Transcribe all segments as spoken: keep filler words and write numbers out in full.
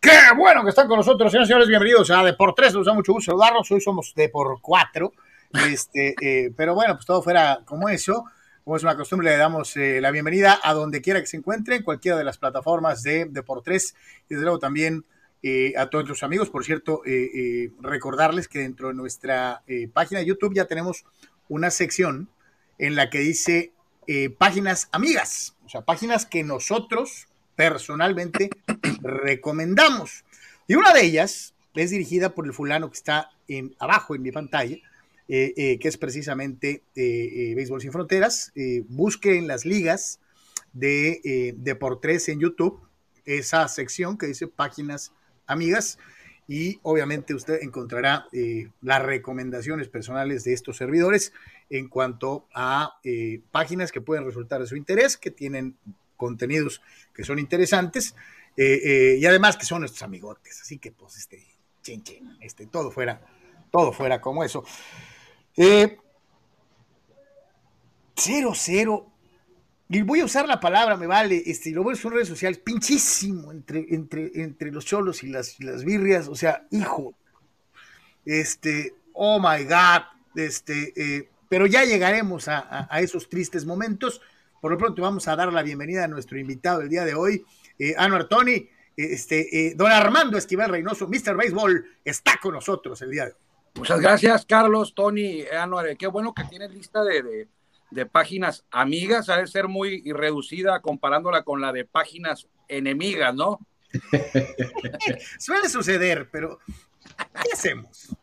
¡Qué bueno que están con nosotros, señores y señores! Bienvenidos a Depor tres, nos da mucho gusto saludarnos. Hoy somos Depor cuatro, este, eh, pero bueno, pues todo fuera como eso. Como es una costumbre, le damos eh, la bienvenida a donde quiera que se encuentre, en cualquiera de las plataformas de Depor tres. Y desde luego también eh, a todos nuestros amigos. Por cierto, eh, eh, recordarles que dentro de nuestra eh, página de YouTube ya tenemos una sección en la que dice eh, páginas amigas, o sea, páginas que nosotros personalmente recomendamos. Y una de ellas es dirigida por el fulano que está en, abajo en mi pantalla, eh, eh, que es precisamente eh, eh, Béisbol Sin Fronteras. Eh, busquen las ligas de eh, Depor tres en YouTube, esa sección que dice Páginas Amigas, y obviamente usted encontrará eh, las recomendaciones personales de estos servidores en cuanto a eh, páginas que pueden resultar de su interés, que tienen contenidos que son interesantes, eh, eh, y además que son nuestros amigotes, así que pues este, chin, chin, este, todo fuera, todo fuera como eso. Eh, cero, cero, y voy a usar la palabra, me vale, este, lo voy a usar en redes sociales, pinchísimo entre, entre, entre los Xolos y las, las birrias, o sea, hijo, este, oh my God, este, eh, pero ya llegaremos a, a, a esos tristes momentos. Por lo pronto vamos a dar la bienvenida a nuestro invitado del día de hoy, eh, Anuar Tony, eh, este, eh, don Armando Esquivel Reynoso, míster Béisbol, está con nosotros el día de hoy. Muchas gracias, Carlos, Tony, Anuar, qué bueno que tienes lista de, de, de páginas amigas, ha de ser muy reducida comparándola con la de páginas enemigas, ¿no? Suele suceder, pero ¿qué hacemos?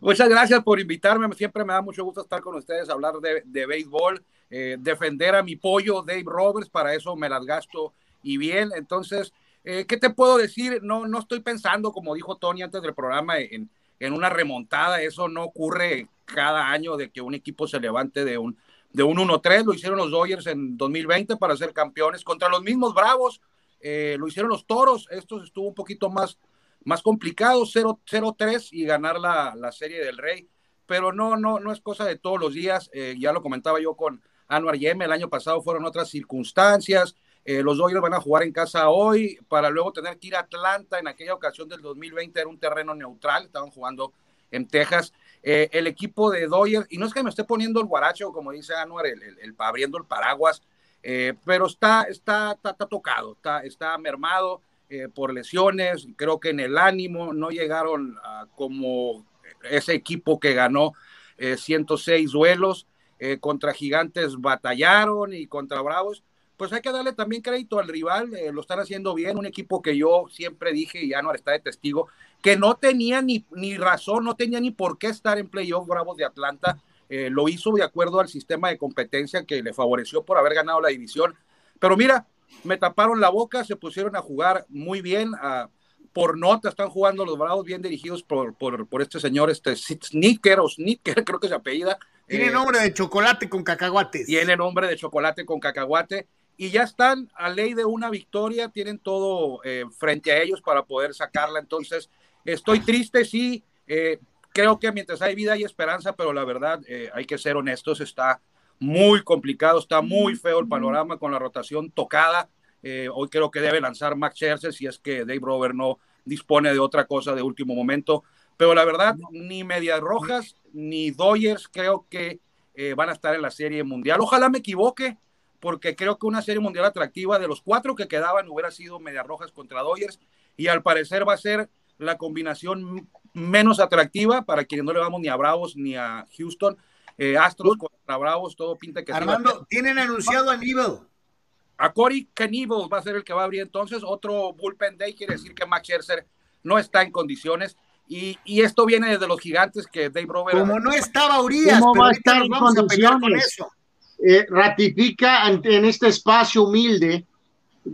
Muchas gracias por invitarme, siempre me da mucho gusto estar con ustedes, hablar de, de béisbol. Eh, defender a mi pollo Dave Roberts, para eso me las gasto y bien. Entonces, eh, ¿qué te puedo decir? No, no estoy pensando, como dijo Tony antes del programa, en, en una remontada. Eso no ocurre cada año, de que un equipo se levante de un, de un uno tres, lo hicieron los Dodgers en dos mil veinte para ser campeones, contra los mismos Bravos, eh, lo hicieron los Toros, esto estuvo un poquito más, más complicado, cero tres y ganar la, la Serie del Rey, pero no, no, no es cosa de todos los días, eh, ya lo comentaba yo con Anuar Yeme, el año pasado fueron otras circunstancias, eh, los Dodgers van a jugar en casa hoy, para luego tener que ir a Atlanta. En aquella ocasión del dos mil veinte era un terreno neutral, estaban jugando en Texas, eh, el equipo de Dodgers, y no es que me esté poniendo el guaracho, como dice Anuar, el, el, el, abriendo el paraguas, eh, pero está, está, está, está tocado, está, está mermado eh, por lesiones, creo que en el ánimo, no llegaron a, como ese equipo que ganó eh, ciento seis duelos, Eh, contra Gigantes batallaron y contra Bravos, pues hay que darle también crédito al rival, eh, lo están haciendo bien, un equipo que yo siempre dije, y Anuar está de testigo, que no tenía ni, ni razón, no tenía ni por qué estar en playoff. Bravos de Atlanta, eh, lo hizo de acuerdo al sistema de competencia que le favoreció por haber ganado la división, pero mira, me taparon la boca, se pusieron a jugar muy bien, a, por nota están jugando los Bravos, bien dirigidos por, por, por este señor, este Snicker, o Snicker, creo que se apellida. Tiene nombre de chocolate con cacahuates. Tiene nombre de chocolate con cacahuate. Y ya están a ley de una victoria. Tienen todo eh, frente a ellos para poder sacarla. Entonces, estoy triste, sí. Eh, creo que mientras hay vida hay esperanza, pero la verdad, eh, hay que ser honestos. Está muy complicado, está muy feo el panorama con la rotación tocada. Eh, hoy creo que debe lanzar Max Scherzer si es que Dave Roberts no dispone de otra cosa de último momento. Pero la verdad, ni Medias Rojas ni Dodgers creo que eh, van a estar en la Serie Mundial. Ojalá me equivoque, porque creo que una Serie Mundial atractiva de los cuatro que quedaban hubiera sido Medias Rojas contra Dodgers, y al parecer va a ser la combinación menos atractiva para quienes no le vamos ni a Bravos ni a Houston. Eh, Astros contra Bravos, todo pinta que... Armando, tienen anunciado a Knebel. A Corey Knebel va a ser el que va a abrir entonces. Otro bullpen day, quiere decir que Max Scherzer no está en condiciones. Y, y esto viene desde los Gigantes, que Dave Roberts... Como no estaba Urías, pero va a estar en vamos a pelear con eso. Eh, ratifica ante, en este espacio humilde,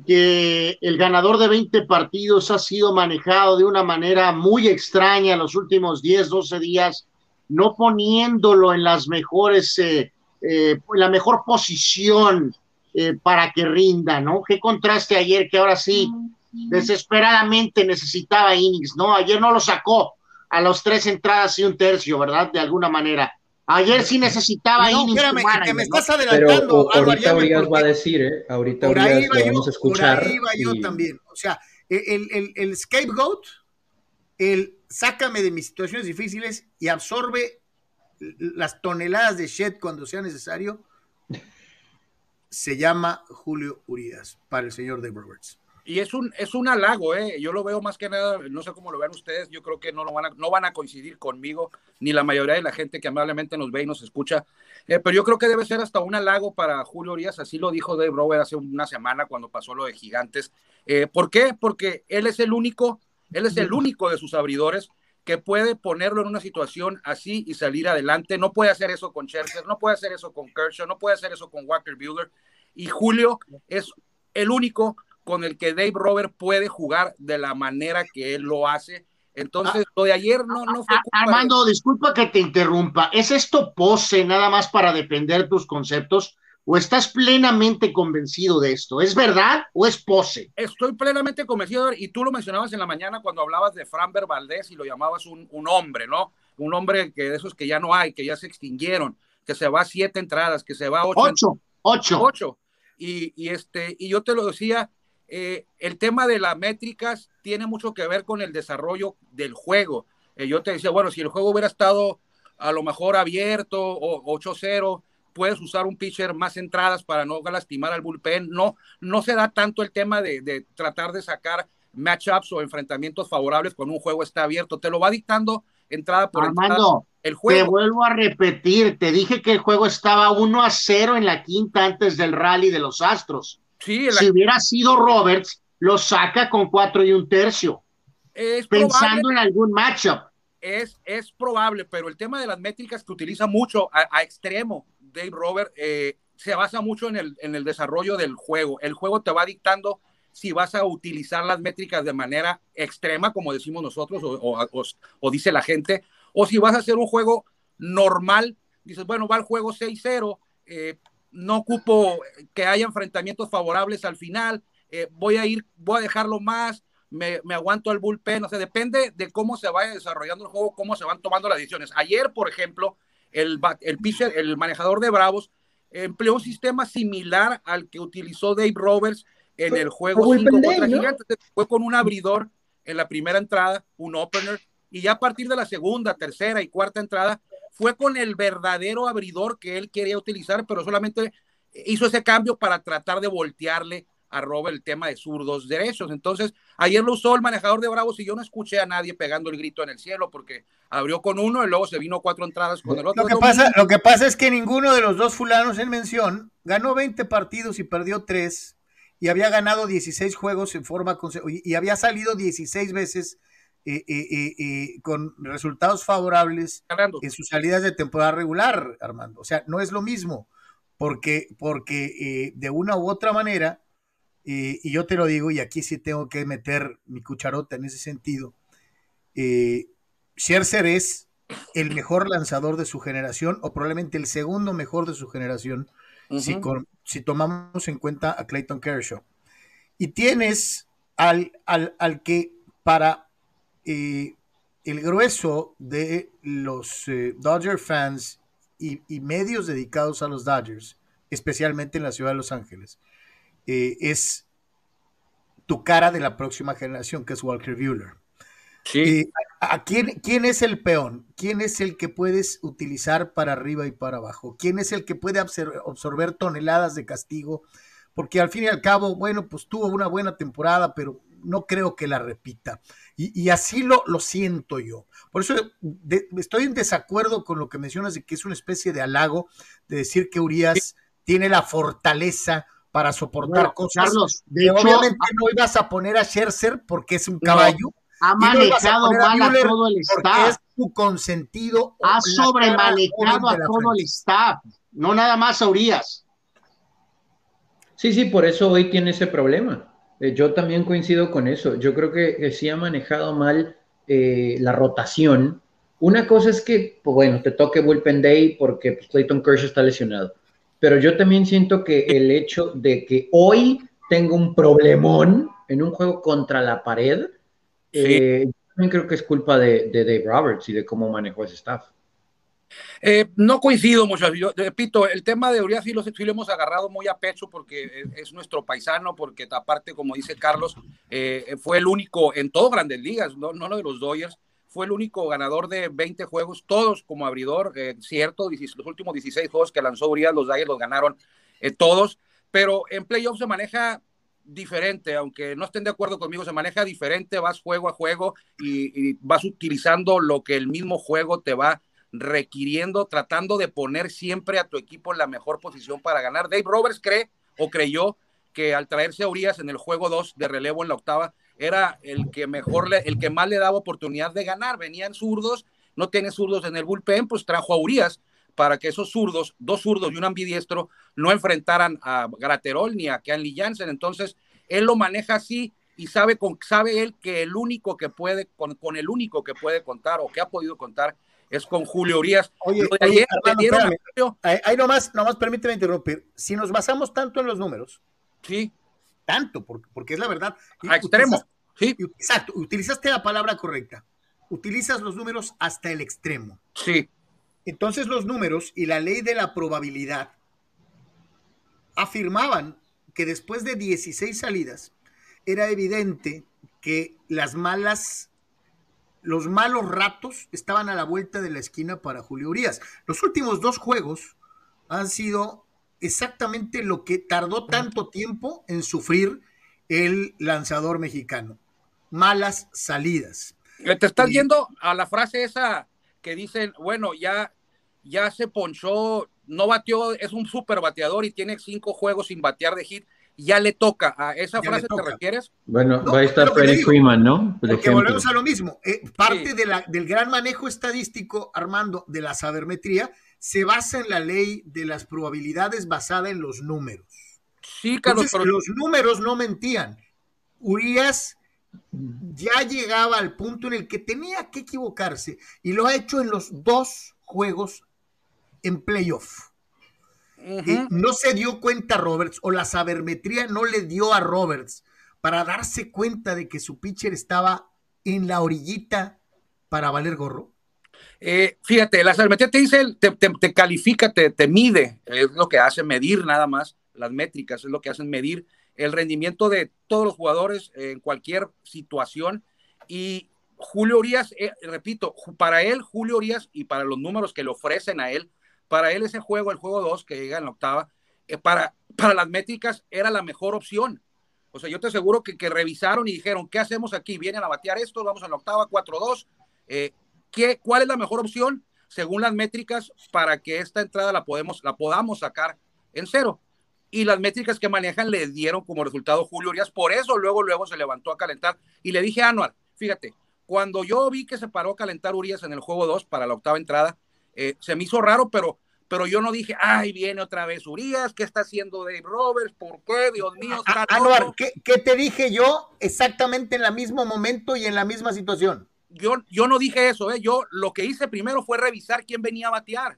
que el ganador de veinte partidos ha sido manejado de una manera muy extraña los últimos diez, doce días, no poniéndolo en las mejores, eh, eh, la mejor posición eh, para que rinda, ¿no? Qué contraste ayer, que ahora sí... Mm. Desesperadamente necesitaba innings, ¿no? Ayer no lo sacó a los tres entradas y un tercio, ¿verdad? De alguna manera. Ayer sí necesitaba no, innings. Espérame, humana, que me estás adelantando. Pero, o, ahorita Urias va a decir, ¿eh? Ahorita Urias lo vamos a escuchar. Por ahí va yo y... también. O sea, el, el, el scapegoat, el sácame de mis situaciones difíciles y absorbe las toneladas de shit cuando sea necesario, se llama Julio Urías para el señor Dave Roberts. Y es un, es un halago, ¿eh? Yo lo veo más que nada, no sé cómo lo vean ustedes, yo creo que no, lo van, a, no van a coincidir conmigo, ni la mayoría de la gente que amablemente nos ve y nos escucha, eh, pero yo creo que debe ser hasta un halago para Julio Urías, así lo dijo Dave Roberts hace una semana cuando pasó lo de Gigantes. Eh, ¿Por qué? Porque él es el único, él es el único de sus abridores que puede ponerlo en una situación así y salir adelante. No puede hacer eso con Scherzer, no puede hacer eso con Kershaw, no puede hacer eso con Walker Buehler, y Julio es el único con el que Dave Roberts puede jugar de la manera que él lo hace. Entonces, ah, lo de ayer no, no fue culpa. Armando, de... disculpa que te interrumpa. ¿Es esto pose nada más para defender tus conceptos? ¿O estás plenamente convencido de esto? ¿Es verdad o es pose? Estoy plenamente convencido, y tú lo mencionabas en la mañana cuando hablabas de Framber Valdez y lo llamabas un, un hombre, ¿no? Un hombre que de esos que ya no hay, que ya se extinguieron, que se va a siete entradas, que se va a ocho. Ocho, ent... ocho. ocho. Y, y, este, y yo te lo decía... Eh, el tema de las métricas tiene mucho que ver con el desarrollo del juego. Eh, yo te decía, bueno, si el juego hubiera estado a lo mejor abierto o ocho cero, puedes usar un pitcher más entradas para no lastimar al bullpen. No, no se da tanto el tema de, de tratar de sacar matchups o enfrentamientos favorables cuando un juego está abierto. Te lo va dictando entrada por Armando, entrada el juego. Te vuelvo a repetir, te dije que el juego estaba uno a cero en la quinta antes del rally de los Astros. Sí, la... Si hubiera sido Roberts, lo saca con cuatro y un tercio, es pensando probable, en algún matchup. Es, es probable, pero el tema de las métricas que utiliza mucho a, a extremo Dave Roberts eh, se basa mucho en el, en el desarrollo del juego. El juego te va dictando si vas a utilizar las métricas de manera extrema, como decimos nosotros, o, o, o, o dice la gente, o si vas a hacer un juego normal. Dices, bueno, va el juego seis cero, eh, no ocupo que haya enfrentamientos favorables al final, eh, voy a ir, voy a dejarlo más, me, me aguanto al bullpen. O sea, depende de cómo se vaya desarrollando el juego, cómo se van tomando las decisiones. Ayer, por ejemplo, el, el pitcher, el manejador de Bravos, empleó un sistema similar al que utilizó Dave Roberts en fue, el juego cinco contra Gigantes, ¿no? Fue con un abridor en la primera entrada, un opener, y ya a partir de la segunda, tercera y cuarta entrada, fue con el verdadero abridor que él quería utilizar, pero solamente hizo ese cambio para tratar de voltearle a Robert el tema de zurdos derechos. Entonces, ayer lo usó el manejador de Bravos y yo no escuché a nadie pegando el grito en el cielo, porque abrió con uno y luego se vino cuatro entradas con el otro. Lo que pasa, lo que pasa es que ninguno de los dos fulanos en mención ganó veinte partidos y perdió tres, y había ganado dieciséis juegos en forma consecutiva, y había salido dieciséis veces Eh, eh, eh, eh, con resultados favorables Armando. En sus salidas de temporada regular, Armando. O sea, no es lo mismo, porque, porque eh, de una u otra manera, eh, y yo te lo digo, y aquí sí tengo que meter mi cucharota en ese sentido, eh, Scherzer es el mejor lanzador de su generación, o probablemente el segundo mejor de su generación, uh-huh. si, con, si tomamos en cuenta a Clayton Kershaw. Y tienes al, al, al que para Eh, el grueso de los eh, Dodger fans y, y medios dedicados a los Dodgers, especialmente en la ciudad de Los Ángeles, eh, es tu cara de la próxima generación, que es Walker Buehler. Sí. Eh, a, a quién, ¿Quién es el peón? ¿Quién es el que puedes utilizar para arriba y para abajo? ¿Quién es el que puede absorber, absorber toneladas de castigo? Porque al fin y al cabo, bueno, pues tuvo una buena temporada, pero no creo que la repita. Y, y así lo, lo siento yo. Por eso de, estoy en desacuerdo con lo que mencionas de que es una especie de halago de decir que Urías sí tiene la fortaleza para soportar bueno, cosas. Carlos, de hecho, obviamente a... no ibas a poner a Scherzer porque es un caballo. No, ha manejado no mal a, a todo el staff. Es tu consentido. Ha sobremanejado a todo el staff. No nada más a Urías. Sí, sí, por eso hoy tiene ese problema. Yo también coincido con eso. Yo creo que, que sí ha manejado mal eh, la rotación. Una cosa es que, pues bueno, te toque bullpen day porque pues, Clayton Kershaw está lesionado. Pero yo también siento que el hecho de que hoy tenga un problemón en un juego contra la pared, eh, sí. Yo también creo que es culpa de, de Dave Roberts y de cómo manejó ese staff. Eh, no coincido mucho. Yo repito, el tema de Urías sí lo, sí lo hemos agarrado muy a pecho porque es nuestro paisano, porque aparte, como dice Carlos, eh, fue el único en todo Grandes Ligas, no, no lo de los Dodgers, fue el único ganador de veinte juegos, todos como abridor, eh, cierto, los últimos dieciséis juegos que lanzó Urías, los Dodgers los ganaron eh, todos, pero en playoffs se maneja diferente, aunque no estén de acuerdo conmigo, se maneja diferente, vas juego a juego y, y vas utilizando lo que el mismo juego te va requiriendo, tratando de poner siempre a tu equipo en la mejor posición para ganar. Dave Roberts cree o creyó que al traerse a Urías en el juego dos de relevo en la octava, era el que mejor, le, el que más le daba oportunidad de ganar. Venían zurdos, no tiene zurdos en el bullpen, pues trajo a Urías para que esos zurdos, dos zurdos y un ambidiestro, no enfrentaran a Graterol ni a Kenley Jansen. Entonces, él lo maneja así y sabe, con, sabe él que el único que puede, con, con el único que puede contar o que ha podido contar es con Julio Urías. Oye, oye ayer, hermano, espérame, a... ahí, ahí nomás, nomás permíteme interrumpir. Si nos basamos tanto en los números, sí, tanto, porque, porque es la verdad. A extremo, sí. Exacto, utilizaste la palabra correcta. Utilizas los números hasta el extremo. Sí. Entonces los números y la ley de la probabilidad afirmaban que después de dieciséis salidas era evidente que las malas, los malos ratos estaban a la vuelta de la esquina para Julio Urías. Los últimos dos juegos han sido exactamente lo que tardó tanto tiempo en sufrir el lanzador mexicano. Malas salidas. Te estás yendo a la frase esa que dicen, bueno, ya, ya se ponchó, no batió, es un super bateador y tiene cinco juegos sin batear de hit, ya le toca. ¿A esa ya frase te refieres? Bueno, no, va a estar Freddie Freeman, ¿no? Por Porque ejemplo. Volvemos a lo mismo. Eh, parte sí. de la, del gran manejo estadístico, Armando, de la sabermetría, se basa en la ley de las probabilidades basada en los números. Sí, Carlos. Entonces, pero... los números no mentían. Urías ya llegaba al punto en el que tenía que equivocarse y lo ha hecho en los dos juegos en playoff. Uh-huh. eh, no se dio cuenta Roberts, o la sabermetría no le dio a Roberts para darse cuenta de que su pitcher estaba en la orillita para valer gorro. Eh, fíjate, la sabermetría te dice, te, te, te califica, te, te mide, es lo que hace medir nada más, las métricas es lo que hacen medir el rendimiento de todos los jugadores en cualquier situación. Y Julio Urías, eh, repito, para él, Julio Urías, y para los números que le ofrecen a él, para él ese juego, el juego dos que llega en la octava, eh, para, para las métricas era la mejor opción. O sea, yo te aseguro que, que revisaron y dijeron, ¿qué hacemos aquí? Vienen a batear esto, vamos a la octava, cuatro dos. Eh, ¿qué, ¿Cuál es la mejor opción según las métricas para que esta entrada la, podemos, la podamos sacar en cero? Y las métricas que manejan le dieron como resultado Julio Urías, por eso luego, luego se levantó a calentar, y le dije a Anuar, fíjate, cuando yo vi que se paró a calentar Urías en el juego dos para la octava entrada, eh, se me hizo raro, pero, pero yo no dije, ay, viene otra vez Urías, ¿qué está haciendo Dave Roberts? ¿Por qué? Dios mío. A, Anuar, ¿qué, ¿qué te dije yo exactamente en el mismo momento y en la misma situación? Yo, yo no dije eso, ¿eh? Yo lo que hice primero fue revisar quién venía a batear.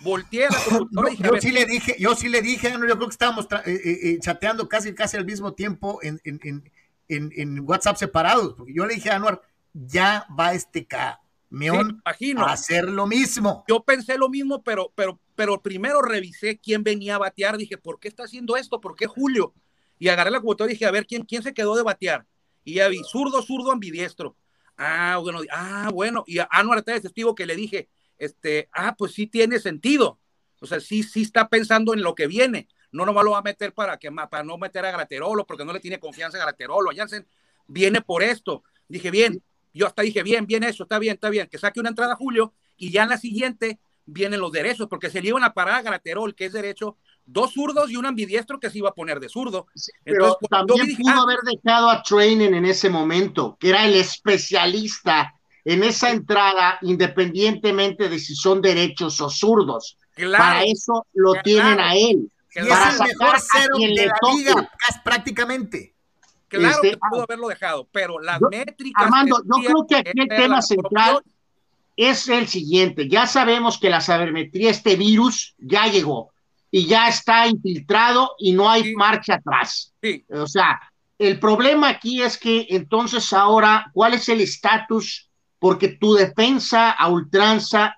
Volteé a la computadora y dije, yo sí le dije, yo sí le dije, yo creo que estábamos tra- eh, eh, chateando casi casi al mismo tiempo en, en, en, en, en WhatsApp separados, porque yo le dije a Anuar, ya va este camión sí, a hacer lo mismo. Yo pensé lo mismo, pero, pero, pero primero revisé quién venía a batear, dije, ¿por qué está haciendo esto? ¿Por qué Julio? Y agarré la computadora y dije, a ver, ¿quién, quién se quedó de batear? Y ya vi, zurdo, zurdo, ambidiestro. Ah, bueno, ah, bueno, y a Anuar está de testigo que le dije, Este, ah, pues sí tiene sentido, o sea, sí, sí está pensando en lo que viene, no nomás lo va a meter para que para no meter a Graterolo, porque no le tiene confianza a Graterolo, a Jansen, viene por esto, dije bien, yo hasta dije bien, bien eso, está bien, está bien, que saque una entrada Julio, y ya en la siguiente vienen los derechos, porque se le iban a parar a Graterol, que es derecho, dos zurdos y un ambidiestro que se iba a poner de zurdo. Sí, entonces, pero también dije, pudo ah, haber dejado a Trainen en ese momento, que era el especialista en esa entrada, independientemente de si son derechos o zurdos. Claro, para eso lo claro, tienen a él. Claro, para es el mejor cero de la liga, prácticamente. Claro este, que pudo haberlo dejado, pero las yo, métricas... Armando, yo creo que aquí el tema central propia... es el siguiente. Ya sabemos que la sabermetría, este virus, ya llegó. Y ya está infiltrado y no hay sí. marcha atrás. Sí. O sea, el problema aquí es que entonces ahora, ¿cuál es el estatus? Porque tu defensa a ultranza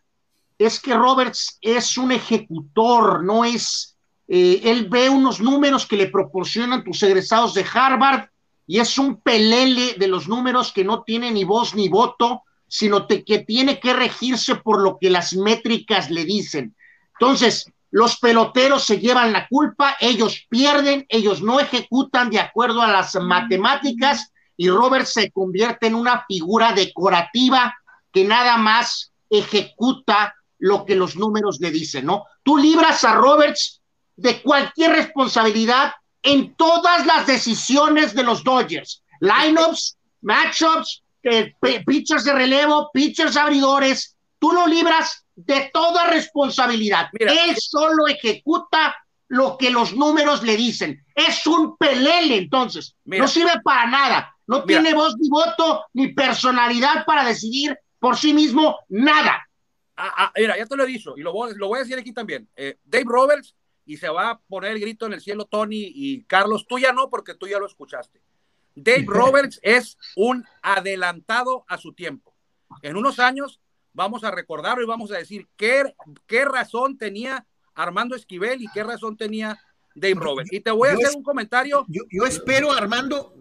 es que Roberts es un ejecutor, no es, eh, él ve unos números que le proporcionan tus egresados de Harvard y es un pelele de los números que no tiene ni voz ni voto, sino te, que tiene que regirse por lo que las métricas le dicen. Entonces, los peloteros se llevan la culpa, ellos pierden, ellos no ejecutan de acuerdo a las matemáticas y Roberts se convierte en una figura decorativa que nada más ejecuta lo que los números le dicen, ¿no? Tú libras a Roberts de cualquier responsabilidad en todas las decisiones de los Dodgers, lineups, matchups, eh, pitchers de relevo, pitchers abridores, tú lo libras de toda responsabilidad. Mira, él solo ejecuta lo que los números le dicen. Es un pelele, entonces. Mira, no sirve para nada. No mira, tiene voz ni voto ni personalidad para decidir por sí mismo nada. Ah, ah, mira, ya te lo he dicho y lo voy, lo voy a decir aquí también. Eh, Dave Roberts, y se va a poner el grito en el cielo, Tony y Carlos, tú ya no, porque tú ya lo escuchaste. Dave Roberts es un adelantado a su tiempo. En unos años vamos a recordarlo y vamos a decir qué, qué razón tenía Armando Esquivel y qué razón tenía Dave Roberts. Y te voy a yo hacer es, un comentario. Yo, yo espero, Armando,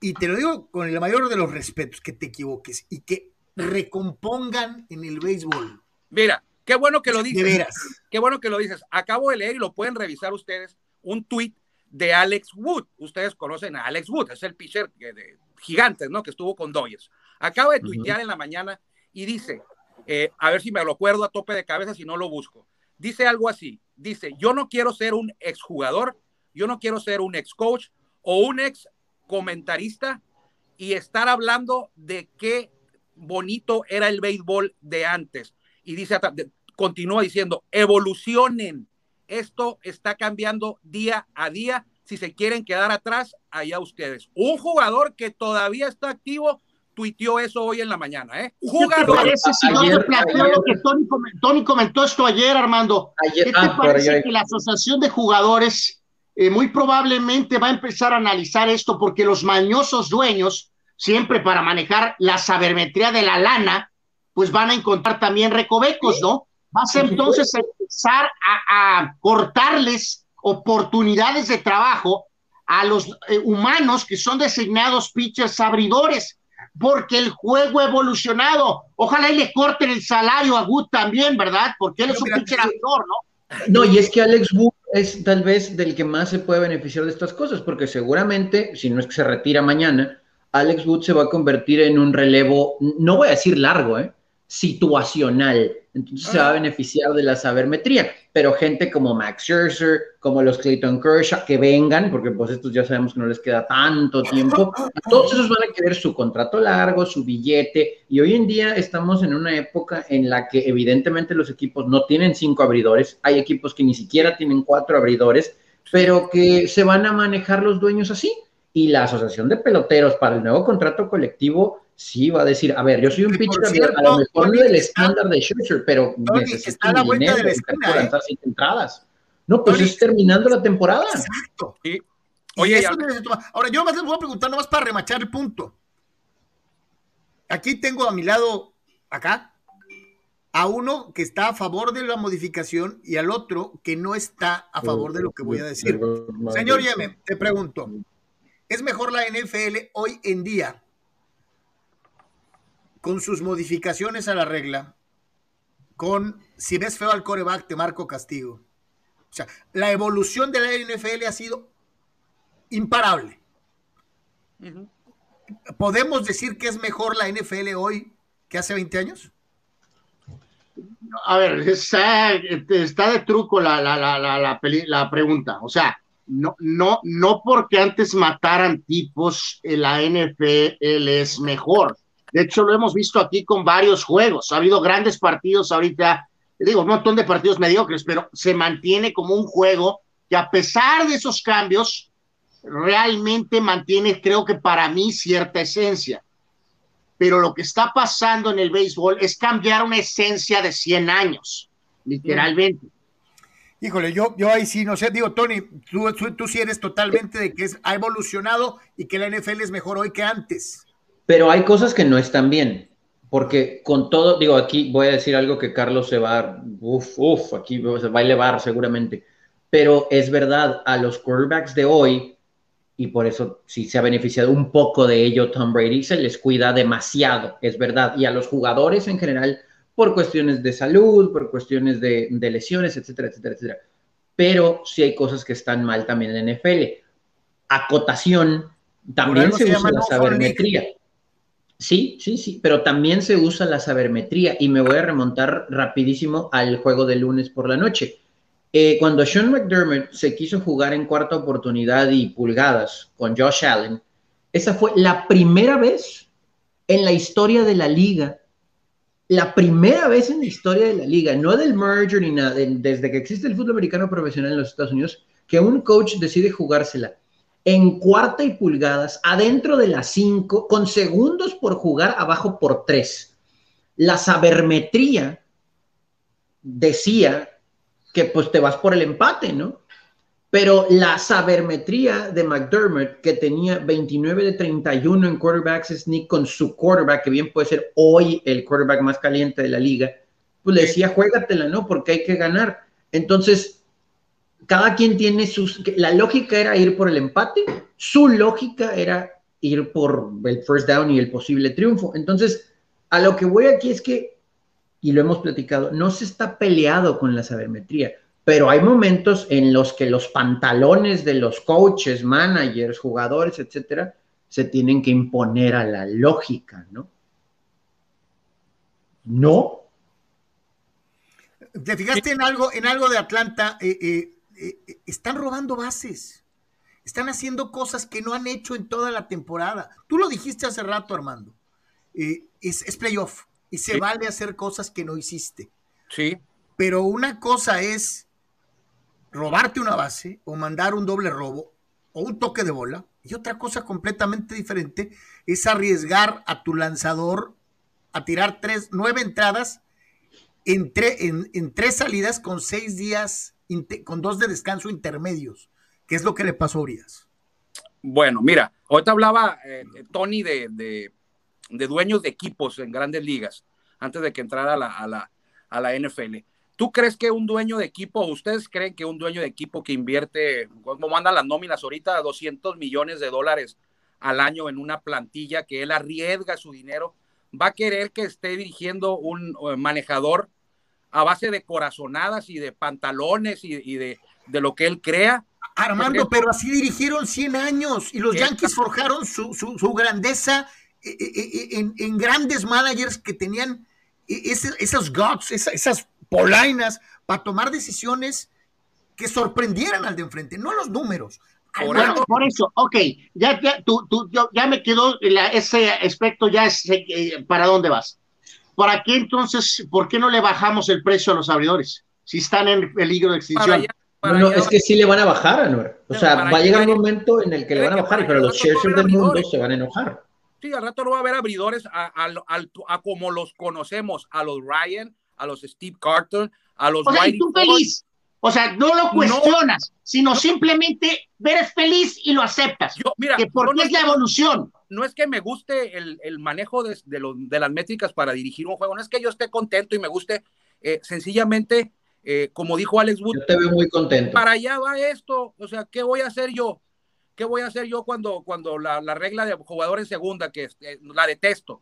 y te lo digo con el mayor de los respetos, que te equivoques y que recompongan en el béisbol. Mira, qué bueno que lo dices. De veras. Qué bueno que lo dices. Acabo de leer, y lo pueden revisar ustedes, un tuit de Alex Wood. Ustedes conocen a Alex Wood, es el pitcher de, de Gigantes, ¿no? Que estuvo con Dodgers. Acaba de tuitear uh-huh. en la mañana. Y dice, eh, a ver si me lo acuerdo a tope de cabeza, si no lo busco. Dice algo así, dice, yo no quiero ser un exjugador, yo no quiero ser un excoach o un ex comentarista y estar hablando de qué bonito era el béisbol de antes. Y dice, continúa diciendo, evolucionen, esto está cambiando día a día, si se quieren quedar atrás, allá ustedes. Un jugador que todavía está activo tuiteó eso hoy en la mañana, ¿eh? Jugador. ¿Qué te parece si ayer, no te planteo lo que Tony, Tony comentó esto ayer, Armando? Ayer, ¿Qué te ah, parece ayer. que la asociación de jugadores eh, muy probablemente va a empezar a analizar esto porque los mañosos dueños, siempre para manejar la sabermetría de la lana, pues van a encontrar también recovecos, ¿no? Vas a entonces a empezar a, a cortarles oportunidades de trabajo a los eh, humanos que son designados pitchers abridores, porque el juego ha evolucionado. Ojalá y le corten el salario a Wood también, ¿verdad? Porque él es un pitcher abridor, ¿no? No, y es que Alex Wood es tal vez del que más se puede beneficiar de estas cosas, porque seguramente, si no es que se retira mañana, Alex Wood se va a convertir en un relevo, no voy a decir largo, ¿eh? Situacional. Entonces ah. se va a beneficiar de la sabermetría, pero gente como Max Scherzer, como los Clayton Kershaw, que vengan, porque pues estos ya sabemos que no les queda tanto tiempo, todos esos van a querer su contrato largo, su billete, y hoy en día estamos en una época en la que evidentemente los equipos no tienen cinco abridores, hay equipos que ni siquiera tienen cuatro abridores, pero que se van a manejar los dueños así, y la asociación de peloteros para el nuevo contrato colectivo sí va a decir, a ver, yo soy un pitcher, cierto, a lo mejor no del estándar de Scherzer, pero necesito la vuelta dinero de la esquina, para lanzar eh. cinco entradas. No, pues Tony, es terminando la temporada. Exacto. Sí. Oye, eso ya... Ahora, yo más les voy a preguntar, nomás para remachar el punto. Aquí tengo a mi lado, acá, a uno que está a favor de la modificación y al otro que no está a favor de lo que voy a decir. Señor Yeme, te pregunto, ¿es mejor la N F L hoy en día con sus modificaciones a la regla, con si ves feo al quarterback te marco castigo? O sea, la evolución de la N F L ha sido imparable. Uh-huh. ¿Podemos decir que es mejor la N F L hoy que hace veinte años? A ver, está, está de truco la, la, la, la, la, peli, la pregunta. O sea, no, no, no porque antes mataran tipos, la N F L es mejor. De hecho, lo hemos visto aquí con varios juegos. Ha habido grandes partidos ahorita, digo, un montón de partidos mediocres, pero se mantiene como un juego que a pesar de esos cambios, realmente mantiene, creo que para mí, cierta esencia. Pero lo que está pasando en el béisbol es cambiar una esencia de cien años, literalmente. Híjole, yo, yo ahí sí, no sé, digo, Tony, tú, tú, tú sí eres totalmente de que es, ha evolucionado y que la N F L es mejor hoy que antes. Pero hay cosas que no están bien. Porque con todo, digo, aquí voy a decir algo que Carlos se va, uff, uff, aquí se va a elevar seguramente, pero es verdad, a los quarterbacks de hoy, y por eso sí se ha beneficiado un poco de ello Tom Brady, se les cuida demasiado, es verdad, y a los jugadores en general, por cuestiones de salud, por cuestiones de, de lesiones, etcétera, etcétera, etcétera. Pero sí hay cosas que están mal también en N F L. Acotación, también se usa la sabermetría. Sí, sí, sí, pero también se usa la sabermetría, y me voy a remontar rapidísimo al juego de lunes por la noche. Eh, cuando Sean McDermott se quiso jugar en cuarta oportunidad y pulgadas con Josh Allen, esa fue la primera vez en la historia de la liga, la primera vez en la historia de la liga, no del merger ni nada, de, desde que existe el fútbol americano profesional en los Estados Unidos, que un coach decide jugársela en cuarta y pulgadas, adentro de las cinco, con segundos por jugar, abajo por tres. La sabermetría decía que pues te vas por el empate, ¿no? Pero la sabermetría de McDermott, que tenía veintinueve de treinta y uno en quarterback sneak con su quarterback, que bien puede ser hoy el quarterback más caliente de la liga, pues le decía, juégatela, ¿no? Porque hay que ganar. Entonces, cada quien tiene sus... La lógica era ir por el empate, su lógica era ir por el first down y el posible triunfo. Entonces, a lo que voy aquí es que, y lo hemos platicado, no se está peleado con la sabermetría, pero hay momentos en los que los pantalones de los coaches, managers, jugadores, etcétera, se tienen que imponer a la lógica, ¿no? ¿No? ¿Te fijaste en algo, en algo de Atlanta? Eh, eh. Eh, están robando bases, están haciendo cosas que no han hecho en toda la temporada. Tú lo dijiste hace rato, Armando, eh, es, es playoff y se sí. vale hacer cosas que no hiciste, sí, pero una cosa es robarte una base o mandar un doble robo o un toque de bola, y otra cosa completamente diferente es arriesgar a tu lanzador a tirar tres, nueve entradas en, tre, en, en tres salidas con seis días con dos de descanso intermedios, que es lo que le pasó a Urías. Bueno, mira, ahorita hablaba eh, Tony de, de, de dueños de equipos en grandes ligas, antes de que entrara a la, a, la, a la N F L. ¿Tú crees que un dueño de equipo, ustedes creen que un dueño de equipo que invierte, como andan las nóminas ahorita, doscientos millones de dólares al año en una plantilla, que él arriesga su dinero, va a querer que esté dirigiendo un eh, manejador a base de corazonadas y de pantalones y, y de, de lo que él crea? Armando, porque... pero así dirigieron cien años y los Yankees forjaron su, su, su grandeza en, en grandes managers que tenían esas, esas guts, esas, esas polainas para tomar decisiones que sorprendieran al de enfrente, no los números. Armando, por eso, ok, ya, ya, tú, tú, yo, ya me quedó la, ese aspecto, ya es, eh, para dónde vas. ¿Para qué entonces, por qué no le bajamos el precio a los abridores? Si están en peligro de extinción. Para allá, para no, no, es que sí le van a bajar, Anuar. O sea, va a llegar un momento en el que le van a bajar, pero los Scherzer del mundo se van a enojar. Sí, al rato no va a haber abridores a, a, a, a como los conocemos, a los Ryan, a los Steve Carter, a los... O sea, y tú feliz. O sea, no lo cuestionas, no, sino no, simplemente eres feliz y lo aceptas. Yo, mira, que porque no es la evolución. No es que me guste el, el manejo de, de, lo, de las métricas para dirigir un juego, no es que yo esté contento y me guste, eh, sencillamente, eh, como dijo Alex Wood, yo te veo muy contento. Para allá va esto, o sea, ¿qué voy a hacer yo? ¿Qué voy a hacer yo cuando, cuando la, la regla de jugador en segunda, que eh, la detesto?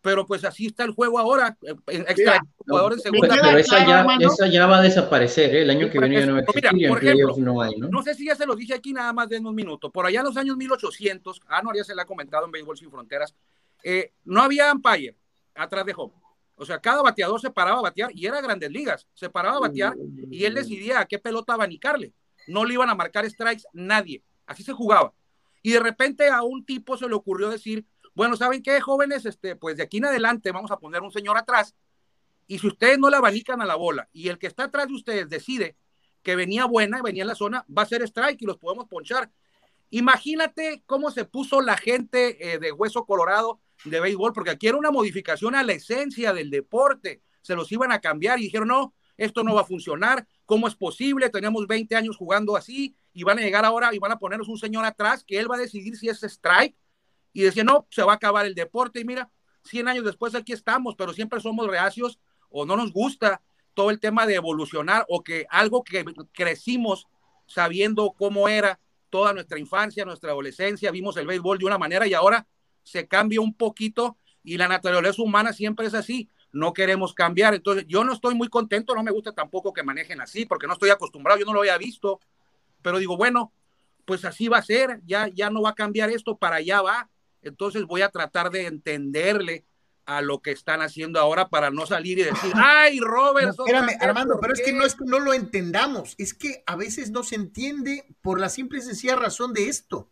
Pero pues así está el juego ahora, extra, jugador en segunda. Pero, pero esa, ya, esa ya va a desaparecer, ¿eh? El año que viene ya no va a existir. Mira, por ejemplo, no hay, ¿no? No sé si ya se los dije aquí, nada más de un minuto, por allá en los años mil ochocientos, ah, no, ya se le ha comentado en Béisbol Sin Fronteras, eh, no había umpire atrás de home, o sea, cada bateador se paraba a batear, y era Grandes Ligas, se paraba a batear y él decidía a qué pelota abanicarle, no le iban a marcar strikes nadie, así se jugaba, y de repente a un tipo se le ocurrió decir: bueno, ¿saben qué, jóvenes? Este, pues de aquí en adelante vamos a poner un señor atrás, y si ustedes no la abanican a la bola y el que está atrás de ustedes decide que venía buena, venía en la zona, va a ser strike y los podemos ponchar. Imagínate cómo se puso la gente eh, de Hueso Colorado de béisbol, porque aquí era una modificación a la esencia del deporte, se los iban a cambiar y dijeron: no, esto no va a funcionar, ¿cómo es posible? Tenemos veinte años jugando así y van a llegar ahora y van a ponernos un señor atrás que él va a decidir si es strike. Y decía: no, se va a acabar el deporte. Y mira, cien años después aquí estamos, pero siempre somos reacios o no nos gusta todo el tema de evolucionar o que algo que crecimos sabiendo cómo era toda nuestra infancia, nuestra adolescencia, vimos el béisbol de una manera y ahora se cambia un poquito y la naturaleza humana siempre es así, no queremos cambiar. Entonces yo no estoy muy contento, no me gusta tampoco que manejen así porque no estoy acostumbrado, yo no lo había visto, pero digo, bueno, pues así va a ser, ya, ya no va a cambiar esto, para allá va. Entonces voy a tratar de entenderle a lo que están haciendo ahora para no salir y decir, ¡ay, Robert! No, espérame, Armando, pero es que no es que no lo entendamos, es que a veces no se entiende por la simple y sencilla razón de esto.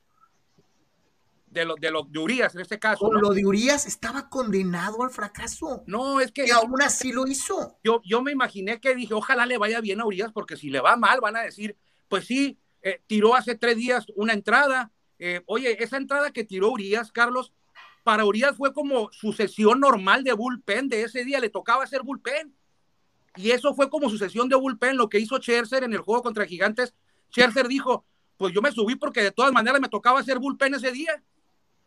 De lo de, lo, de Urías, en este caso. Por ¿no? Lo de Urías estaba condenado al fracaso. No, es que... Y aún así lo hizo. Yo, yo me imaginé que dije, ojalá le vaya bien a Urías, porque si le va mal van a decir, pues sí, eh, tiró hace tres días una entrada. Eh, oye, esa entrada que tiró Urías, Carlos, para Urías fue como su sesión normal de bullpen de ese día, le tocaba hacer bullpen, y eso fue como su sesión de bullpen, lo que hizo Scherzer en el juego contra Gigantes. Scherzer dijo, pues yo me subí porque de todas maneras me tocaba hacer bullpen ese día,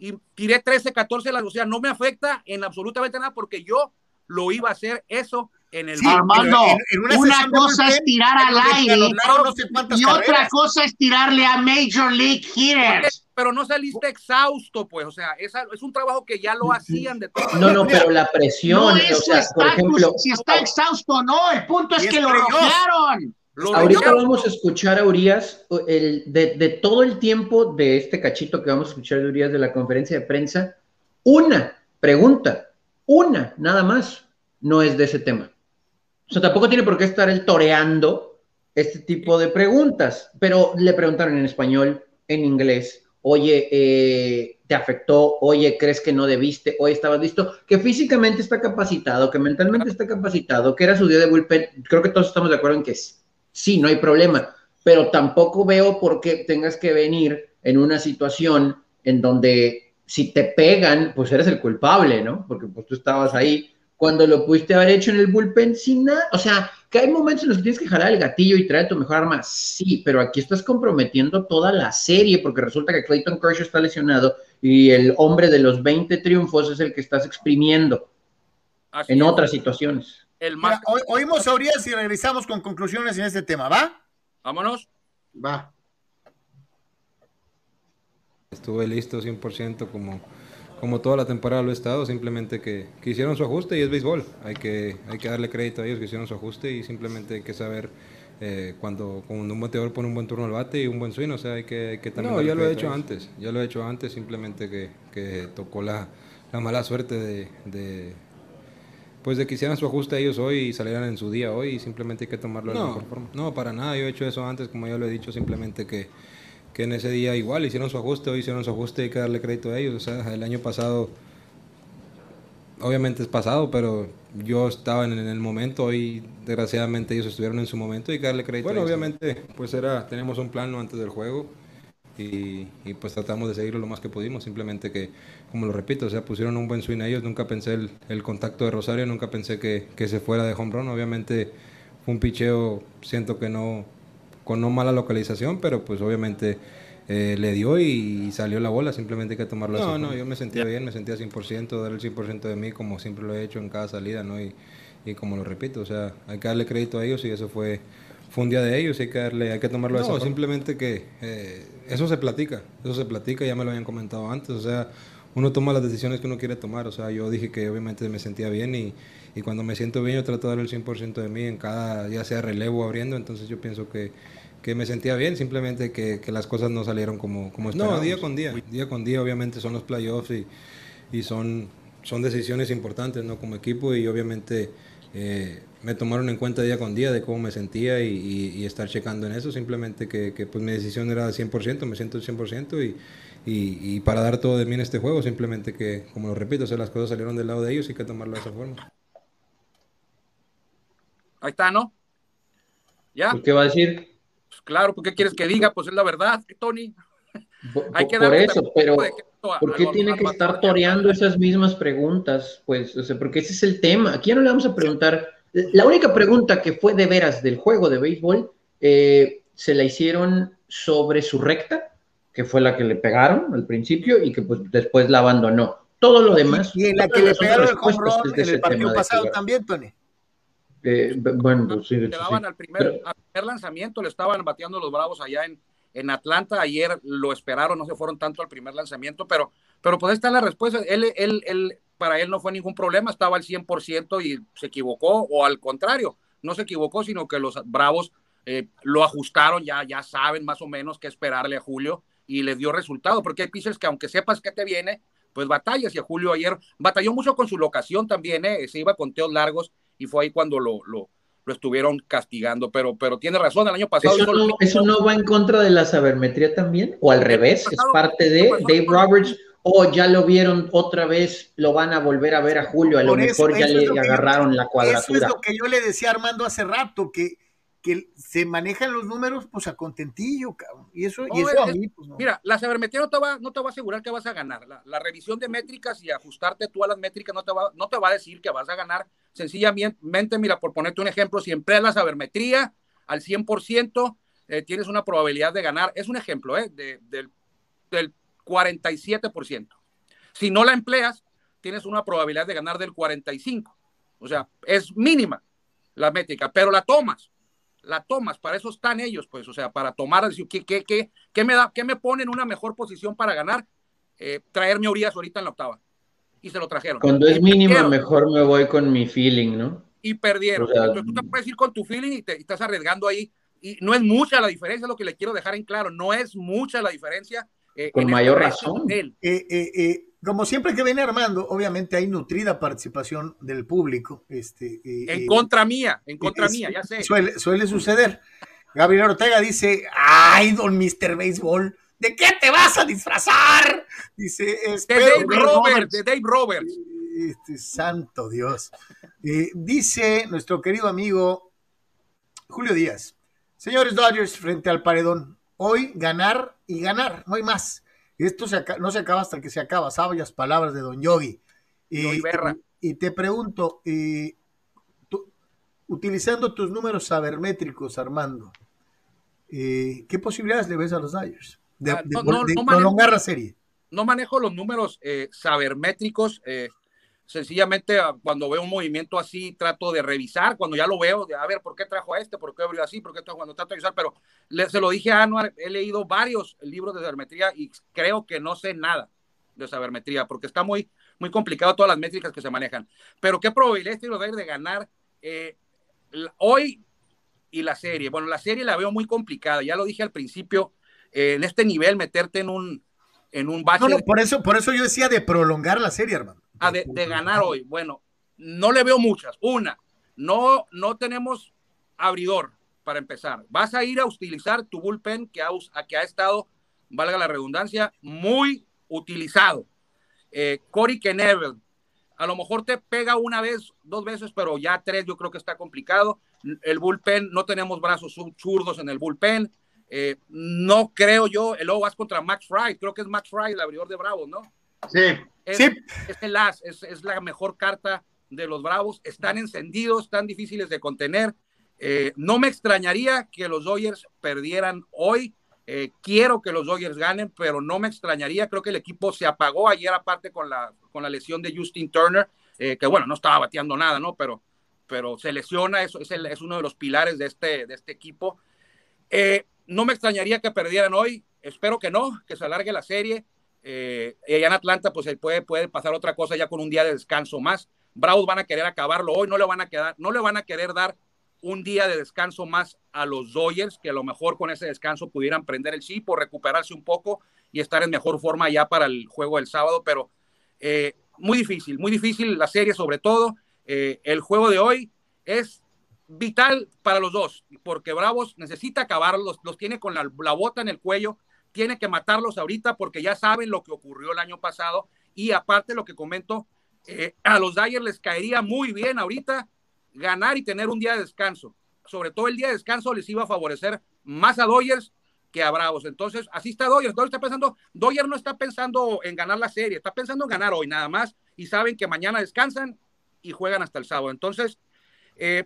y tiré trece, catorce, o sea, no me afecta en absolutamente nada, porque yo lo iba a hacer eso en el... Sí, Armando, en, en una, una cosa bullpen, es tirar al aire, no sé y otra carreras. cosa es tirarle a Major League Hitters. Pero no saliste exhausto, pues, o sea, es, es un trabajo que ya lo hacían de todo. No, no, pero la presión, no es o sea, por ejemplo... Si está exhausto o no, el punto es, es que lo rodearon. Ahorita vamos a escuchar a Urías, el, de, de todo el tiempo de este cachito que vamos a escuchar de Urías de la conferencia de prensa, una pregunta, una, nada más, no es de ese tema. O sea, tampoco tiene por qué estar él toreando este tipo de preguntas, pero le preguntaron en español, en inglés... Oye, eh, te afectó, oye, crees que no debiste, oye, estabas listo, que físicamente está capacitado, que mentalmente está capacitado, que era su día de bullpen. Creo que todos estamos de acuerdo en que sí, no hay problema, pero tampoco veo por qué tengas que venir en una situación en donde si te pegan, pues eres el culpable, ¿no? Porque pues tú estabas ahí cuando lo pudiste haber hecho en el bullpen sin nada. O sea, que hay momentos en los que tienes que jalar el gatillo y traer tu mejor arma, sí, pero aquí estás comprometiendo toda la serie, porque resulta que Clayton Kershaw está lesionado y el hombre de los veinte triunfos es el que estás exprimiendo Así en es. otras situaciones. El más... Mira, o, oímos a Urías y regresamos con conclusiones en este tema, ¿va? Vámonos. Va. Estuve listo cien por ciento como... como toda la temporada lo he estado, simplemente que, que hicieron su ajuste y es béisbol, hay que, hay que darle crédito a ellos que hicieron su ajuste y simplemente hay que saber eh, cuando, cuando un bateador pone un buen turno al bate y un buen swing, o sea, hay que, hay que también... No, ya lo he hecho antes, ya lo he hecho antes, simplemente que, que tocó la, la mala suerte de, de, pues de que hicieran su ajuste a ellos hoy y salieran en su día hoy y simplemente hay que tomarlo de la mejor forma. No, para nada, yo he hecho eso antes, como ya lo he dicho, simplemente que... que en ese día igual hicieron su ajuste, hoy hicieron su ajuste, hay que darle crédito a ellos. O sea, el año pasado, obviamente es pasado, pero yo estaba en el momento, hoy desgraciadamente ellos estuvieron en su momento, hay que darle crédito bueno, a ellos. Bueno, obviamente, pues era, tenemos un plan antes del juego y, y pues tratamos de seguirlo lo más que pudimos, simplemente que, como lo repito, o sea, pusieron un buen swing a ellos, nunca pensé el, el contacto de Rosario, nunca pensé que, que se fuera de home run, obviamente fue un picheo, siento que no... con no mala localización, pero pues obviamente eh, le dio y, y salió la bola, simplemente hay que tomarlo así. No, no, yo me sentía bien, me sentía cien por ciento, dar el cien por ciento de mí como siempre lo he hecho en cada salida, ¿no? Y, y como lo repito, o sea, hay que darle crédito a ellos y eso fue, fue un día de ellos, hay que darle, hay que tomarlo así. No, simplemente que eh, eso se platica, eso se platica, ya me lo habían comentado antes, o sea, uno toma las decisiones que uno quiere tomar, o sea, yo dije que obviamente me sentía bien y, y cuando me siento bien yo trato de dar el cien por ciento de mí en cada, ya sea relevo abriendo, entonces yo pienso que que me sentía bien, simplemente que, que las cosas no salieron como, como esperábamos. No, día con día, día con día obviamente son los playoffs y, y son, son decisiones importantes, ¿no? Como equipo y obviamente eh, me tomaron en cuenta día con día de cómo me sentía y, y, y estar checando en eso, simplemente que, que pues mi decisión era cien por ciento, me siento cien por ciento y, y, y para dar todo de mí en este juego, simplemente que, como lo repito, o sea, las cosas salieron del lado de ellos y hay que tomarlo de esa forma. Ahí está, ¿no? ¿Ya? ¿Qué va a decir? Claro, ¿por qué quieres que diga? Pues es la verdad, Tony. Hay que por eso, pero ¿por qué tiene que estar toreando esas mismas preguntas? Pues, o sea, porque ese es el tema. Aquí ya no le vamos a preguntar. La única pregunta que fue de veras del juego de béisbol, eh, se la hicieron sobre su recta, que fue la que le pegaron al principio y que pues después la abandonó. Todo lo demás. Y en la que le pegaron el home run en el partido pasado también, Tony. Eh, bueno, pues sí. Le daban sí, al, primer, pero... al primer lanzamiento, le estaban bateando los Bravos allá en, en Atlanta. Ayer lo esperaron, no se fueron tanto al primer lanzamiento, pero, pero pues está la respuesta. Él, él, él, para él no fue ningún problema, estaba al cien por ciento y se equivocó, o al contrario, no se equivocó, sino que los Bravos eh, lo ajustaron, ya, ya saben más o menos qué esperarle a Julio, y les dio resultado, porque hay pitchers que aunque sepas que te viene, pues batallas, y a Julio ayer batalló mucho con su locación también, ¿eh? Se iba con teos largos, y fue ahí cuando lo, lo, lo estuvieron castigando, pero, pero tiene razón, el año pasado... ¿Eso no, lo... ¿Eso no va en contra de la sabermetría también? ¿O al revés? ¿Es parte de Dave Roberts? ¿O ya lo vieron otra vez, lo van a volver a ver a Julio? A lo mejor ya le agarraron la cuadratura. Eso es lo que yo le decía a Armando hace rato, que, que se manejan los números pues a contentillo, cabrón. Y eso, y eso a mí, pues no. Mira, la sabermetría no te va, no te va a asegurar que vas a ganar. La, la revisión de métricas y ajustarte tú a las métricas no te va, no te va a decir que vas a ganar. Sencillamente, mira, por ponerte un ejemplo, si empleas la sabermetría al cien por ciento, eh, tienes una probabilidad de ganar. Es un ejemplo, ¿eh? De, del, del cuarenta y siete por ciento. Si no la empleas, tienes una probabilidad de ganar del cuarenta y cinco por ciento. O sea, es mínima la métrica, pero la tomas. La tomas, para eso están ellos, pues, o sea, para tomar, ¿qué, qué, qué, qué me da, qué me pone en una mejor posición para ganar? Eh, traerme a Urías ahorita en la octava. Y se lo trajeron. Cuando es mínima, mejor me voy con mi feeling, ¿no? Y perdieron. O sea, entonces tú te puedes ir con tu feeling y te y estás arriesgando ahí. Y no es mucha la diferencia, es lo que le quiero dejar en claro. No es mucha la diferencia. Eh, con mayor razón. Eh, eh, eh, como siempre que viene Armando, obviamente hay nutrida participación del público. Este, eh, en contra eh, mía, en contra es, mía, ya sé. Suele, suele suceder. Gabriel Ortega dice, ay, don mister Béisbol, ¿de qué te vas a disfrazar? Dice, de Dave Roberts, de Dave Roberts. Este, santo Dios. Eh, dice nuestro querido amigo Julio Díaz, señores Dodgers frente al paredón, hoy ganar y ganar, no hay más. Esto se acaba, no se acaba hasta que se acaba, sabias palabras de don Yogi. Y, y te pregunto, y tú, utilizando tus números sabermétricos, Armando, eh, ¿qué posibilidades le ves a los Dodgers de, ah, no, de, no, de no prolongar manejo, la serie? No manejo los números eh, sabermétricos, eh, sencillamente cuando veo un movimiento así trato de revisar, cuando ya lo veo, de, a ver, ¿por qué trajo a este? ¿Por qué abrió así? ¿Por qué trajo? Cuando trato de revisar, pero le, se lo dije a Anuar, he leído varios libros de sabermetría y creo que no sé nada de sabermetría, porque está muy, muy complicado todas las métricas que se manejan. Pero ¿qué probabilidad tiene de ganar eh, hoy y la serie? Bueno, la serie la veo muy complicada, ya lo dije al principio, eh, en este nivel meterte en un, en un bache. No, no, por eso, por eso yo decía de prolongar la serie, hermano. Ah, de, de ganar hoy, bueno, no le veo muchas. Una, no, no tenemos abridor para empezar. Vas a ir a utilizar tu bullpen que ha, que ha estado, valga la redundancia, muy utilizado. Eh, Corey Knebel, a lo mejor te pega una vez, dos veces, pero ya tres yo creo que está complicado. El bullpen, no tenemos brazos zurdos en el bullpen. Eh, no creo yo, luego vas contra Max Fried, creo que es Max Fried, el abridor de Bravos, ¿no? Sí, es, sí. Es, el as, es, es la mejor carta de los Bravos. Están encendidos, están difíciles de contener. Eh, no me extrañaría que los Dodgers perdieran hoy. Eh, quiero que los Dodgers ganen, pero no me extrañaría. Creo que el equipo se apagó ayer, aparte con la, con la lesión de Justin Turner, eh, que bueno, no estaba bateando nada, ¿no? Pero, pero se lesiona, es, es, el, es uno de los pilares de este, de este equipo. Eh, no me extrañaría que perdieran hoy. Espero que no, que se alargue la serie. Eh, allá en Atlanta pues puede, puede pasar otra cosa ya con un día de descanso más. Bravos van a querer acabarlo hoy, no le van a quedar, no le van a querer dar un día de descanso más a los Dodgers, que a lo mejor con ese descanso pudieran prender el chip o recuperarse un poco y estar en mejor forma ya para el juego del sábado, pero eh, muy difícil, muy difícil la serie, sobre todo eh, el juego de hoy es vital para los dos, porque Bravos necesita acabarlos, los, los tiene con la, la bota en el cuello. Tiene que matarlos ahorita porque ya saben lo que ocurrió el año pasado y aparte lo que comento, eh, a los Dodgers les caería muy bien ahorita ganar y tener un día de descanso. Sobre todo el día de descanso les iba a favorecer más a Dodgers que a Bravos. Entonces, así está Dodgers. Dodgers está pensando, Dodgers no está pensando en ganar la serie, está pensando en ganar hoy nada más y saben que mañana descansan y juegan hasta el sábado. Entonces, eh,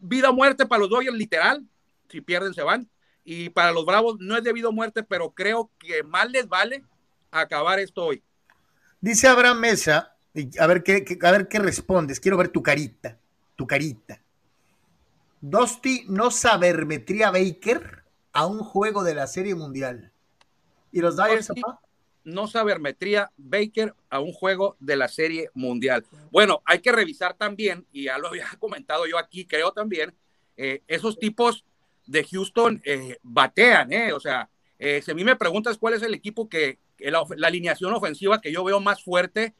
vida o muerte para los Dodgers literal, si pierden se van. Y para los Bravos no es debido a muerte, pero creo que más les vale acabar esto hoy. Dice Abraham Mesa, a ver qué, qué, a ver qué respondes, quiero ver tu carita, tu carita. Dusty no sabermetría Baker a un juego de la Serie Mundial. ¿Y los Dodgers, papá? No sabermetría Baker a un juego de la Serie Mundial. Bueno, hay que revisar también, y ya lo había comentado yo aquí, creo también, eh, esos tipos de Houston eh, batean, ¿eh? O sea, eh, si a mí me preguntas cuál es el equipo que, que la, la alineación ofensiva que yo veo más fuerte,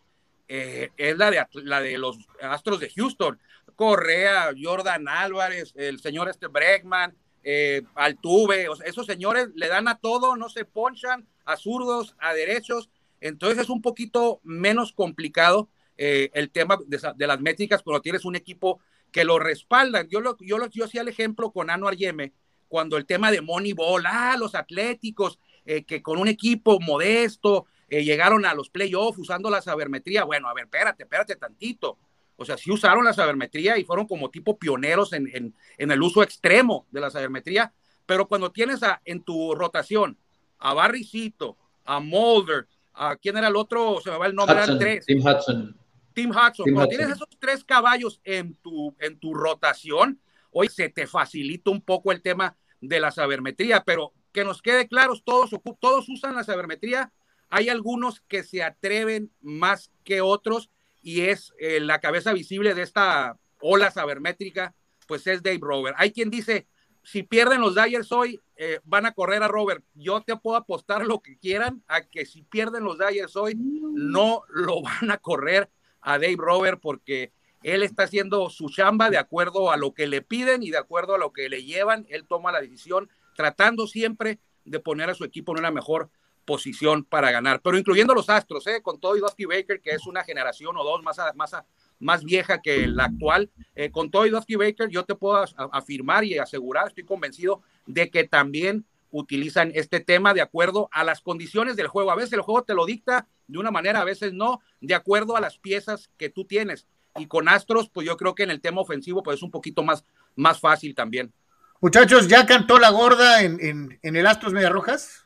eh, es la de, la de los Astros de Houston. Correa, Jordan Álvarez, el señor este Bregman, eh, Altuve, o sea, esos señores le dan a todo, no se ponchan, a zurdos, a derechos, entonces es un poquito menos complicado eh, el tema de, de las métricas cuando tienes un equipo que lo respaldan. Yo lo, yo lo, yo hacía el ejemplo con Anuar Yeme, cuando el tema de Moneyball, ah, los Atléticos, eh, que con un equipo modesto eh, llegaron a los playoffs usando la sabermetría. Bueno, a ver, espérate, espérate tantito. O sea, sí usaron la sabermetría y fueron como tipo pioneros en, en, en el uso extremo de la sabermetría, pero cuando tienes a, en tu rotación a Barricito, a Mulder, a quién era el otro, se me va el nombre, Hudson, tres. Tim Hudson. Tim Hudson. Tim Cuando Hudson. Tienes esos tres caballos en tu, en tu rotación, hoy se te facilita un poco el tema de la sabermetría, pero que nos quede claros, todos, todos usan la sabermetría, hay algunos que se atreven más que otros, y es eh, la cabeza visible de esta ola sabermétrica, pues es Dave Roberts. Hay quien dice, si pierden los Dodgers hoy, eh, van a correr a Robert. Yo te puedo apostar lo que quieran a que si pierden los Dodgers hoy, no lo van a correr a Dave Roberts, porque él está haciendo su chamba de acuerdo a lo que le piden y de acuerdo a lo que le llevan. Él toma la decisión, tratando siempre de poner a su equipo en una mejor posición para ganar, pero incluyendo los Astros, ¿eh? Con todo y Dusty Baker, que es una generación o dos más, a, más, a, más vieja que la actual, eh, con todo y Dusty Baker, yo te puedo afirmar y asegurar, estoy convencido de que también utilizan este tema de acuerdo a las condiciones del juego. A veces el juego te lo dicta de una manera, a veces no, de acuerdo a las piezas que tú tienes, y con Astros, pues yo creo que en el tema ofensivo, pues es un poquito más, más fácil también. Muchachos, ¿ya cantó la gorda en, en, en el Astros Medias Rojas?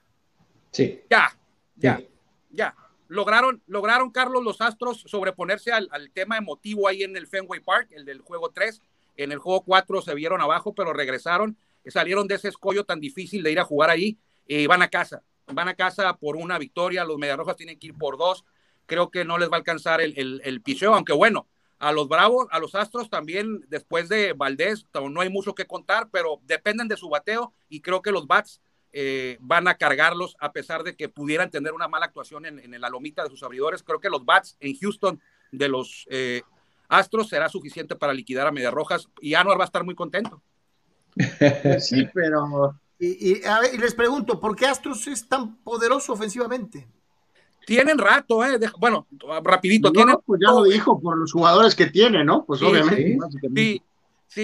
Sí. Ya, ya, ya. Lograron, lograron, Carlos, los Astros sobreponerse al, al tema emotivo ahí en el Fenway Park, el del juego tres. En el juego cuatro se vieron abajo, pero regresaron, salieron de ese escollo tan difícil de ir a jugar ahí y van a casa. Van a casa por una victoria. Los Medias Rojas tienen que ir por dos. Creo que no les va a alcanzar el, el, el picheo, aunque bueno, a los Bravos, a los Astros también, después de Valdez, no hay mucho que contar, pero dependen de su bateo y creo que los bats Eh, van a cargarlos a pesar de que pudieran tener una mala actuación en, en la lomita de sus abridores. Creo que los bats en Houston de los eh, Astros será suficiente para liquidar a Medias Rojas y Anuar va a estar muy contento. Sí, pero y, y, a ver, y les pregunto, ¿por qué Astros es tan poderoso ofensivamente? Tienen rato, eh. Deja, bueno, rapidito. No, tienen... pues ya lo dijo, por los jugadores que tiene, ¿no? Pues sí, obviamente. Sí, sí,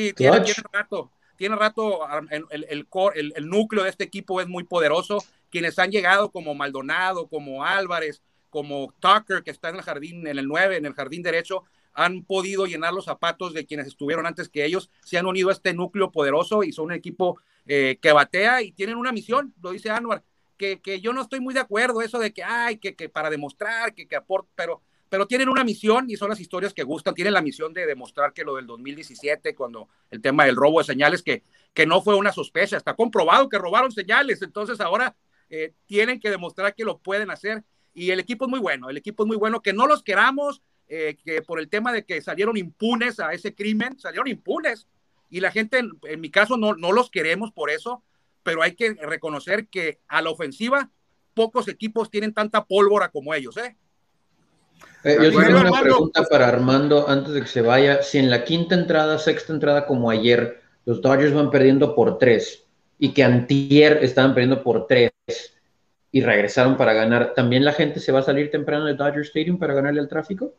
sí tienen, tienen rato. Tiene rato, el, el, core, el, el núcleo de este equipo es muy poderoso. Quienes han llegado como Maldonado, como Álvarez, como Tucker, que está en el jardín, en el nueve, en el jardín derecho, han podido llenar los zapatos de quienes estuvieron antes que ellos. Se han unido a este núcleo poderoso y son un equipo eh, que batea y tienen una misión, lo dice Anuar, que, que yo no estoy muy de acuerdo eso de que hay, que, que para demostrar, que, que aporta, pero... pero tienen una misión y son las historias que gustan, tienen la misión de demostrar que lo del dos mil diecisiete, cuando el tema del robo de señales, que, que no fue una sospecha, está comprobado que robaron señales, entonces ahora eh, tienen que demostrar que lo pueden hacer, y el equipo es muy bueno, el equipo es muy bueno, que no los queramos, eh, que por el tema de que salieron impunes a ese crimen, salieron impunes, y la gente, en, en mi caso, no, no los queremos por eso, pero hay que reconocer que a la ofensiva, pocos equipos tienen tanta pólvora como ellos, ¿eh? Eh, yo tengo una pregunta para Armando antes de que se vaya. Si en la quinta entrada, sexta entrada como ayer, los Dodgers van perdiendo por tres y que antier estaban perdiendo por tres y regresaron para ganar, ¿también la gente se va a salir temprano de Dodger Stadium para ganarle al tráfico?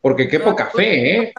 Porque qué poca fe, ¿eh?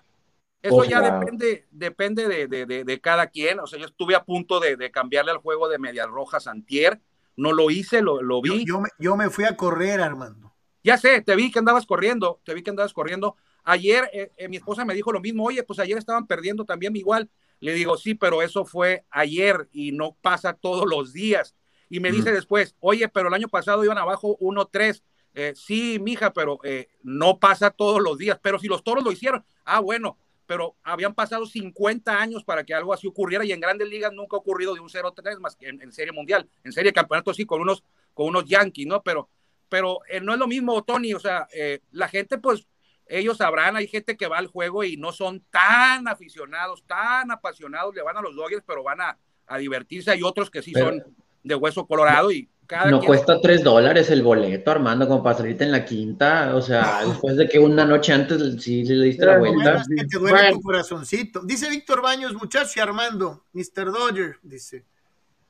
Eso o sea, ya depende, depende de, de, de, de cada quien. O sea, yo estuve a punto de, de cambiarle al juego de Medias Rojas antier. No lo hice, lo, lo vi. Yo, yo, me, yo me fui a correr, Armando. Ya sé, te vi que andabas corriendo, te vi que andabas corriendo. Ayer eh, eh, mi esposa me dijo lo mismo, oye, pues ayer estaban perdiendo también igual. Le digo, sí, pero eso fue ayer y no pasa todos los días. Y me mm. dice después, oye, pero el año pasado iban abajo uno tres. eh, sí, mija, pero eh, no pasa todos los días, pero si los Toros lo hicieron, ah, bueno, pero habían pasado cincuenta años para que algo así ocurriera, y en Grandes Ligas nunca ha ocurrido de un cero tres más que en, en Serie Mundial, en Serie de Campeonato sí, con unos, con unos Yankees, ¿no? Pero, pero eh, no es lo mismo, Tony, o sea, eh, la gente, pues, ellos sabrán, hay gente que va al juego y no son tan aficionados, tan apasionados, le van a los Dodgers, pero van a, a divertirse, hay otros que sí pero... son de hueso colorado y cada no quien... cuesta tres dólares el boleto, Armando, como para salirte en la quinta, o sea, después de que una noche antes sí le diste pero la vuelta. No es que te duele bueno. tu corazoncito. Dice Víctor Baños, muchacho y Armando, mister Dodger, dice,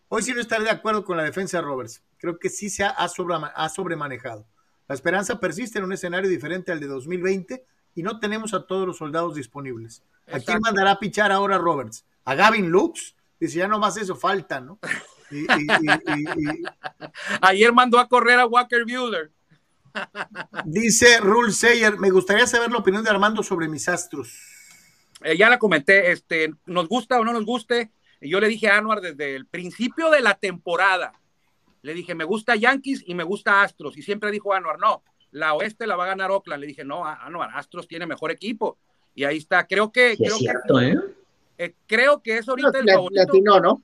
hoy sí no estaré de acuerdo con la defensa de Roberts, creo que sí se ha, ha, sobre, ha sobremanejado. La esperanza persiste en un escenario diferente al de dos mil veinte y no tenemos a todos los soldados disponibles. Exacto. ¿A quién mandará a pichar ahora Roberts? ¿A Gavin Lux? Dice, ya nomás eso falta, ¿no? Y, y, y, y, y... Ayer mandó a correr a Walker Buehler. Dice Rule Sayer, me gustaría saber la opinión de Armando sobre mis Astros. Eh, ya la comenté, este, nos gusta o no nos guste, yo le dije a Anuar desde el principio de la temporada, le dije, me gusta Yankees y me gusta Astros, y siempre dijo Anuar, no, la oeste la va a ganar Oakland, le dije, no, Anuar, Astros tiene mejor equipo, y ahí está, creo que... Sí, creo es cierto, que, ¿eh? Eh, creo que es ahorita no, el favorito. Latino, ¿no?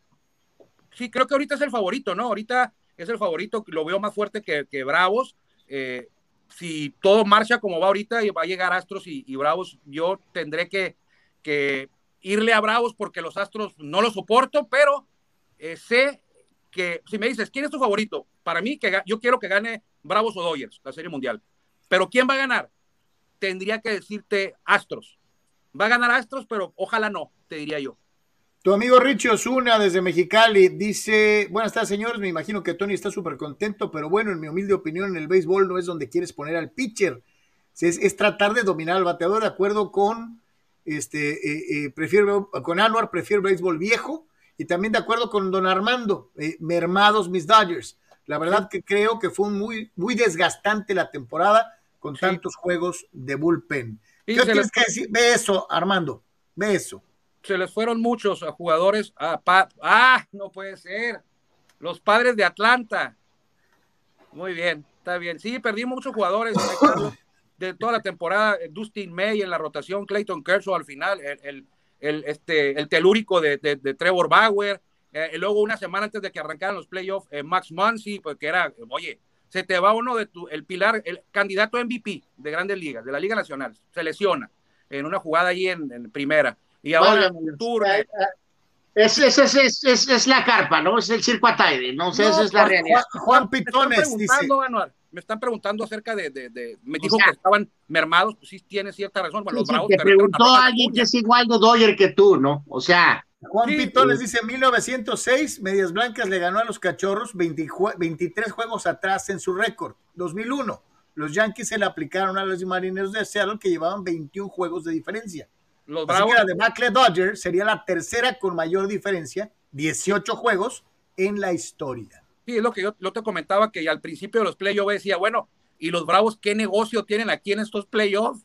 Sí, creo que ahorita es el favorito, ¿no? Ahorita es el favorito, lo veo más fuerte que, que Bravos. Eh, si todo marcha como va ahorita, va a llegar Astros y, y Bravos. Yo tendré que, que irle a Bravos porque los Astros no los soporto, pero eh, sé que, si me dices, ¿quién es tu favorito? Para mí, que yo quiero que gane Bravos o Dodgers, la Serie Mundial. Pero ¿quién va a ganar? Tendría que decirte Astros. Va a ganar Astros, pero ojalá no, te diría yo. Tu amigo Richie Osuna desde Mexicali dice, buenas tardes señores, me imagino que Tony está súper contento, pero bueno, en mi humilde opinión, el béisbol no es donde quieres poner al pitcher, es, es tratar de dominar al bateador, de acuerdo con este, eh, eh, prefiero, con Anuar, prefiero béisbol viejo, y también de acuerdo con don Armando, eh, mermados mis Dodgers, la verdad que creo que fue muy, muy desgastante la temporada con sí. tantos juegos de bullpen. ¿Qué tienes les... que decir? Ve eso, Armando, ve eso. Se les fueron muchos jugadores a pa ah, no puede ser, los Padres de Atlanta, muy bien, está bien, sí, perdí muchos jugadores de toda la temporada, Dustin May en la rotación, Clayton Kershaw al final, el, el, el, este, el telúrico de, de, de Trevor Bauer, eh, y luego una semana antes de que arrancaran los playoffs, eh, Max Muncy, porque era, oye, se te va uno de tu, el pilar, el candidato M V P de Grandes Ligas, de la Liga Nacional, se lesiona en una jugada ahí en, en primera. Y ahora vale, es, es, es, es, es, es la carpa, ¿no? Es el circo Ataide, no sé, no, esa es la realidad. Juan, Juan Pitones me dice... Anuar, me están preguntando acerca de... de, de me dijo o sea, que estaban mermados, pues sí tiene cierta razón. Bueno, los sí, Bravos, te preguntó a alguien que es igual de Dodger que tú, ¿no? O sea... Juan sí, Pitones sí. dice, mil novecientos seis, Medias Blancas le ganó a los Cachorros veintitrés juegos atrás en su récord. dos mil uno, los Yankees se le aplicaron a los Marineros de Seattle que llevaban veintiún juegos de diferencia. Los Así Bravos. Que la de Macle Dodger sería la tercera con mayor diferencia, dieciocho juegos en la historia. Sí, es lo que yo, yo te comentaba, que al principio de los playoffs decía, bueno, ¿y los Bravos qué negocio tienen aquí en estos playoffs?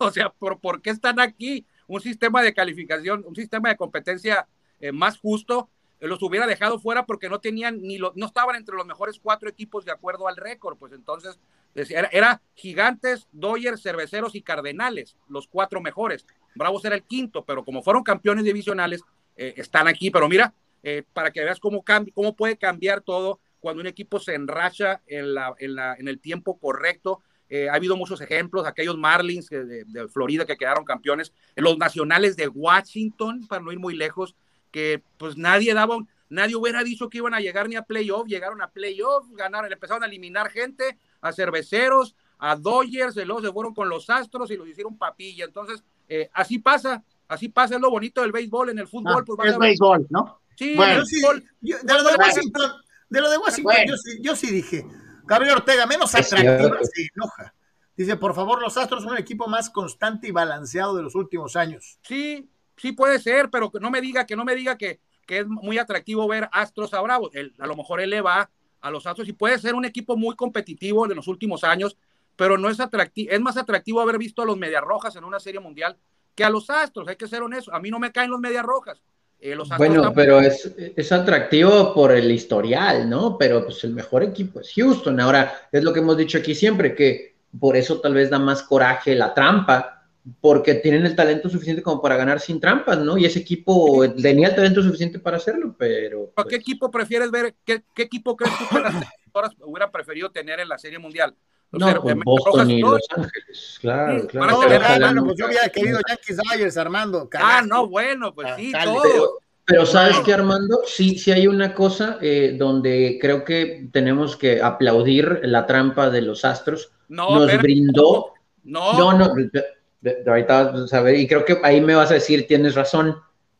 O sea, ¿por, ¿por qué están aquí? Un sistema de calificación, un sistema de competencia eh, más justo, eh, los hubiera dejado fuera porque no tenían ni los, no estaban entre los mejores cuatro equipos de acuerdo al récord, pues entonces era, era Gigantes, Dodgers, Cerveceros y Cardenales, los cuatro mejores. Bravos era el quinto, pero como fueron campeones divisionales, eh, están aquí. Pero mira, eh, para que veas cómo, cómo puede cambiar todo cuando un equipo se enracha en, la, en, la, en el tiempo correcto. Eh, ha habido muchos ejemplos, aquellos Marlins de, de Florida que quedaron campeones, los Nacionales de Washington, para no ir muy lejos, que pues nadie daba, un, nadie hubiera dicho que iban a llegar ni a playoff, llegaron a playoff, ganaron, empezaron a eliminar gente, a Cerveceros, a Dodgers, y luego se fueron con los Astros y los hicieron papilla. Entonces, Eh, así pasa, así pasa, es lo bonito del béisbol. En el fútbol, ah, pues es a... béisbol, ¿no? Sí, bueno, yo sí yo, de lo de Washington, de lo de Washington bueno. yo, sí, yo sí dije, Gabriel Ortega, menos atractiva se enoja. Dice, por favor, los Astros son un equipo más constante y balanceado de los últimos años. Sí, sí puede ser, pero no me diga que no me diga que, que es muy atractivo ver Astros a Bravos. Él, a lo mejor él le va a los Astros y puede ser un equipo muy competitivo de los últimos años, pero no es atractivo, es más atractivo haber visto a los Medias Rojas en una Serie Mundial que a los Astros, hay que ser honestos, a mí no me caen los Medias Rojas, Eh, los Astros bueno, pero es, es atractivo por el historial, ¿no? Pero pues el mejor equipo es Houston. Ahora, es lo que hemos dicho aquí siempre, que por eso tal vez da más coraje la trampa, porque tienen el talento suficiente como para ganar sin trampas, ¿no? Y ese equipo tenía el talento suficiente para hacerlo, pero... Pues... ¿Qué equipo prefieres ver? ¿Qué, qué equipo crees tú que las televisoras hubieran preferido tener en la Serie Mundial? No, no pues Boston Rojas, y no. Los Ángeles, claro, sí, claro. No, hermano, pues yo había querido Yankees Dodgers, Armando. Carajo. Ah, no, bueno, pues ah, sí, todo. Pero, pero sabes que, Armando, sí, sí hay una cosa eh, donde creo que tenemos que aplaudir la trampa de los Astros. No, nos pero, brindó. No, no, no de, de, de ahorita vas a ver, y creo que ahí me vas a decir, tienes razón.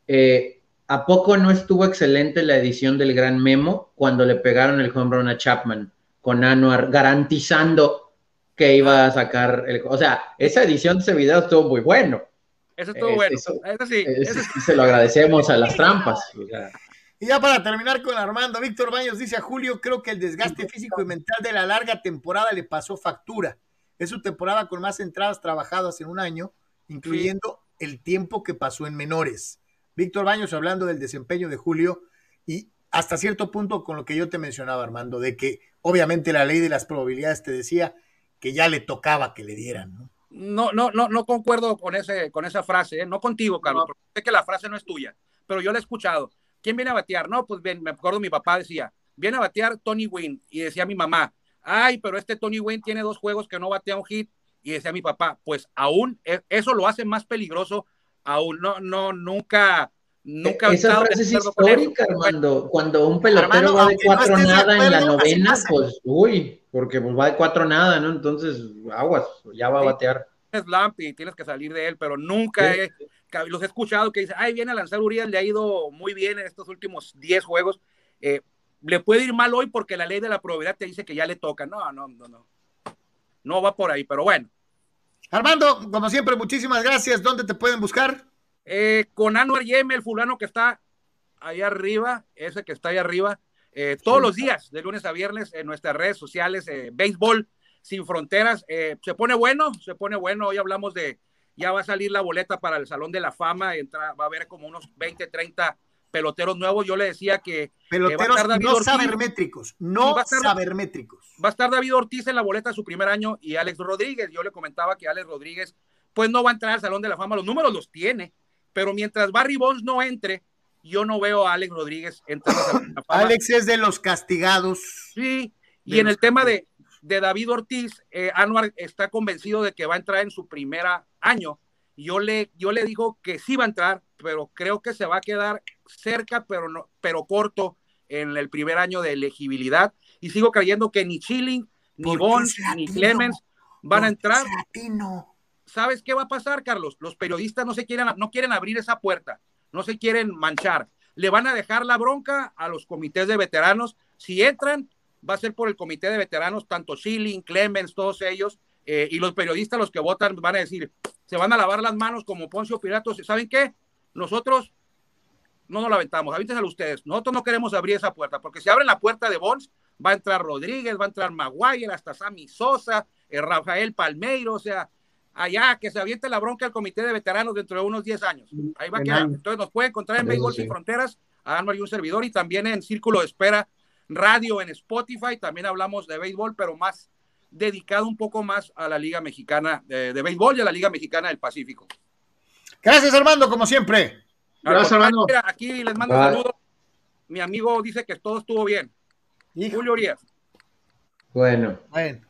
Eh, ¿A poco no estuvo excelente la edición del Gran Memo cuando le pegaron el home run a Chapman con Anuar garantizando que iba a sacar el... O sea, esa edición de ese video estuvo muy bueno. Eso estuvo eh, bueno. Eso, eso sí, eso, eso sí. Se lo agradecemos a las trampas. O sea. Y ya para terminar con Armando, Víctor Baños dice a Julio, creo que el desgaste físico y mental de la larga temporada le pasó factura. Es su temporada con más entradas trabajadas en un año, incluyendo sí. el tiempo que pasó en menores. Víctor Baños hablando del desempeño de Julio y hasta cierto punto con lo que yo te mencionaba, Armando, de que obviamente la ley de las probabilidades te decía que ya le tocaba que le dieran, ¿no? No, no, no, no concuerdo con ese, con esa frase, ¿eh? No contigo, Carlos, no. Porque sé que la frase no es tuya, pero yo la he escuchado. ¿Quién viene a batear? No, pues bien, me acuerdo, mi papá decía, viene a batear Tony Wynn, y decía mi mamá, ay, pero este Tony Wynn tiene dos juegos que no batea un hit, y decía mi papá, pues aún, eso lo hace más peligroso, aún, no, no, nunca... Nunca esa frase es histórica, Armando. Cuando un pelotero Armando, va de cuatro no nada acuerdo, en la novena, pues uy, porque pues va de cuatro nada, ¿no? Entonces, aguas, ya va sí, a batear. Es Lampi, tienes que salir de él, pero nunca sí. he, los he escuchado que dicen, ay, viene a lanzar Urías, le ha ido muy bien en estos últimos diez juegos. Eh, le puede ir mal hoy porque la ley de la probabilidad te dice que ya le toca. No, no, no, no. No va por ahí, pero bueno. Armando, como siempre, muchísimas gracias. ¿Dónde te pueden buscar? Eh, con Anuar Yeme, el fulano que está ahí arriba, ese que está ahí arriba, eh, todos sí. los días, de lunes a viernes, en nuestras redes sociales, eh, Béisbol Sin Fronteras, eh, se pone bueno, se pone bueno, hoy hablamos de, ya va a salir la boleta para el Salón de la Fama, entra, va a haber como unos veinte, treinta peloteros nuevos, yo le decía que... Peloteros que no Ortiz, sabermétricos, no va a estar, sabermétricos. Va a estar David Ortiz en la boleta de su primer año y Alex Rodríguez, yo le comentaba que Alex Rodríguez, pues no va a entrar al Salón de la Fama, los números los tiene, pero mientras Barry Bonds no entre, yo no veo a Alex Rodríguez entrar a la fama. Alex es de los castigados. Sí, y en el tema de, de David Ortiz, eh, Anuar está convencido de que va a entrar en su primer año. Yo le, yo le digo que sí va a entrar, pero creo que se va a quedar cerca, pero, no, pero corto en el primer año de elegibilidad. Y sigo creyendo que ni Schilling, ni Bonds, ni Clemens van a entrar. ¿Sabes qué va a pasar, Carlos? Los periodistas no se quieren, no quieren abrir esa puerta, no se quieren manchar. Le van a dejar la bronca a los comités de veteranos. Si entran, va a ser por el comité de veteranos, tanto Schilling, Clemens, todos ellos, eh, y los periodistas, los que votan, van a decir, se van a lavar las manos como Poncio Pilato. ¿Saben qué? Nosotros no nos la aventamos, avítenselo ustedes. Nosotros no queremos abrir esa puerta, porque si abren la puerta de Bonds, va a entrar Rodríguez, va a entrar Maguire, hasta Sammy Sosa, eh, Rafael Palmeiro, o sea, allá, que se aviente la bronca al comité de veteranos dentro de unos diez años. Ahí va a quedar. Entonces nos puede encontrar en Béisbol Sin Fronteras, a Anuar y un servidor, y también en Círculo de Espera Radio en Spotify. También hablamos de béisbol, pero más dedicado un poco más a la Liga Mexicana de, de Béisbol y a la Liga Mexicana del Pacífico. Gracias, Armando, como siempre. Gracias, Armando. Aquí les mando saludos. Mi amigo dice que todo estuvo bien. Hijo. Julio Urías. Bueno. Bueno.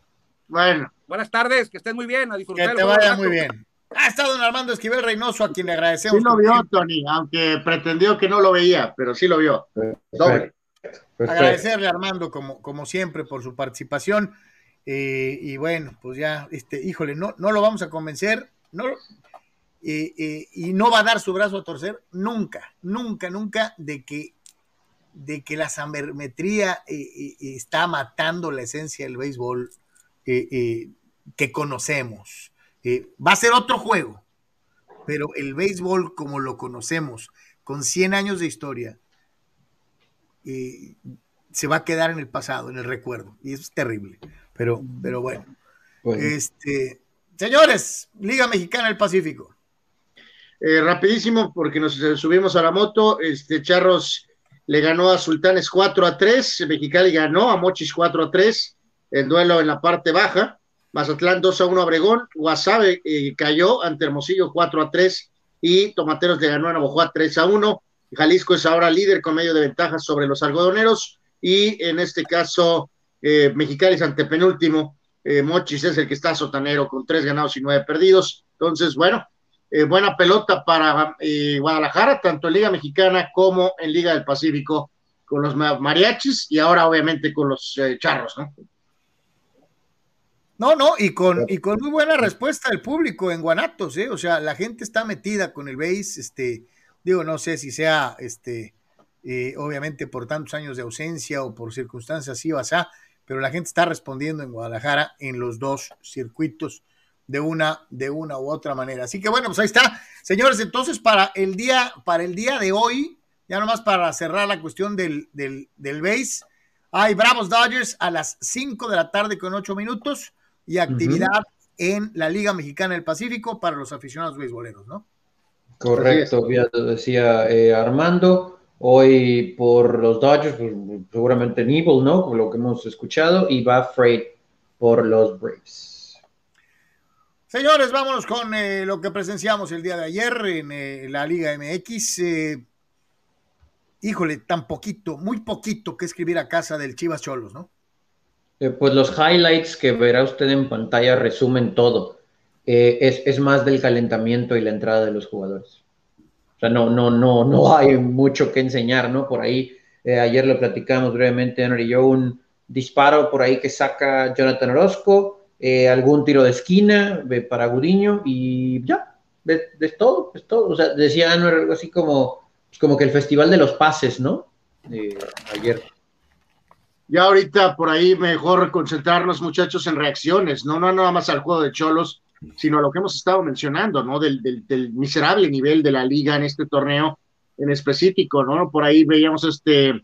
Bueno. Buenas tardes, que estén muy bien, a disfrutar. Que te vaya muy bien. Ha estado don Armando Esquivel Reynoso, a quien le agradecemos. Sí lo vio, Tony, aunque pretendió que no lo veía, pero sí lo vio. Doble. Agradecerle a Armando, como, como siempre, por su participación. Eh, y bueno, pues ya, este, híjole, no, no lo vamos a convencer, no, eh, eh, y no va a dar su brazo a torcer nunca, nunca, nunca, de que, de que la sabermetría eh, eh, está matando la esencia del béisbol. Eh, eh, que conocemos. Eh, va a ser otro juego, pero el béisbol como lo conocemos, con cien años de historia, eh, se va a quedar en el pasado, en el recuerdo, y eso es terrible, pero, pero bueno. bueno. Este, señores, Liga Mexicana del Pacífico. Eh, rapidísimo, porque nos subimos a la moto, este Charros le ganó a Sultanes cuatro a tres, Mexicali ganó a Mochis cuatro a tres, el duelo en la parte baja, Mazatlán dos a uno a Obregón, Guasave eh, cayó ante Hermosillo cuatro a tres y Tomateros le ganó a Navojoa tres a uno, Jalisco es ahora líder con medio de ventaja sobre los algodoneros y en este caso eh, Mexicali es antepenúltimo, eh, Mochis es el que está sotanero con tres ganados y nueve perdidos, entonces bueno, Eh, buena pelota para eh, Guadalajara, tanto en Liga Mexicana como en Liga del Pacífico, con los mariachis y ahora obviamente con los eh, charros, ¿no? No, no, y con, y con muy buena respuesta del público en Guanatos, ¿eh? O sea, la gente está metida con el béis, este, digo, no sé si sea, este, eh, obviamente por tantos años de ausencia o por circunstancias así o asá, pero la gente está respondiendo en Guadalajara en los dos circuitos, de una, de una u otra manera. Así que bueno, pues ahí está, señores, entonces para el día, para el día de hoy, ya nomás para cerrar la cuestión del, del, del base, hay Bravos Dodgers a las cinco de la tarde con ocho minutos y actividad uh-huh. en la Liga Mexicana del Pacífico para los aficionados beisboleros, ¿no? Correcto, ya decía eh, Armando, hoy por los Dodgers, pues, seguramente Knebel, ¿no? Como lo que hemos escuchado, y va Fried por los Braves. Señores, vámonos con eh, lo que presenciamos el día de ayer en eh, la Liga M X. Eh, híjole, tan poquito, muy poquito que escribir a casa del Chivas Xolos, ¿no? Eh, pues los highlights que verá usted en pantalla resumen todo. Eh, es, es más del calentamiento y la entrada de los jugadores. O sea, no, no, no, no hay mucho que enseñar, ¿no? Por ahí, eh, ayer lo platicamos brevemente, Henry y yo, un disparo por ahí que saca Jonathan Orozco. Eh, algún tiro de esquina eh, para Gudiño y ya, es, es todo, es todo. O sea, decía Anuar algo así como, como que el festival de los pases, ¿no? Eh, ayer. Ya ahorita por ahí mejor concentrarnos, muchachos, en reacciones, ¿no? No nada más al juego de Xolos, sino a lo que hemos estado mencionando, ¿no? Del, del, del miserable nivel de la liga en este torneo en específico, ¿no? Por ahí veíamos este...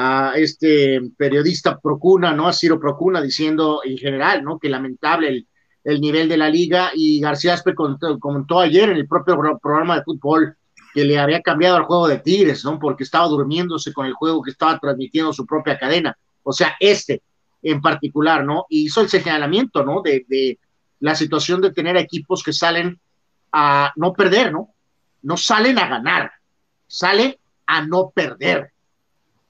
a este periodista Procuna, ¿no? A Ciro Procuna, diciendo en general, ¿no? Que lamentable el, el nivel de la liga, y García Aspe contó, comentó ayer en el propio programa de fútbol que le había cambiado al juego de Tigres, ¿no? Porque estaba durmiéndose con el juego que estaba transmitiendo su propia cadena, o sea, este en particular, ¿no? Y hizo el señalamiento, ¿no? De, de la situación de tener equipos que salen a no perder, ¿no? No salen a ganar, salen a no perder.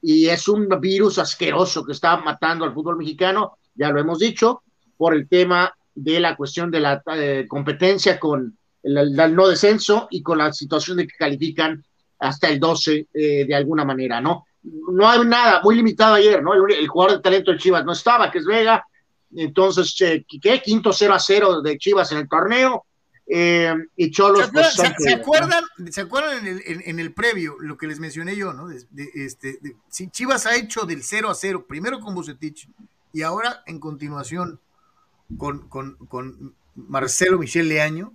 Y es un virus asqueroso que está matando al fútbol mexicano, ya lo hemos dicho, por el tema de la cuestión de la eh, competencia con el, el no descenso y con la situación de que califican hasta el doce eh, de alguna manera, ¿no? No hay nada, muy limitado ayer, ¿no? El, el jugador de talento de Chivas no estaba, que es Vega, entonces, eh, ¿qué? Quinto cero a cero de Chivas en el torneo, eh, y Xolos... ¿Se acuerdan, pues, se, ¿se acuerdan, ¿no? ¿se acuerdan en, el, en, en el previo lo que les mencioné yo, ¿no? De, de, este, de, si Chivas ha hecho del cero a cero, primero con Vucetich y ahora en continuación con, con, con Marcelo Michel Leaño,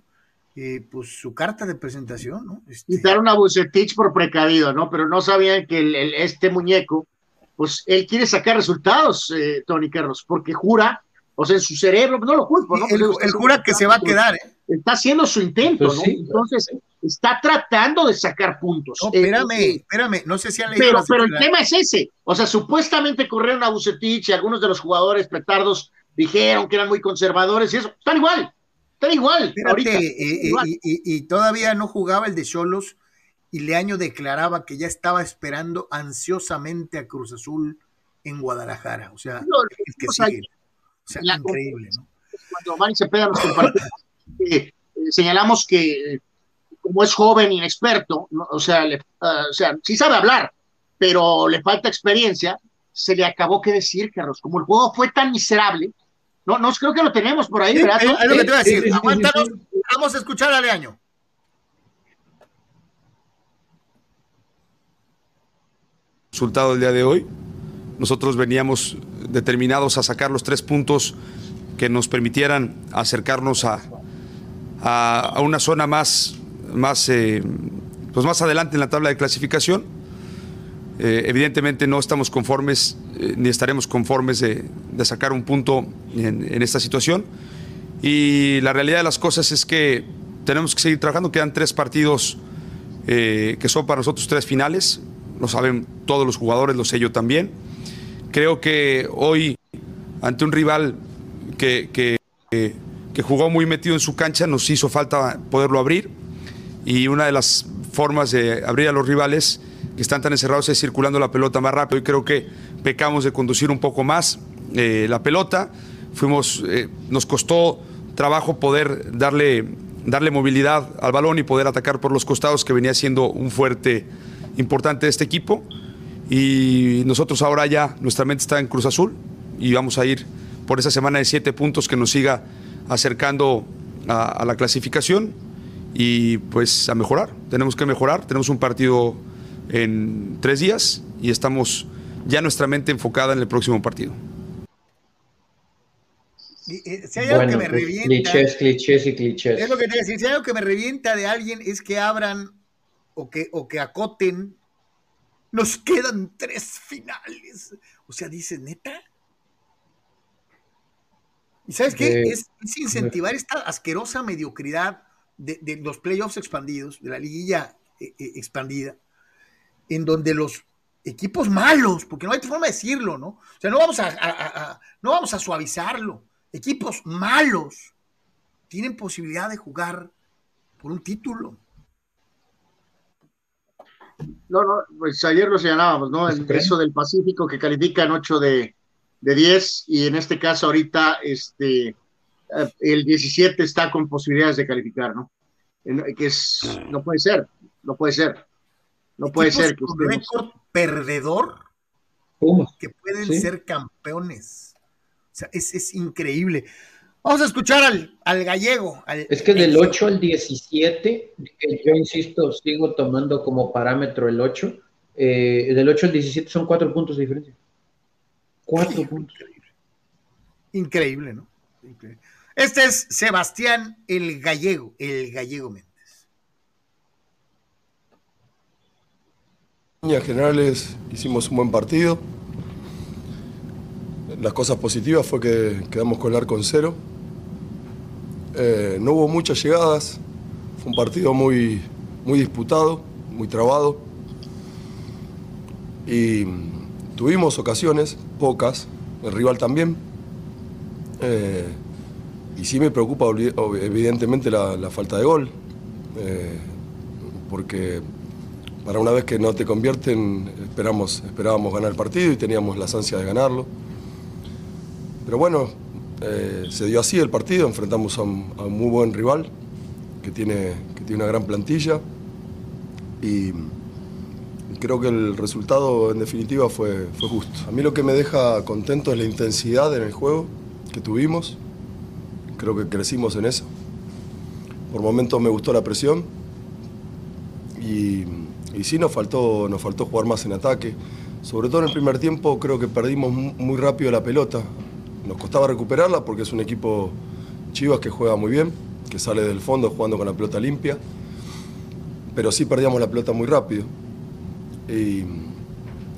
eh, pues su carta de presentación, ¿no? Este... Quitaron a Vucetich por precavido, ¿no? Pero no sabían que el, el, este muñeco, pues él quiere sacar resultados, eh, Tony Carlos, porque jura, o sea, en su cerebro, no lo culpo, ¿no? Él, él jura que se va a quedar, ¿eh? Está haciendo su intento, pues, ¿no? Sí. Entonces, está tratando de sacar puntos. No, espérame, eh, espérame, no sé si han leído. Pero, pero el tema es ese. O sea, supuestamente corrieron a Vucetich y algunos de los jugadores petardos dijeron que eran muy conservadores y eso. Están igual, están igual. Espérate, ahorita, eh, igual. Eh, y, y, y todavía no jugaba el de Xolos y Leaño declaraba que ya estaba esperando ansiosamente a Cruz Azul en Guadalajara. O sea, no, el que o sea, sigue. O sea, la increíble, ¿no? Cuando Mari se pega los compartidos. Eh, eh, señalamos que eh, como es joven inexperto, ¿no? o sea, le, uh, o sea, sí sabe hablar, pero le falta experiencia, se le acabó que decir, Carlos, como el juego fue tan miserable, no, no creo que lo tenemos por ahí, ¿verdad? Sí, es lo que te iba a decir, sí, sí, sí, aguántanos, sí, sí. Vamos a escuchar a Leaño. Resultado del día de hoy, nosotros veníamos determinados a sacar los tres puntos que nos permitieran acercarnos a a una zona más, más, eh, pues más adelante en la tabla de clasificación. Eh, evidentemente no estamos conformes, eh, ni estaremos conformes de, de sacar un punto en, en esta situación. Y la realidad de las cosas es que tenemos que seguir trabajando, quedan tres partidos eh, que son para nosotros tres finales. Lo saben todos los jugadores, lo sé yo también. Creo que hoy, ante un rival que, que, que jugó muy metido en su cancha, nos hizo falta poderlo abrir. Y una de las formas de abrir a los rivales que están tan encerrados es circulando la pelota más rápido. Y creo que pecamos de conducir un poco más eh, la pelota. Fuimos, eh, nos costó trabajo poder darle, darle movilidad al balón y poder atacar por los costados, que venía siendo un fuerte importante de este equipo. Y nosotros ahora ya, nuestra mente está en Cruz Azul y vamos a ir por esa semana de siete puntos que nos siga acercando a, a la clasificación y pues a mejorar. Tenemos que mejorar, tenemos un partido en tres días y estamos ya nuestra mente enfocada en el próximo partido. Si hay algo bueno, que me revienta, clichés, clichés y clichés. Es lo que te decía, si hay algo que me revienta de alguien es que abran o que, o que acoten. Nos quedan tres finales. O sea, dices, ¿neta? ¿Y sabes qué? Eh, es, es incentivar esta asquerosa mediocridad de, de los playoffs expandidos, de la liguilla eh, eh, expandida, en donde los equipos malos, porque no hay forma de decirlo, ¿no? O sea, no vamos a, a, a, a, no vamos a suavizarlo. Equipos malos tienen posibilidad de jugar por un título. No, no, pues ayer lo señalábamos, ¿no? El peso del Pacífico que califican ocho de diez y en este caso ahorita este, el diecisiete está con posibilidades de calificar, ¿no? Que es, no puede ser, no puede ser. No puede ser que un récord perdedor uh, que pueden ¿sí? ser campeones. O sea, es, es increíble. Vamos a escuchar al, al gallego. Al, es que del ocho al diecisiete, que yo insisto, sigo tomando como parámetro el ocho, eh, del ocho al diecisiete son cuatro puntos de diferencia. Cuatro sí, puntos. Increíble. Increíble, ¿no? Increíble. Este es Sebastián el Gallego, el Gallego Méndez. En líneas generales hicimos un buen partido. Las cosas positivas fue que quedamos con el arco en cero. Eh, no hubo muchas llegadas, fue un partido muy, muy disputado, muy trabado y tuvimos ocasiones, pocas, el rival también eh, y sí me preocupa evidentemente la, la falta de gol eh, porque para una vez que no te convierten esperamos, esperábamos ganar el partido y teníamos las ansias de ganarlo, pero bueno, Eh, se dio así el partido, enfrentamos a un, a un muy buen rival que tiene, que tiene una gran plantilla y creo que el resultado en definitiva fue, fue justo. A mí lo que me deja contento es la intensidad en el juego que tuvimos, creo que crecimos en eso. Por momentos me gustó la presión y, y sí nos faltó, nos faltó jugar más en ataque, sobre todo en el primer tiempo creo que perdimos muy rápido la pelota. Nos costaba recuperarla porque es un equipo Chivas que juega muy bien, que sale del fondo jugando con la pelota limpia, pero sí perdíamos la pelota muy rápido. Y,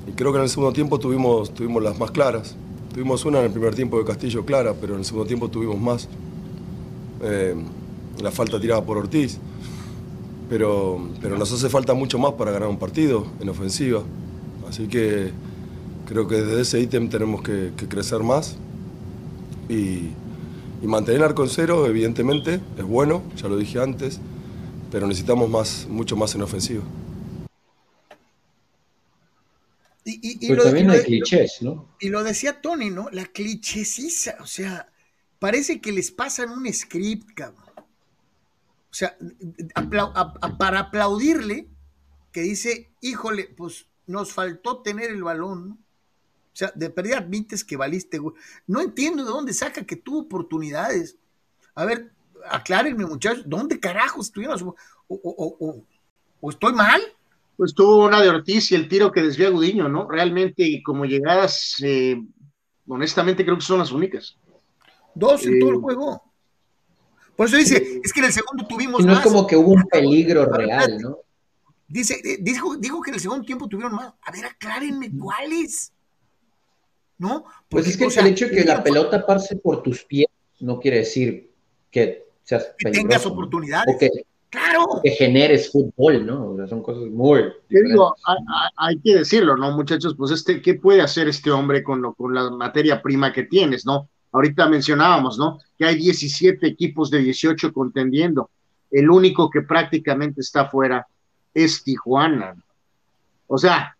y creo que en el segundo tiempo tuvimos, tuvimos las más claras. Tuvimos una en el primer tiempo de Castillo clara, pero en el segundo tiempo tuvimos más. Eh, la falta tirada por Ortiz. Pero, pero nos hace falta mucho más para ganar un partido en ofensiva. Así que creo que desde ese ítem tenemos que, que crecer más. Y, y mantener el arco en cero, evidentemente, es bueno, ya lo dije antes, pero necesitamos más, mucho más en ofensiva. Y, y, y pero lo, también hay clichés, ¿no? Y lo decía Tony, ¿no? La clichesiza, o sea, parece que les pasan un script, cabrón. O sea, apla- a, a, para aplaudirle, que dice, híjole, pues nos faltó tener el balón, ¿no? O sea, de perdida admites que valiste, güey. No entiendo de dónde saca que tuvo oportunidades. A ver, aclárenme, muchachos, ¿dónde carajo estuvimos? O, o, o, ¿O estoy mal? Pues tuvo una de Ortiz y el tiro que desvía Gudiño, ¿no? Realmente, como llegadas, eh, honestamente creo que son las únicas. Dos en eh, todo el juego. Por eso dice, eh, es que en el segundo tuvimos no más. No es como que hubo un peligro real, ¿no? Dice, dijo, dijo que en el segundo tiempo tuvieron más. A ver, aclárenme, ¿cuáles? ¿No? Pues es que o sea, el hecho de que la pelota pase por tus pies no quiere decir que seas peligroso, que tengas oportunidades. ¿No? O que, Claro. Que generes fútbol, ¿no? O sea, son cosas muy diferentes. Digo, hay, hay que decirlo, ¿no, muchachos? Pues este, ¿qué puede hacer este hombre con, lo, con la materia prima que tienes, no? Ahorita mencionábamos, ¿no? Que hay diecisiete equipos de dieciocho contendiendo. El único que prácticamente está fuera es Tijuana. O sea,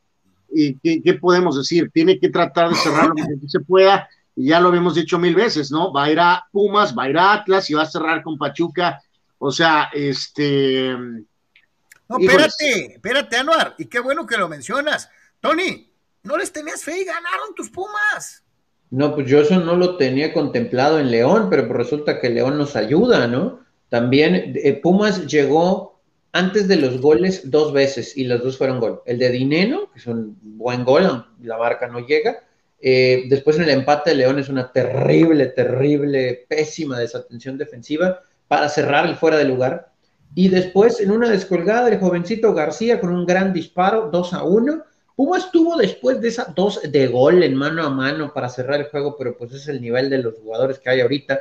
¿y qué, qué podemos decir? Tiene que tratar de cerrar lo que se pueda, y ya lo hemos dicho mil veces, ¿no? Va a ir a Pumas, va a ir a Atlas y va a cerrar con Pachuca. O sea, este... No, espérate, espérate, Anuar, y qué bueno que lo mencionas. Tony, no les tenías fe y ganaron tus Pumas. No, pues yo eso no lo tenía contemplado en León, pero resulta que León nos ayuda, ¿no? También eh, Pumas llegó antes de los goles dos veces, y las dos fueron gol. El de Dineno, que es un buen gol, la marca no llega. Eh, después en el empate de León es una terrible, terrible, pésima desatención defensiva para cerrar el fuera de lugar. Y después, en una descolgada, el jovencito García con un gran disparo, dos a uno. Pumas tuvo después de esa dos de gol en mano a mano para cerrar el juego, pero pues es el nivel de los jugadores que hay ahorita.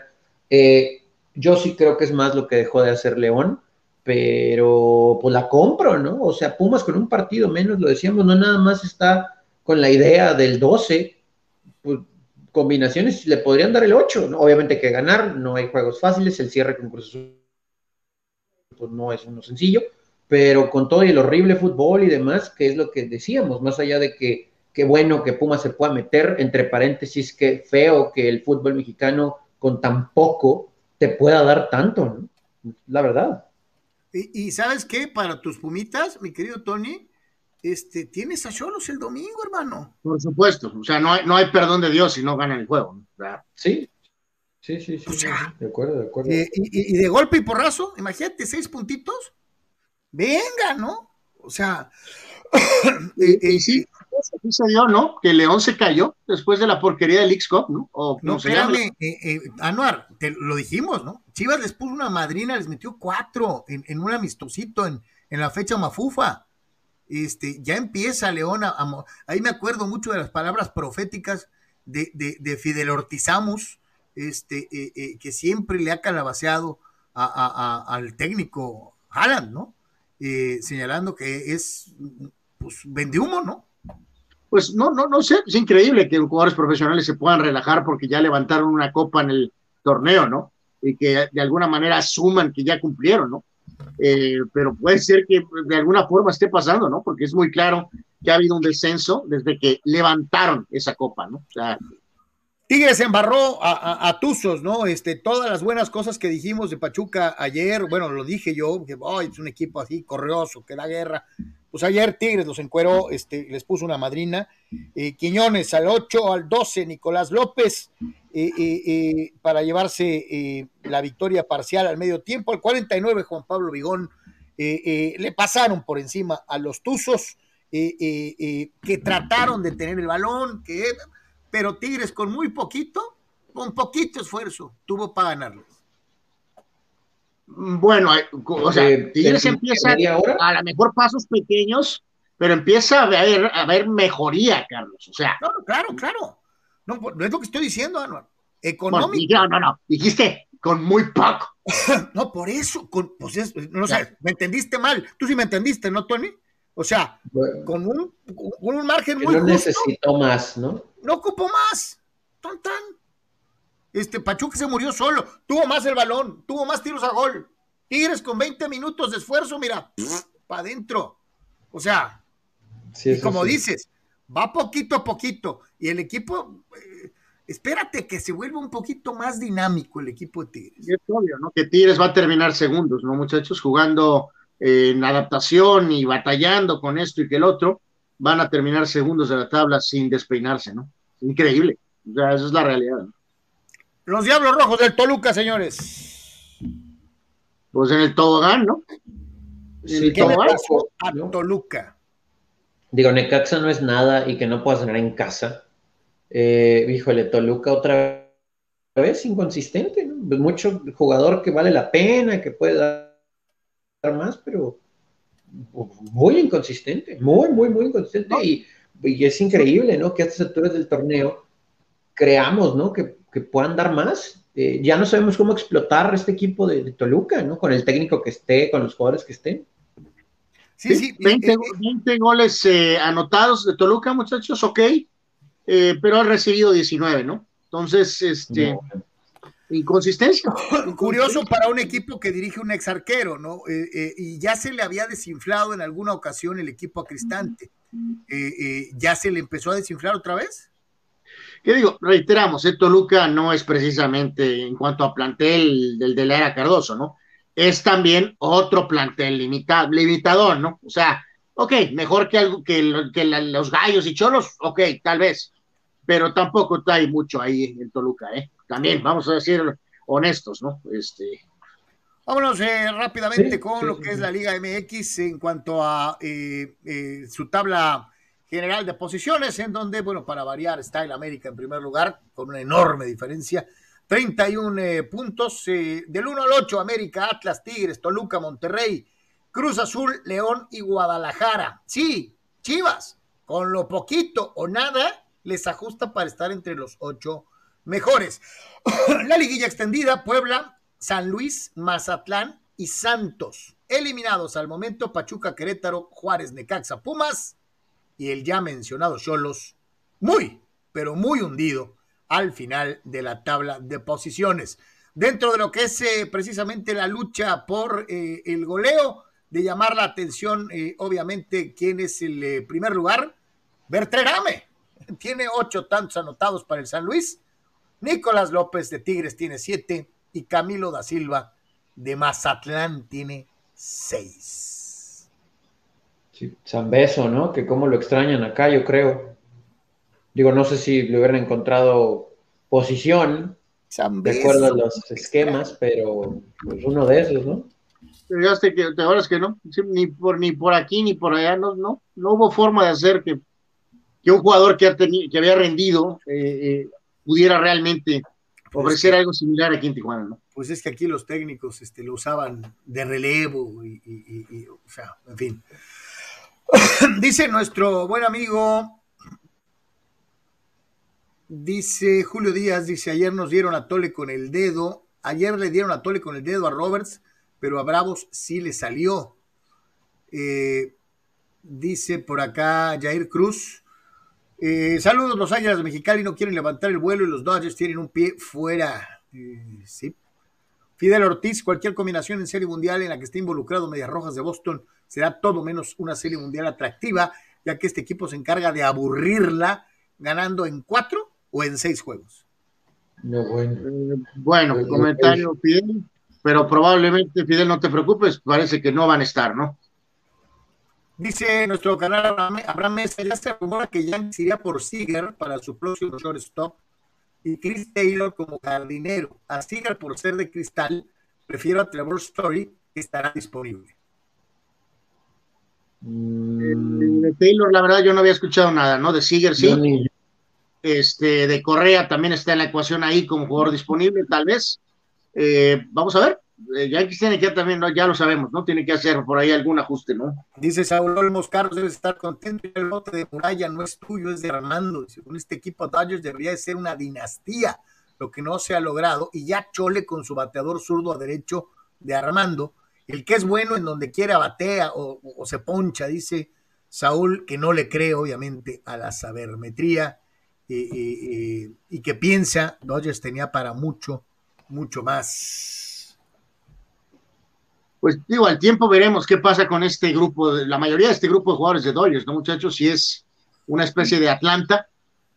Eh, yo sí creo que es más lo que dejó de hacer León, pero pues la compro, ¿no? O sea, Pumas con un partido menos, lo decíamos, no nada más está con la idea del doce, pues combinaciones le podrían dar el ocho, ¿no? Obviamente hay que ganar, no hay juegos fáciles, el cierre con Cruz Azul pues no es uno sencillo, pero con todo y el horrible fútbol y demás, que es lo que decíamos, más allá de que qué bueno que Pumas se pueda meter, entre paréntesis, que feo que el fútbol mexicano con tan poco te pueda dar tanto, ¿no? La verdad. Y, y ¿sabes qué? Para tus Pumitas, mi querido Tony, este, tienes a Xolos el domingo, hermano. Por supuesto, o sea, no hay, no hay perdón de Dios si no ganan el juego, ¿verdad? Sí, sí, sí, sí, o sea, de acuerdo, de acuerdo. Eh, y, y de golpe y porrazo, imagínate, seis puntitos. Venga, ¿no? O sea, y, y sí, se dio, ¿no? Que León se cayó después de la porquería del X-Cup, ¿no? O, no, espérame, eh, eh, Anuar, te lo dijimos, ¿no? Chivas les puso una madrina, les metió cuatro en, en un amistosito en, en la fecha mafufa. Este, ya empieza León a, a, ahí me acuerdo mucho de las palabras proféticas de, de, de Fidel Ortizamus, este, eh, eh, que siempre le ha calabaceado a, a, a, al técnico Haaland, ¿no? Eh, señalando que es pues vendehumo, ¿no? Pues no, no, no sé, es increíble que jugadores profesionales se puedan relajar porque ya levantaron una copa en el torneo, ¿no? Y que de alguna manera asuman que ya cumplieron, ¿no? Eh, pero puede ser que de alguna forma esté pasando, ¿no? Porque es muy claro que ha habido un descenso desde que levantaron esa copa, ¿no? O sea, Tigres embarró a, a, a Tuzos, ¿no? Este, todas las buenas cosas que dijimos de Pachuca ayer, bueno, lo dije yo, que oh, es un equipo así, correoso, que da guerra. Pues ayer Tigres los encueró, este, les puso una madrina. Eh, Quiñones al ocho, al doce, Nicolás López, eh, eh, eh, para llevarse eh, la victoria parcial al medio tiempo. Al cuarenta y nueve, Juan Pablo Vigón, eh, eh, le pasaron por encima a los Tuzos, eh, eh, eh, que trataron de tener el balón, que... pero Tigres con muy poquito, con poquito esfuerzo, tuvo para ganarles. Bueno, o sea, Tigres empieza a lo mejor pasos pequeños, pero empieza a haber, a haber mejoría, Carlos, o sea. No, claro, claro. No, no es lo que estoy diciendo, Anuar. Económico. No, no, no, dijiste con muy poco. No, por eso, con, pues es, no o sea, me entendiste mal. Tú sí me entendiste, ¿no, Tony? O sea, bueno, con, un, con un margen muy justo. No necesito más, ¿no? No ocupó más. Tan, tan. Este, Pachuca se murió solo. Tuvo más el balón. Tuvo más tiros a gol. Tigres con veinte minutos de esfuerzo, mira, para adentro. O sea, sí, y como sí. dices, va poquito a poquito. Y el equipo, eh, espérate que se vuelva un poquito más dinámico el equipo de Tigres. Es obvio, ¿no? Que Tigres va a terminar segundos, ¿no, muchachos? Jugando eh, en adaptación y batallando con esto y que el otro. Van a terminar segundos de la tabla sin despeinarse, ¿no? Increíble. O sea, esa es la realidad, ¿no? Los Diablos Rojos del Toluca, señores. Pues en el tobogán, ¿no? En el tobogán. ¿Qué le pasó a Toluca? Digo, Necaxa no es nada y que no puedas ganar en casa. Eh, híjole, Toluca otra vez inconsistente, ¿no? Mucho jugador que vale la pena, que puede dar más, pero... muy inconsistente, muy, muy, muy inconsistente no. y, y es increíble, ¿no? Que a estas alturas del torneo creamos, ¿no? Que, que puedan dar más eh, ya no sabemos cómo explotar este equipo de, de Toluca, ¿no? Con el técnico que esté, con los jugadores que estén. Sí, sí. veinte, veinte goles eh, anotados de Toluca, muchachos, ok, eh, pero ha recibido diecinueve, ¿no? Entonces, este... No. Inconsistencia. Curioso para un equipo que dirige un ex arquero, ¿no? Eh, eh, y ya se le había desinflado en alguna ocasión el equipo a Cristante. Eh, eh, ¿Ya se le empezó a desinflar otra vez? ¿Qué digo? Reiteramos, el Toluca no es precisamente, en cuanto a plantel, del de la era Cardoso, ¿no? Es también otro plantel limitado, limitador, ¿no? O sea, ok, mejor que, algo, que, que la, los Gallos y Xolos, ok, tal vez, pero tampoco hay mucho ahí en Toluca, ¿eh? También, vamos a decir honestos, ¿no? Este... Vámonos eh, rápidamente sí, con sí, lo que sí. es la Liga M X en cuanto a eh, eh, su tabla general de posiciones, en donde, bueno, para variar, está el América en primer lugar, con una enorme diferencia, treinta y uno eh, puntos, eh, del uno al ocho, América, Atlas, Tigres, Toluca, Monterrey, Cruz Azul, León y Guadalajara. Sí, Chivas, con lo poquito o nada, les ajusta para estar entre los ocho mejores. La liguilla extendida, Puebla, San Luis, Mazatlán y Santos. Eliminados al momento, Pachuca, Querétaro, Juárez, Necaxa, Pumas y el ya mencionado Xolos, muy, pero muy hundido al final de la tabla de posiciones. Dentro de lo que es eh, precisamente la lucha por eh, el goleo, de llamar la atención, eh, obviamente, quién es el eh, primer lugar, Berterame, tiene ocho tantos anotados para el San Luis. Nicolás López de Tigres tiene siete y Camilo da Silva de Mazatlán tiene seis. Sí, Zambeso, ¿no? Que cómo lo extrañan acá, yo creo. Digo, no sé si le hubieran encontrado posición, Zambeso, de acuerdo a los esquemas, pero pues uno de esos, ¿no? Pero ya sé que, te acuerdas que no, ni por, ni por aquí ni por allá, no, no, no hubo forma de hacer que, que un jugador que, ha tenido, que había rendido... Eh, eh, pudiera realmente ofrecer algo similar aquí en Tijuana, ¿no? Pues es que aquí los técnicos este, lo usaban de relevo y, y, y, y o sea, en fin. Dice nuestro buen amigo, dice Julio Díaz, dice, ayer nos dieron a Tole con el dedo, ayer le dieron a Tole con el dedo a Roberts, pero a Bravos sí le salió. Eh, dice por acá Jair Cruz, Eh, saludos, los Águilas de Mexicali no quieren levantar el vuelo y los Dodgers tienen un pie fuera. Eh, sí. Fidel Ortiz, cualquier combinación en serie mundial en la que esté involucrado Medias Rojas de Boston será todo menos una serie mundial atractiva, ya que este equipo se encarga de aburrirla ganando en cuatro o en seis juegos. No, bueno, eh, bueno no, comentario no, Fidel, pero probablemente, Fidel, no te preocupes, parece que no van a estar, ¿no? Dice nuestro canal Abraham Mesa, ya se rumora que Yankees iría por Seager para su próximo shortstop y Chris Taylor como jardinero. A Seager por ser de cristal, prefiero a Trevor Story, que estará disponible. Mm. De Taylor, la verdad, yo no había escuchado nada, ¿no? De Seager, sí. No, ni... Este, de Correa también está en la ecuación ahí como jugador disponible, tal vez. Eh, vamos a ver. Yankees tiene que también, ¿no? Ya lo sabemos, ¿no? Tiene que hacer por ahí algún ajuste, ¿no? Dice Saúl Olmos, Carlos debe estar contento, el bote de Muralla no es tuyo, es de Armando. Según este equipo Dodgers debería de ser una dinastía, lo que no se ha logrado, y ya Chole con su bateador zurdo a derecho de Armando, el que es bueno en donde quiera batea o, o se poncha, dice Saúl, que no le cree obviamente a la sabermetría eh, eh, eh, y que piensa Dodgers tenía para mucho, mucho más. Pues digo, al tiempo veremos qué pasa con este grupo, de, la mayoría de este grupo de jugadores de Dodgers, ¿no, muchachos? Si es una especie de Atlanta,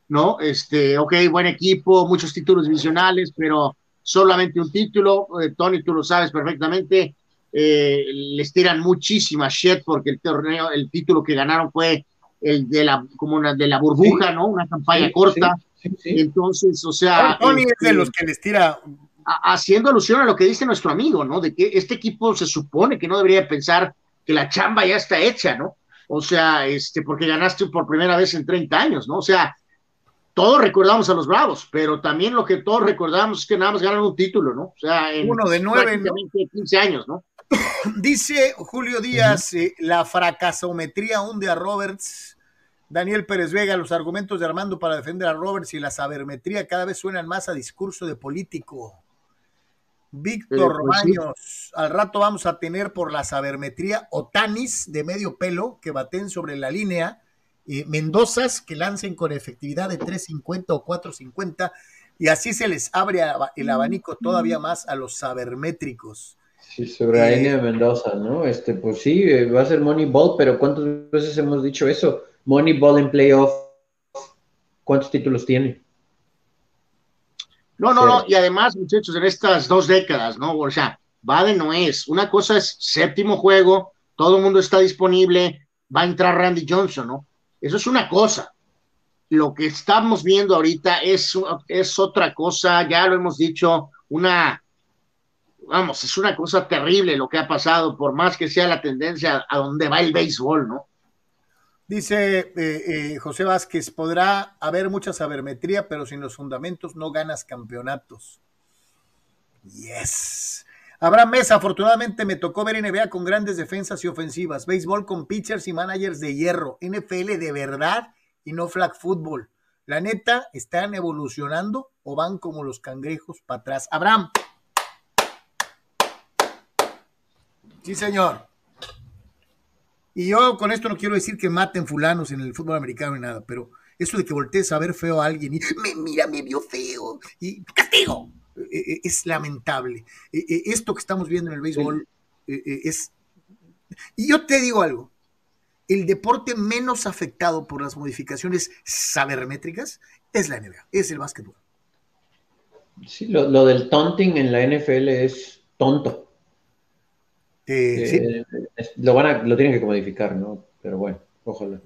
¿no? Este, ok, buen equipo, muchos títulos divisionales, pero solamente un título. Eh, Tony, tú lo sabes perfectamente, eh, les tiran muchísima shit porque el torneo, el título que ganaron fue el de la, como una de la burbuja, sí, ¿no? Una campaña sí, corta. Sí, sí, sí. Entonces, o sea... Pero Tony eh, es de los que les tira... Haciendo alusión a lo que dice nuestro amigo, ¿no? De que este equipo se supone que no debería pensar que la chamba ya está hecha, ¿no? O sea, este, porque ganaste por primera vez en treinta años, ¿no? O sea, todos recordamos a los Bravos, pero también lo que todos recordamos es que nada más ganan un título, ¿no? O sea, en uno de nueve, prácticamente ¿no? quince años, ¿no? Dice Julio Díaz, uh-huh. eh, la fracasometría hunde a Roberts. Daniel Pérez Vega, los argumentos de Armando para defender a Roberts y la sabermetría cada vez suenan más a discurso de político. Víctor eh, Baños, sí. Al rato vamos a tener por la sabermetría Otanis de medio pelo que baten sobre la línea, eh, Mendozas que lancen con efectividad de tres cincuenta o cuatro cincuenta, y así se les abre el abanico todavía más a los sabermétricos. Sí, sobre la línea de Mendoza, ¿no? Este, pues sí, va a ser Moneyball, pero ¿cuántas veces hemos dicho eso? Moneyball en playoff, ¿cuántos títulos tiene? No, no, no, y además, muchachos, en estas dos décadas, ¿no? O sea, va de no es. Una cosa es séptimo juego, todo el mundo está disponible, va a entrar Randy Johnson, ¿no? Eso es una cosa. Lo que estamos viendo ahorita es, es otra cosa, ya lo hemos dicho, una... Vamos, es una cosa terrible lo que ha pasado, por más que sea la tendencia a donde va el béisbol, ¿no? Dice eh, eh, José Vázquez, podrá haber mucha sabermetría, pero sin los fundamentos no ganas campeonatos. Yes. Abraham Mesa, afortunadamente me tocó ver N B A con grandes defensas y ofensivas, béisbol con pitchers y managers de hierro, N F L de verdad y no flag fútbol. La neta, ¿están evolucionando o van como los cangrejos para atrás? Abraham. Sí, señor. Y yo con esto no quiero decir que maten fulanos en el fútbol americano ni nada, pero eso de que voltees a ver feo a alguien y me mira, me vio feo y castigo, es lamentable. Esto que estamos viendo en el béisbol sí. es... Y yo te digo algo, el deporte menos afectado por las modificaciones sabermétricas es la N B A, es el básquetbol. Sí, lo, lo del taunting en la N F L es tonto. Eh, eh, sí. lo, van a, lo tienen que comodificar, ¿no? Pero bueno, ojalá.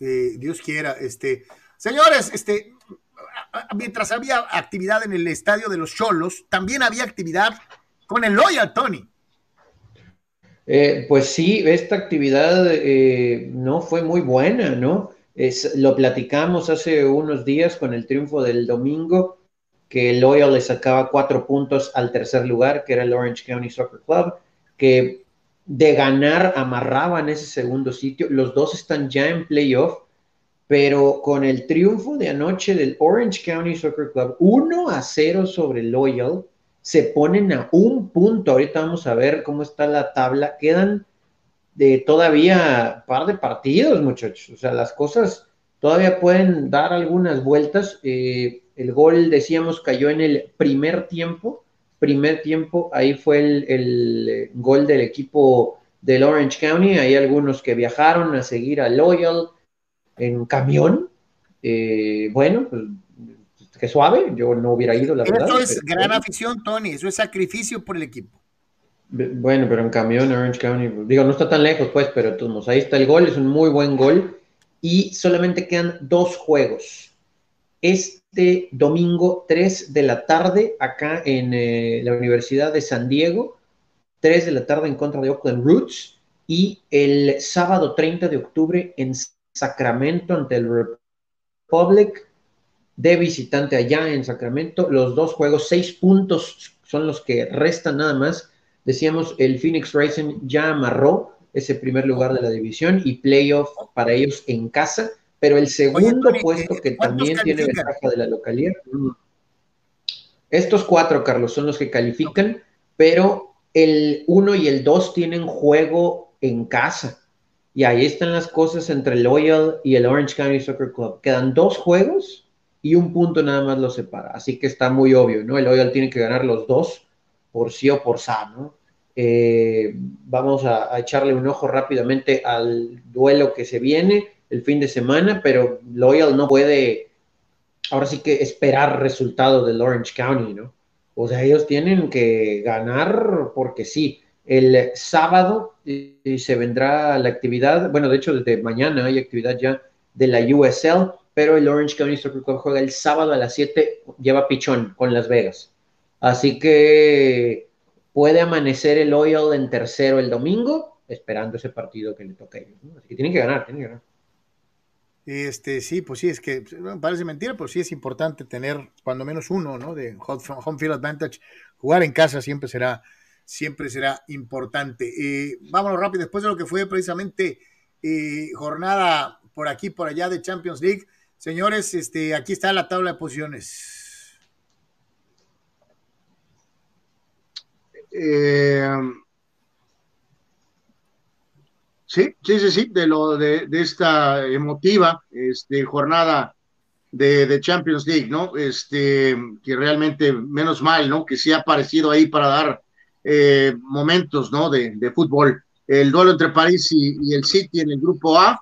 Eh, Dios quiera, este, señores, este, mientras había actividad en el estadio de los Xolos, también había actividad con el Loyal, Tony. Eh, pues sí, esta actividad eh, no fue muy buena, ¿no? Es, lo platicamos hace unos días con el triunfo del domingo, que el Loyal le sacaba cuatro puntos al tercer lugar, que era el Orange County Soccer Club, que de ganar amarraban ese segundo sitio. Los dos están ya en playoff, pero con el triunfo de anoche del Orange County Soccer Club, uno a cero sobre Loyal, se ponen a un punto. Ahorita vamos a ver cómo está la tabla. Quedan de todavía par de partidos, muchachos. O sea, las cosas todavía pueden dar algunas vueltas. Eh, el gol, decíamos, cayó en el primer tiempo. primer tiempo, ahí fue el, el gol del equipo del Orange County, hay algunos que viajaron a seguir a Loyal en camión, eh, bueno, pues, qué suave, yo no hubiera ido, la verdad. Eso es pero, gran afición, Tony, eso es sacrificio por el equipo. Bueno, pero en camión, Orange County, digo, no está tan lejos, pues, pero todos, ahí está el gol, es un muy buen gol, y solamente quedan dos juegos. Este domingo, tres de la tarde, acá en eh, la Universidad de San Diego, tres de la tarde en contra de Oakland Roots, y el sábado treinta de octubre en Sacramento, ante el Republic, de visitante allá en Sacramento. Los dos juegos, seis puntos son los que restan nada más. Decíamos, el Phoenix Rising ya amarró ese primer lugar de la división y playoff para ellos en casa. Pero el segundo Oye, puesto que también califican? Tiene ventaja de la localidad. Estos cuatro, Carlos, son los que califican, pero el uno y el dos tienen juego en casa. Y ahí están las cosas entre el Loyal y el Orange County Soccer Club. Quedan dos juegos y un punto nada más los separa. Así que está muy obvio, ¿no? El Loyal tiene que ganar los dos por sí o por sa, ¿no? Eh, vamos a, a echarle un ojo rápidamente al duelo que se viene el fin de semana, pero Loyal no puede, ahora sí que esperar resultados del Orange County, ¿no? O sea, ellos tienen que ganar porque sí. El sábado eh, se vendrá la actividad, bueno, de hecho desde mañana hay actividad ya de la U S L, pero el Orange County Soccer Club juega el sábado a las siete, lleva pichón con Las Vegas. Así que puede amanecer el Loyal en tercero el domingo, esperando ese partido que le toque a ellos, ¿no? Así que tienen que ganar, tienen que ganar. Este, sí, pues sí, es que parece mentira, pero sí es importante tener cuando menos uno, ¿no? De home field advantage, jugar en casa siempre será, siempre será importante. Eh, vámonos rápido, después de lo que fue precisamente eh, jornada por aquí, por allá de Champions League, señores, este, aquí está la tabla de posiciones. Eh, sí, sí, sí, sí, de lo de, de esta emotiva este, jornada de, de Champions League, ¿no? Este, que realmente, menos mal, ¿no? Que sí ha aparecido ahí para dar eh, momentos, ¿no? De, de fútbol. El duelo entre París y, y el City en el grupo A,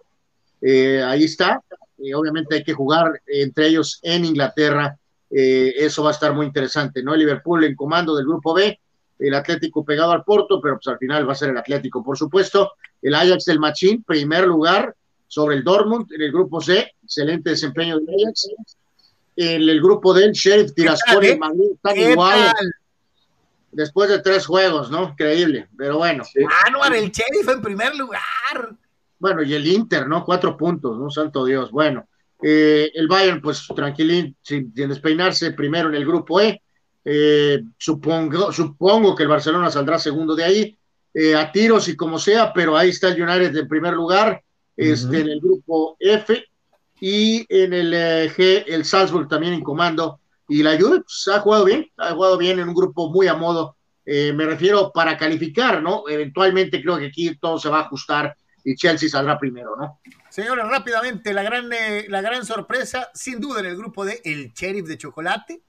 eh, ahí está. Eh, obviamente hay que jugar entre ellos en Inglaterra. Eh, eso va a estar muy interesante, ¿no? El Liverpool en comando del grupo B, el Atlético pegado al Porto, pero pues al final va a ser el Atlético, por supuesto. El Ajax del Machín, primer lugar sobre el Dortmund en el grupo C, excelente desempeño del Ajax. En el grupo D, el Sheriff Tiraspol y Madrid están igual después de tres juegos, ¿no? Increíble, pero bueno. Sí. Anuar, el Sheriff en primer lugar. Bueno, y el Inter, ¿no? Cuatro puntos, ¿no? Santo Dios, bueno. Eh, el Bayern, pues tranquilín, sin, sin despeinarse, primero en el grupo E. Eh, supongo, supongo que el Barcelona saldrá segundo de ahí, eh, a tiros y como sea, pero ahí está el United en primer lugar, uh-huh. este, en el grupo F, y en el eh, G, el Salzburg también en comando, y la Juve pues, ha jugado bien, ha jugado bien en un grupo muy a modo, eh, me refiero para calificar, ¿no? Eventualmente creo que aquí todo se va a ajustar y Chelsea saldrá primero, ¿no? Señores, rápidamente, la gran, eh, la gran sorpresa, sin duda, en el grupo de el Sheriff de Chocolate.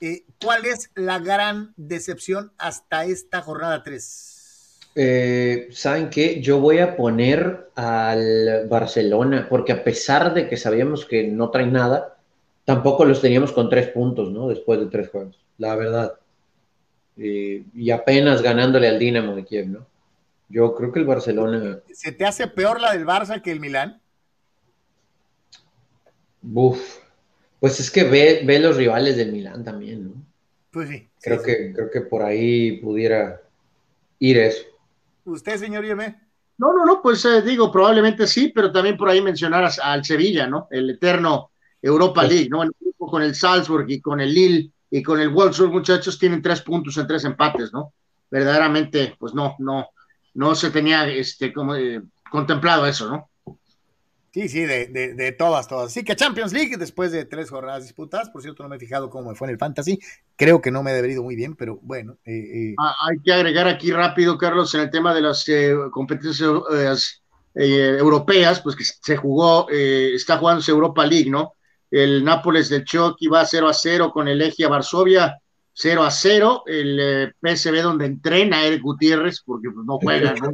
Eh, ¿Cuál es la gran decepción hasta esta jornada tres? Eh, ¿Saben qué? Yo voy a poner al Barcelona, porque a pesar de que sabíamos que no traen nada, tampoco los teníamos con tres puntos, ¿no? Después de tres juegos, la verdad. Eh, y apenas ganándole al Dinamo de Kiev, ¿no? Yo creo que el Barcelona... ¿Se te hace peor la del Barça que el Milán? Buf... Pues es que ve, ve los rivales del Milán también, ¿no? Pues sí. Creo, sí, que, sí. creo que por ahí pudiera ir eso. ¿Usted, señor Yeme? No, no, no, pues eh, digo, probablemente sí, pero también por ahí mencionar al Sevilla, ¿no? El eterno Europa League, ¿no? El grupo con el Salzburg y con el Lille y con el Wolfsburg, muchachos, tienen tres puntos en tres empates, ¿no? Verdaderamente, pues no, no, no se tenía este, como, eh, contemplado eso, ¿no? Sí, sí, de, de, de todas, todas. Así que Champions League, después de tres jornadas disputadas, por cierto, no me he fijado cómo me fue en el Fantasy, creo que no me he debido muy bien, pero bueno. Eh, eh. Ah, hay que agregar aquí rápido, Carlos, en el tema de las eh, competencias eh, europeas, pues que se jugó, eh, está jugándose Europa League, ¿no? El Nápoles del Chucky va cero a cero con el Legia Varsovia, cero a cero, el eh, P S V donde entrena Eric Gutiérrez, porque pues, no juega, ¿no?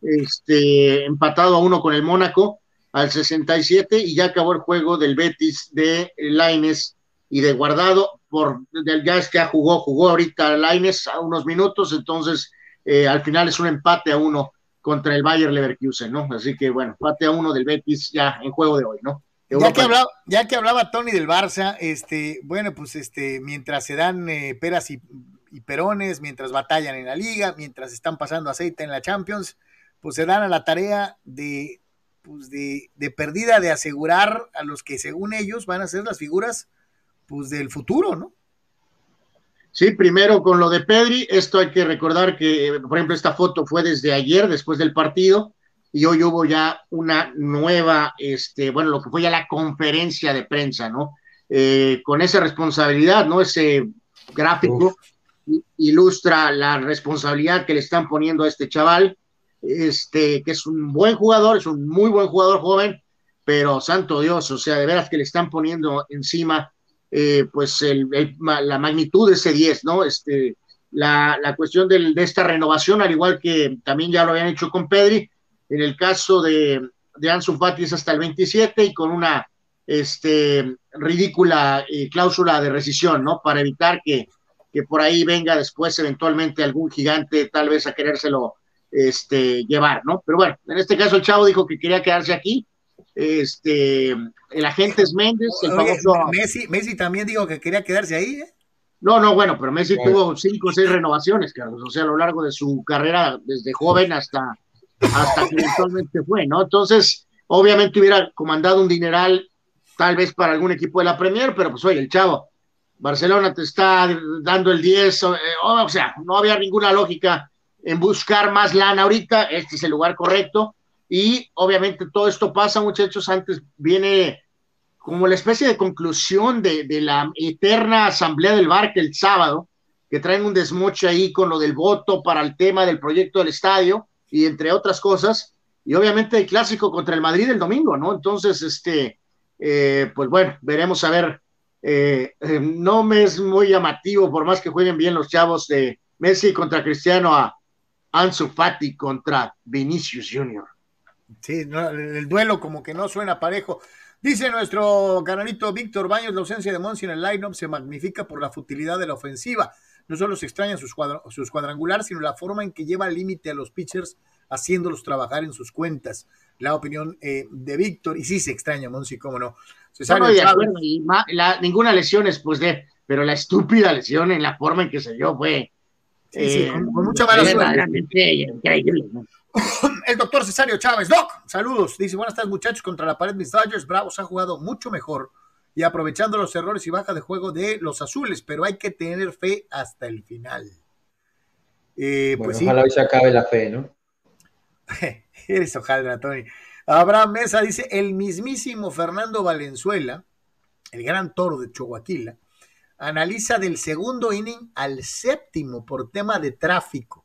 Este, empatado a uno con el Mónaco, al sesenta y siete, y ya acabó el juego del Betis de Lainez y de Guardado, por del gas que jugó, jugó ahorita Lainez a unos minutos, entonces eh, al final es un empate a uno contra el Bayer Leverkusen, ¿no? Así que bueno, empate a uno del Betis ya en juego de hoy, ¿no? Ya que, hablaba, ya que hablaba Tony del Barça, este, bueno, pues este, mientras se dan eh, peras y, y perones, mientras batallan en la Liga, mientras están pasando aceite en la Champions, pues se dan a la tarea de pues de, de perdida de asegurar a los que según ellos van a ser las figuras pues del futuro, ¿no? Sí, primero con lo de Pedri, esto hay que recordar que, por ejemplo, esta foto fue desde ayer, después del partido, y hoy hubo ya una nueva, este, bueno, lo que fue ya la conferencia de prensa, ¿no? Eh, con esa responsabilidad, ¿no? Ese gráfico Uf. ilustra la responsabilidad que le están poniendo a este chaval, Este, que es un buen jugador, es un muy buen jugador joven, pero santo Dios, o sea, de veras que le están poniendo encima, eh, pues, el, el, la magnitud de ese diez, ¿no? Este, la, la cuestión del, de esta renovación, al igual que también ya lo habían hecho con Pedri, en el caso de, de Ansu Fati es hasta el veintisiete y con una este, ridícula eh, cláusula de rescisión, ¿no? Para evitar que, que por ahí venga después eventualmente algún gigante tal vez a querérselo Este, llevar, ¿no? Pero bueno, en este caso el chavo dijo que quería quedarse aquí. Este, el agente es Méndez, el Oye, famoso... Messi, Messi también dijo que quería quedarse ahí, ¿eh? No, no, bueno, pero Messi bueno. tuvo cinco o seis renovaciones, Carlos, o sea, a lo largo de su carrera, desde joven hasta, hasta que eventualmente fue, ¿no? Entonces, obviamente hubiera comandado un dineral, tal vez para algún equipo de la Premier, pero pues oye, el chavo, Barcelona te está dando el diez, o, o sea, no había ninguna lógica en buscar más lana ahorita, este es el lugar correcto, y obviamente todo esto pasa, muchachos, antes viene como la especie de conclusión de, de la eterna asamblea del bar que el sábado, que traen un desmoche ahí con lo del voto para el tema del proyecto del estadio y entre otras cosas, y obviamente el clásico contra el Madrid el domingo, ¿no? Entonces, este, eh, pues bueno, veremos a ver, eh, eh, no me es muy llamativo, por más que jueguen bien los chavos de Messi contra Cristiano, a Ansu Fati contra Vinicius junior Sí, no, el duelo como que no suena parejo. Dice nuestro canalito Víctor Baños, la ausencia de Monsi en el line-up se magnifica por la futilidad de la ofensiva. No solo se extrañan sus, cuadra sus cuadrangulares, sino la forma en que lleva al límite a los pitchers, haciéndolos trabajar en sus cuentas. La opinión eh, de Víctor, y sí se extraña Monsi, cómo no. Cesario, no, no, ya, bueno, y la, ninguna lesión es pues de, pero la estúpida lesión en la forma en que se dio fue... Sí, eh, sí, con, con mucha mala suerte. El doctor Cesario Chávez, Doc, saludos, dice, buenas tardes muchachos, contra la pared mis Dodgers, Bravos ha jugado mucho mejor y aprovechando los errores y baja de juego de los azules, pero hay que tener fe hasta el final. Eh, bueno, pues, ojalá sí. Hoy se acabe la fe, ¿no? Eres ojalá, Tony. Abraham Mesa dice, el mismísimo Fernando Valenzuela, el gran toro de Choaquila, analiza del segundo inning al séptimo por tema de tráfico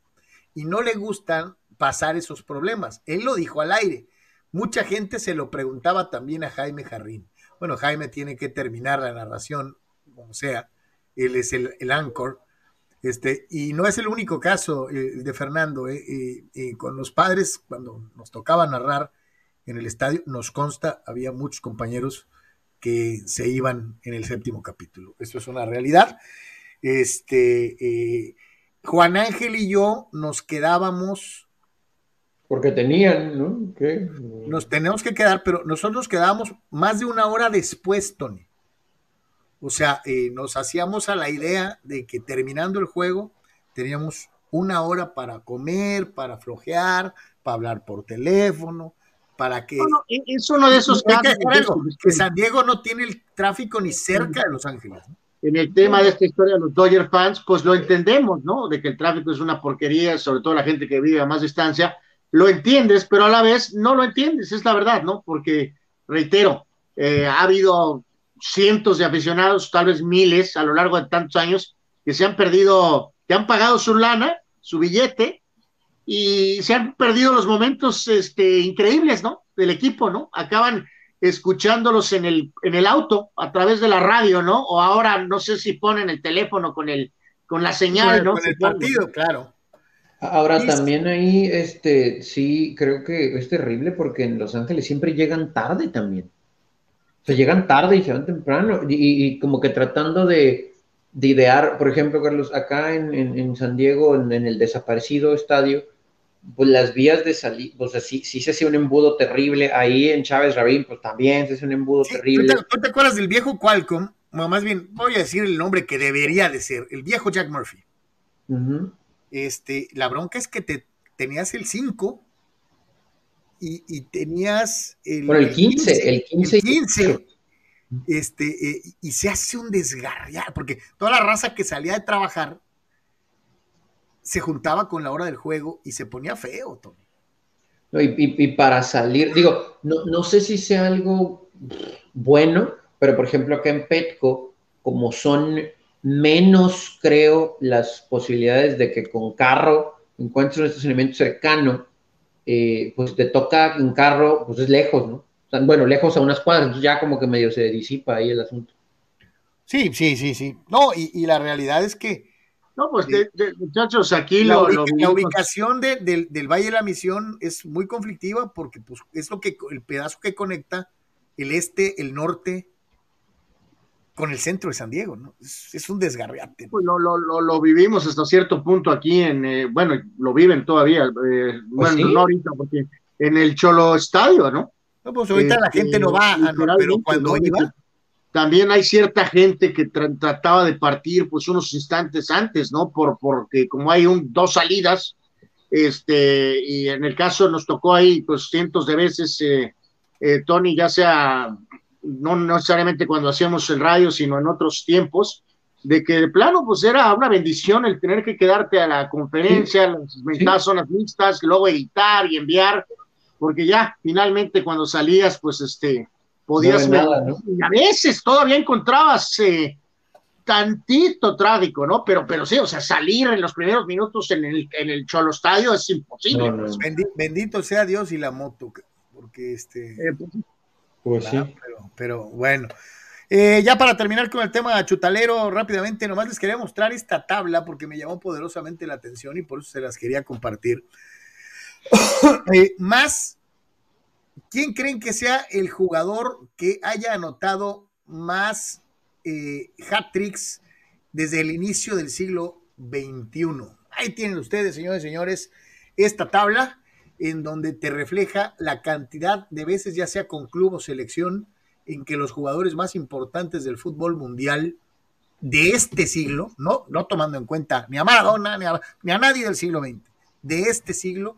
y no le gustan pasar esos problemas. Él lo dijo al aire. Mucha gente se lo preguntaba también a Jaime Jarrín. Bueno, Jaime tiene que terminar la narración, como sea. Él es el, el anchor. Este, y no es el único caso eh, de Fernando. Eh, eh, eh, con los padres, cuando nos tocaba narrar en el estadio, nos consta, había muchos compañeros que se iban en el séptimo capítulo. Eso es una realidad. Este, eh, Juan Ángel y yo nos quedábamos porque tenían, ¿no? ¿Qué? Nos tenemos que quedar, pero nosotros nos quedábamos más de una hora después, Tony. O sea, eh, nos hacíamos a la idea de que terminando el juego teníamos una hora para comer, para flojear, para hablar por teléfono, para que... Bueno, es uno de esos casos. Que San Diego no tiene el tráfico ni cerca de Los Ángeles, ¿no? En el tema de esta historia de los Dodger fans, pues lo entendemos, ¿no? De que el tráfico es una porquería, sobre todo la gente que vive a más distancia, lo entiendes, pero a la vez no lo entiendes, es la verdad, ¿no? Porque, reitero, eh, ha habido cientos de aficionados, tal vez miles, a lo largo de tantos años, que se han perdido, que han pagado su lana, su billete, y se han perdido los momentos este, increíbles, ¿no? Del equipo, ¿no? Acaban escuchándolos en el, en el auto, a través de la radio, ¿no? O ahora, no sé si ponen el teléfono con, el, con la señal, ¿no? Con el partido, claro. Ahora también ahí, este, sí, creo que es terrible porque en Los Ángeles siempre llegan tarde también. O sea, llegan tarde y se van temprano. Y, y como que tratando de, de idear, por ejemplo, Carlos, acá en, en, en San Diego, en, en el desaparecido estadio, pues las vías de salida, o sea, sí, sí se hacía un embudo terrible. Ahí en Chávez Rabín, pues también se hace un embudo sí, terrible. ¿tú te, ¿Tú te acuerdas del viejo Qualcomm? Bueno, más bien, voy a decir el nombre que debería de ser, el viejo Jack Murphy. Ajá. Uh-huh. Este, la bronca es que te tenías el cinco y, y tenías el, por el quince, el quince, el quince. Este, eh, y se hace un desgarriar, porque toda la raza que salía de trabajar se juntaba con la hora del juego y se ponía feo, Tony. No, y, y, y para salir, digo, no, no sé si sea algo bueno, pero por ejemplo acá en Petco, como son menos, creo, las posibilidades de que con carro encuentres un estacionamiento cercano, eh, pues te toca en carro, pues es lejos, ¿no? O sea, bueno, lejos a unas cuadras, entonces ya como que medio se disipa ahí el asunto. Sí, sí, sí, sí. No, y, y la realidad es que... No, pues, de, de, muchachos, aquí la, lo, ubica, lo la ubicación de, de, del Valle de la Misión es muy conflictiva porque pues, es lo que el pedazo que conecta el este, el norte... con el centro de San Diego, ¿no? Es, es un desgarriate, ¿no? Pues lo, lo, lo, lo vivimos hasta cierto punto aquí en, eh, bueno, lo viven todavía, eh, pues bueno, sí. No ahorita, porque en el Cholo Estadio, ¿no? No, pues ahorita eh, la gente eh, no va, no, pero cuando no, iba. También hay cierta gente que tra trataba de partir, pues, unos instantes antes, ¿no? Por, porque como hay un, dos salidas, este, y en el caso nos tocó ahí, pues, cientos de veces, eh, eh, Tony, ya sea... no necesariamente cuando hacíamos el radio, sino en otros tiempos, de que de plano pues era una bendición el tener que quedarte a la conferencia, sí. Las ventanas son las mixtas, luego editar y enviar, porque ya finalmente cuando salías, pues este, podías... No nada, ¿no? Y a veces todavía encontrabas eh, tantito trágico, ¿no? Pero, pero sí, o sea, salir en los primeros minutos en el, en el Cholo Estadio es imposible. No, no. Pues. Bendito, bendito sea Dios y la moto, porque este... Eh, pues, pues claro, sí. Pero, pero bueno. Eh, ya para terminar con el tema chutalero, rápidamente, nomás les quería mostrar esta tabla porque me llamó poderosamente la atención y por eso se las quería compartir. eh, más, ¿quién creen que sea el jugador que haya anotado más eh, hat-tricks desde el inicio del siglo veintiuno? Ahí tienen ustedes, señores y señores, esta tabla en donde te refleja la cantidad de veces, ya sea con club o selección, en que los jugadores más importantes del fútbol mundial de este siglo, no, no tomando en cuenta ni a Maradona, ni a, ni a nadie del siglo veinte, de este siglo,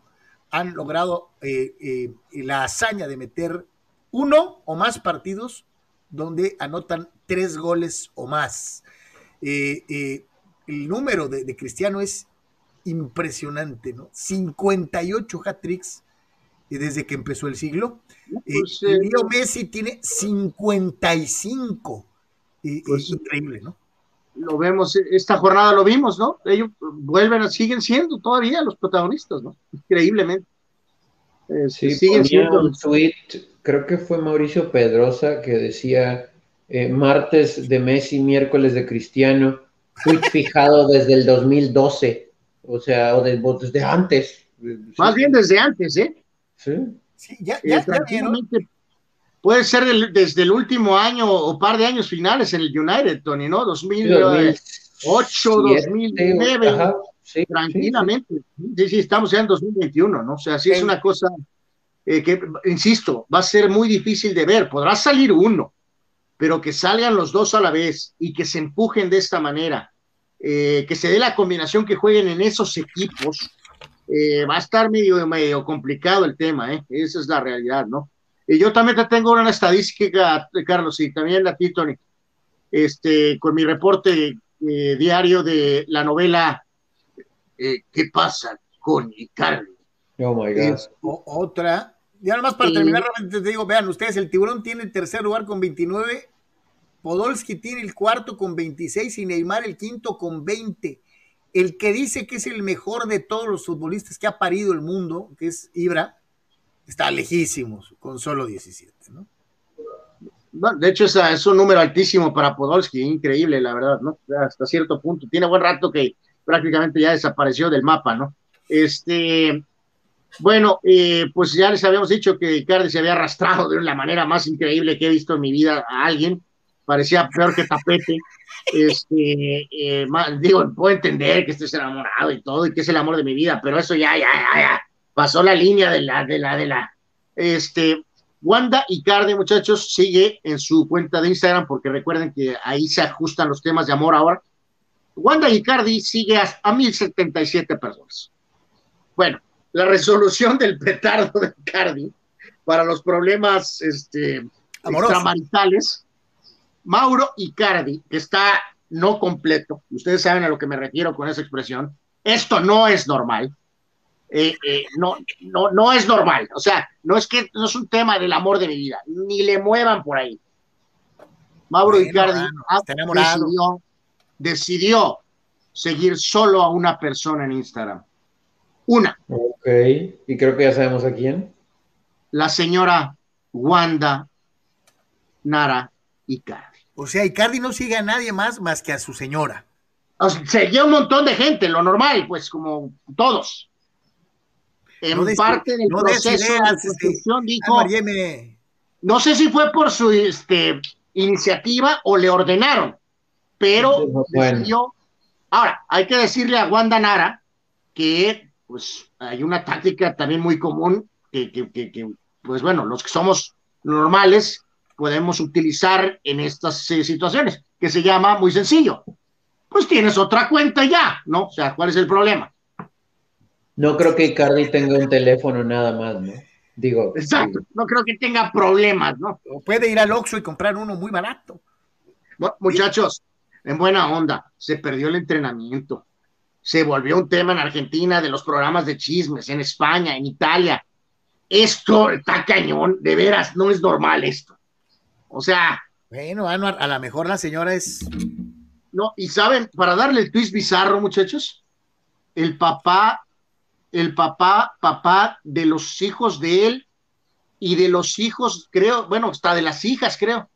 han logrado eh, eh, la hazaña de meter uno o más partidos donde anotan tres goles o más. Eh, eh, el número de, de Cristiano es impresionante, ¿no? cincuenta y ocho hat-tricks desde que empezó el siglo. Pues, eh, eh, Leo Messi tiene cincuenta y cinco. Eh, pues, es increíble, ¿no? Lo vemos, esta jornada lo vimos, ¿no? Ellos vuelven, siguen siendo todavía los protagonistas, ¿no? Increíblemente. Eh, sí, siguen siendo. Un tweet, creo que fue Mauricio Pedrosa, que decía eh, martes de Messi, miércoles de Cristiano, tweet fijado desde el dos mil doce, o sea, o de, desde antes. Más sí. bien desde antes, ¿eh? Sí. Sí, ya, ya, eh, ya puede ser el, desde el último año o par de años finales en el United, Tony, ¿no? dos mil ocho, dos mil nueve, ajá, sí, tranquilamente. Sí, sí. Sí, estamos ya en dos mil veintiuno, ¿no? O sea, sí, sí. Es una cosa eh, que, insisto, va a ser muy difícil de ver. Podrá salir uno, pero que salgan los dos a la vez y que se empujen de esta manera, eh, que se dé la combinación que jueguen en esos equipos. Eh, va a estar medio, medio complicado el tema, ¿eh? Esa es la realidad, ¿no? Y yo también te tengo una estadística, Carlos, y también la ti, Tony, este, con mi reporte eh, diario de la novela eh, ¿Qué pasa con Icardi? Oh my God. Es, o, otra. Ya nomás para sí. terminar, realmente te digo, vean ustedes, el Tiburón tiene el tercer lugar con veintinueve, Podolski tiene el cuarto con veintiséis y Neymar el quinto con veinte. El que dice que es el mejor de todos los futbolistas que ha parido el mundo, que es Ibra, está lejísimos, con solo diecisiete, ¿no? Bueno, de hecho, es, es un número altísimo para Podolski, increíble, la verdad, ¿no? Hasta cierto punto. Tiene buen rato que prácticamente ya desapareció del mapa, ¿no? Este, bueno, eh, pues ya les habíamos dicho que Icardi se había arrastrado de la manera más increíble que he visto en mi vida a alguien. Parecía peor que tapete. Este, eh, mal, digo, puedo entender que estés enamorado y todo, y que es el amor de mi vida, pero eso ya, ya, ya, ya pasó la línea de la, de la, de la. Este, Wanda Icardi, muchachos, sigue en su cuenta de Instagram, porque recuerden que ahí se ajustan los temas de amor ahora. Wanda Icardi sigue a, a mil setenta y siete personas. Bueno, la resolución del petardo de Icardi para los problemas este, extramaritales. Mauro Icardi, que está no completo, ustedes saben a lo que me refiero con esa expresión, esto no es normal, eh, eh, no, no, no es normal, o sea, no es que no es un tema del amor de mi vida, ni le muevan por ahí. Mauro bueno, Icardi bueno, decidió, decidió seguir solo a una persona en Instagram, una. Ok, y creo que ya sabemos a quién. La señora Wanda Nara Icardi. O sea, Icardi no sigue a nadie más más que a su señora. O sea, seguía un montón de gente, lo normal, pues como todos. En no des, parte del no proceso de construcción este, dijo, Anuar Yeme. No sé si fue por su este, iniciativa o le ordenaron, pero bueno. decidió. Ahora, hay que decirle a Wanda Nara que pues hay una táctica también muy común que, que, que, que pues bueno, los que somos normales podemos utilizar en estas eh, situaciones, que se llama muy sencillo. Pues tienes otra cuenta ya, ¿no? O sea, ¿cuál es el problema? No creo que Icardi tenga un teléfono nada más, ¿no? Digo. Exacto, digo. No creo que tenga problemas, ¿no? O puede ir al Oxxo y comprar uno muy barato. Bueno, muchachos, en buena onda, se perdió el entrenamiento. Se volvió un tema en Argentina de los programas de chismes, en España, en Italia. Esto está cañón, de veras, no es normal esto. O sea... Bueno, Anuar, a lo mejor la señora es No, y saben, para darle el twist bizarro, muchachos, el papá, el papá, papá de los hijos de él y de los hijos, creo, bueno, hasta de las hijas, creo.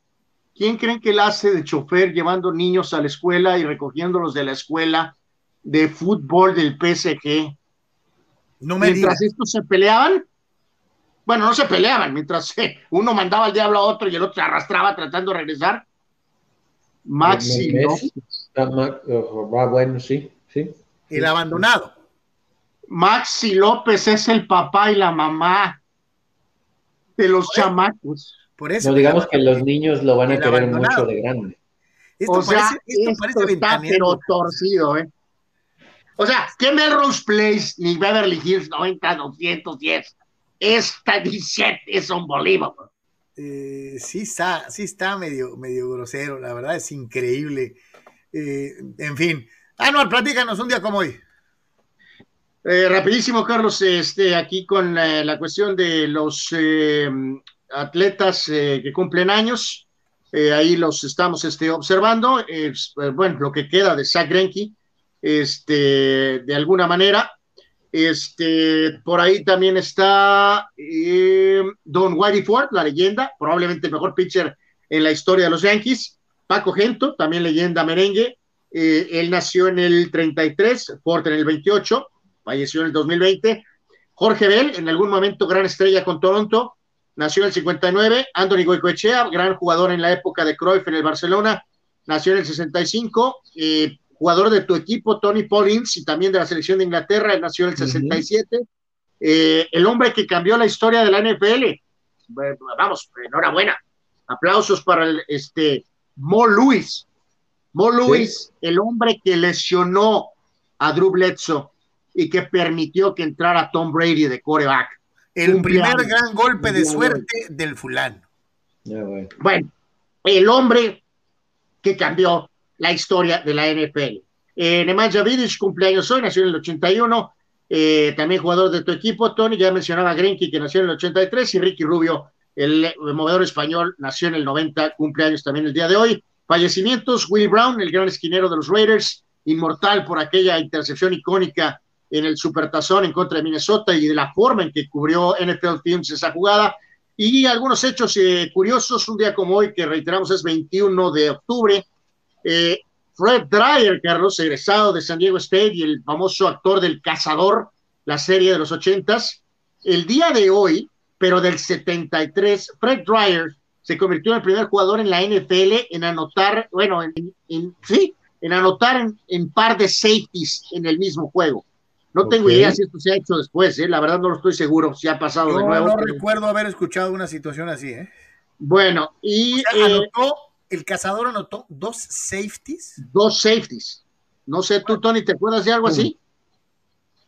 ¿Quién creen que él hace de chofer llevando niños a la escuela y recogiéndolos de la escuela de fútbol del P S G? No me mientras digas. Estos se peleaban, bueno, no se peleaban, mientras eh, uno mandaba al diablo a otro y el otro se arrastraba tratando de regresar. Maxi, ¿no? Ah, bueno, sí, sí. El abandonado. Maxi López es el papá y la mamá de los por chamacos. Por eso, no digamos que los niños lo van a querer abandonado. Mucho de grande. Esto o sea, parece, esto esto parece está pero torcido, ¿eh? O sea, ¿qué Melrose Place ni Beverly Hills noventa, doscientos diez? Esta diecisiete es un bolívar. Eh, sí está, sí está medio, medio grosero, la verdad es increíble. Eh, en fin. Anuar, platícanos un día como hoy. Eh, rapidísimo, Carlos, este, aquí con la, la cuestión de los eh, atletas eh, que cumplen años. Eh, ahí los estamos este, observando. Eh, bueno, lo que queda de Zach Greinke, este, de alguna manera. Este, por ahí también está eh, Don Whitey Ford, la leyenda, probablemente el mejor pitcher en la historia de los Yankees. Paco Gento, también leyenda merengue, eh, él nació en el treinta y tres, Ford en el veintiocho, falleció en el dos mil veinte. Jorge Bell, en algún momento gran estrella con Toronto, nació en el cincuenta y nueve. Anthony Goicoechea, gran jugador en la época de Cruyff en el Barcelona, nació en el sesenta y cinco. eh, Jugador de tu equipo, Tony Pollins, y también de la selección de Inglaterra, nació en el sesenta y siete. Uh-huh. eh, el hombre que cambió la historia de la N F L. Bueno, vamos, enhorabuena. Aplausos para el, este, Mo Lewis. Mo Lewis, sí. El hombre que lesionó a Drew Bledsoe y que permitió que entrara Tom Brady de quarterback. El Cumplea primer gran golpe de bueno. suerte del fulano. Yeah, bueno. bueno, el hombre que cambió la historia de la N F L. Eh, Nemanja Vidic, cumpleaños hoy, nació en el ochenta y uno, eh, también jugador de tu equipo, Tony, ya mencionaba Greinke, que nació en el ochenta y tres, y Ricky Rubio, el, el movedor español, nació en el noventa, cumpleaños también el día de hoy. Fallecimientos, Willie Brown, el gran esquinero de los Raiders, inmortal por aquella intercepción icónica en el Supertazón en contra de Minnesota, y de la forma en que cubrió N F L Films esa jugada, y algunos hechos eh, curiosos, un día como hoy, que reiteramos es veintiuno de octubre, Eh, Fred Dreyer, Carlos, egresado de San Diego State y el famoso actor del Cazador, la serie de los ochentas, el día de hoy, pero del setenta y tres, Fred Dreyer se convirtió en el primer jugador en la N F L en anotar, bueno, en, en, sí, en anotar en, en par de safeties en el mismo juego. No okay. tengo idea si esto se ha hecho después, ¿eh? La verdad no lo estoy seguro si ha pasado Yo de nuevo. No pero... recuerdo haber escuchado una situación así, ¿eh? Bueno, y... O sea, anotó... eh, El Cazador anotó dos safeties. Dos safeties. No sé, tú, Tony, ¿te acuerdas de algo así?